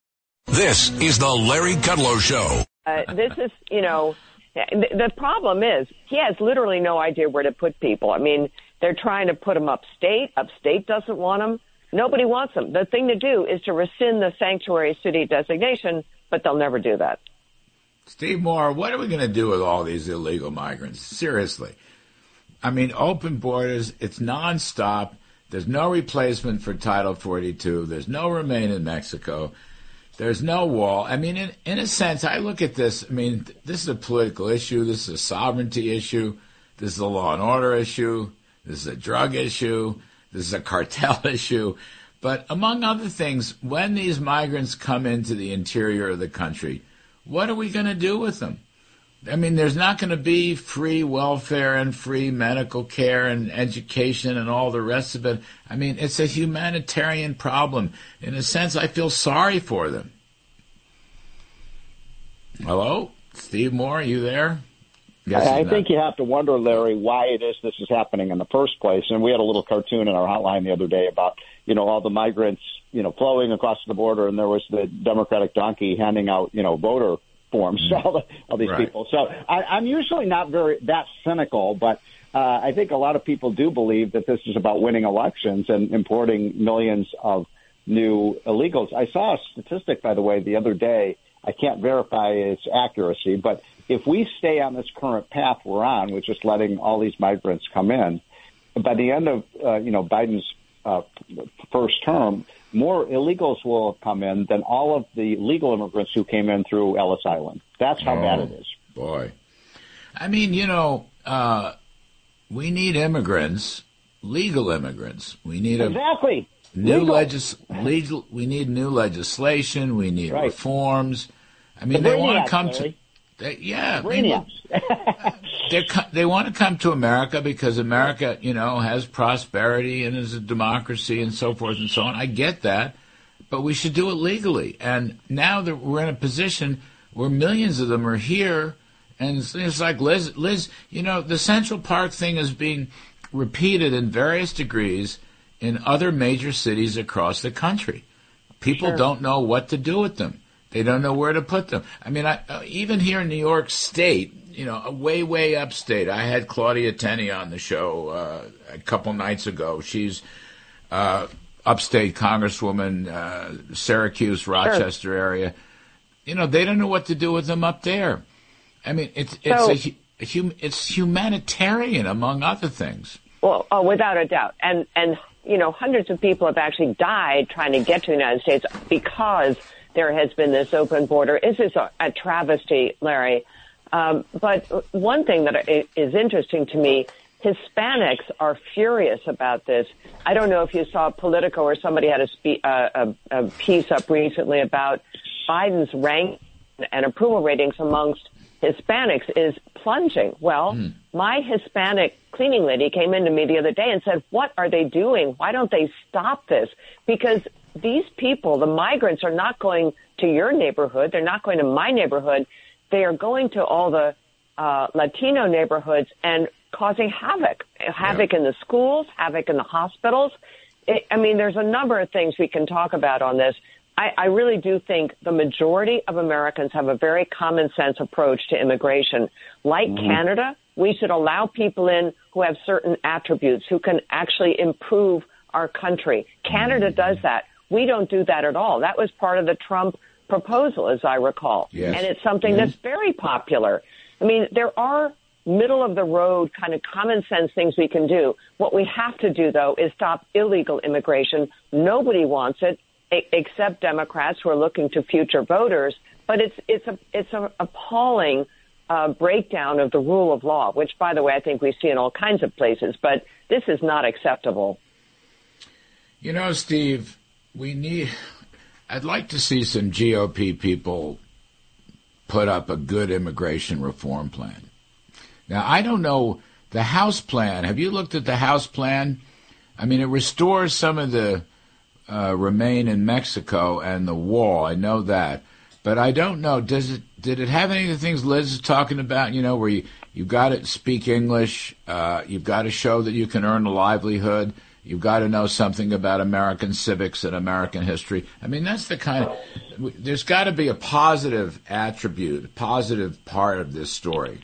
This is the Larry Kudlow Show. This is, you know, the problem is he has literally no idea where to put people. I mean, they're trying to put him upstate. Upstate doesn't want him. Nobody wants him. The thing to do is to rescind the sanctuary city designation, but they'll never do that. Steve Moore, what are we going to do with all these illegal migrants? Seriously. I mean, open borders, it's nonstop. There's no replacement for Title 42. There's no Remain in Mexico. There's no wall. I mean, in a sense, I look at this. I mean, this is a political issue. This is a sovereignty issue. This is a law and order issue. This is a drug issue. This is a cartel issue. But among other things, when these migrants come into the interior of the country, what are we going to do with them? I mean, there's not going to be free welfare and free medical care and education and all the rest of it. I mean, it's a humanitarian problem. In a sense, I feel sorry for them. Hello? Steve Moore, are you there? I think you have to wonder, Larry, why it is this is happening in the first place. And we had a little cartoon in our hotline the other day about, you know, all the migrants, you know, flowing across the border, and there was the Democratic donkey handing out, you know, voter forms to all these people. So I'm usually not that cynical, but I think a lot of people do believe that this is about winning elections and importing millions of new illegals. I saw a statistic, by the way, the other day. I can't verify its accuracy, but if we stay on this current path we're on, which is letting all these migrants come in, by the end of Biden's first term, more illegals will have come in than all of the legal immigrants who came in through Ellis Island. That's how bad it is. Boy, I mean, we need immigrants, legal immigrants. We need We need new legislation. We need reforms. I mean, they want to come to. They want to come to America because America, has prosperity and is a democracy and so forth and so on. I get that, but we should do it legally. And now that we're in a position where millions of them are here, and it's like Liz, the Central Park thing is being repeated in various degrees in other major cities across the country. People don't know what to do with them. They don't know where to put them. I mean, even here in New York State, way upstate, I had Claudia Tenney on the show a couple nights ago. She's upstate congresswoman, Syracuse, Rochester area. They don't know what to do with them up there. I mean, it's humanitarian, among other things. Well, without a doubt. And hundreds of people have actually died trying to get to the United States because there has been this open border. This is a travesty, Larry. But one thing that is interesting to me, Hispanics are furious about this. I don't know if you saw Politico or somebody had a piece up recently about Biden's rank and approval ratings amongst Hispanics is plunging. Well, my Hispanic cleaning lady came into me the other day and said, what are they doing? Why don't they stop this? Because these people, the migrants, are not going to your neighborhood. They're not going to my neighborhood. They are going to all the Latino neighborhoods and causing havoc in the schools, havoc in the hospitals. There's a number of things we can talk about on this. I really do think the majority of Americans have a very common sense approach to immigration. Like Canada, we should allow people in who have certain attributes, who can actually improve our country. Canada does that. We don't do that at all. That was part of the Trump proposal, as I recall. Yes. And it's something that's very popular. I mean, there are middle-of-the-road kind of common-sense things we can do. What we have to do, though, is stop illegal immigration. Nobody wants it, except Democrats who are looking to future voters. But it's an appalling breakdown of the rule of law, which, by the way, I think we see in all kinds of places. But this is not acceptable. Steve, I'd like to see some GOP people put up a good immigration reform plan. Now, I don't know the House plan. Have you looked at the House plan? I mean, it restores some of the Remain in Mexico and the wall. I know that. But I don't know, did it have any of the things Liz is talking about, where you've got to speak English, you've got to show that you can earn a livelihood, you've got to know something about American civics and American history. I mean, that's the there's got to be a positive attribute, a positive part of this story.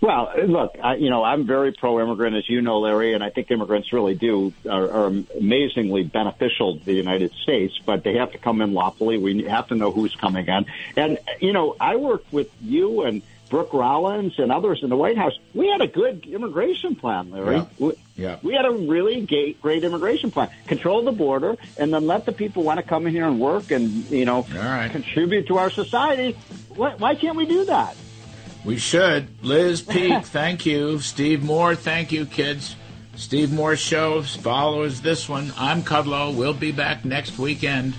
Well, look, I'm very pro-immigrant, as you know, Larry, and I think immigrants really are amazingly beneficial to the United States, but they have to come in lawfully. We have to know who's coming in. And, I worked with you and Brooke Rollins and others in the White House. We had a good immigration plan, Larry. Yeah. We had a really great immigration plan. Control the border and then let the people want to come in here and work and, contribute to our society. Why can't we do that? We should. Liz Peek, thank you. Steve Moore, thank you, kids. Steve Moore Show follows this one. I'm Kudlow. We'll be back next weekend.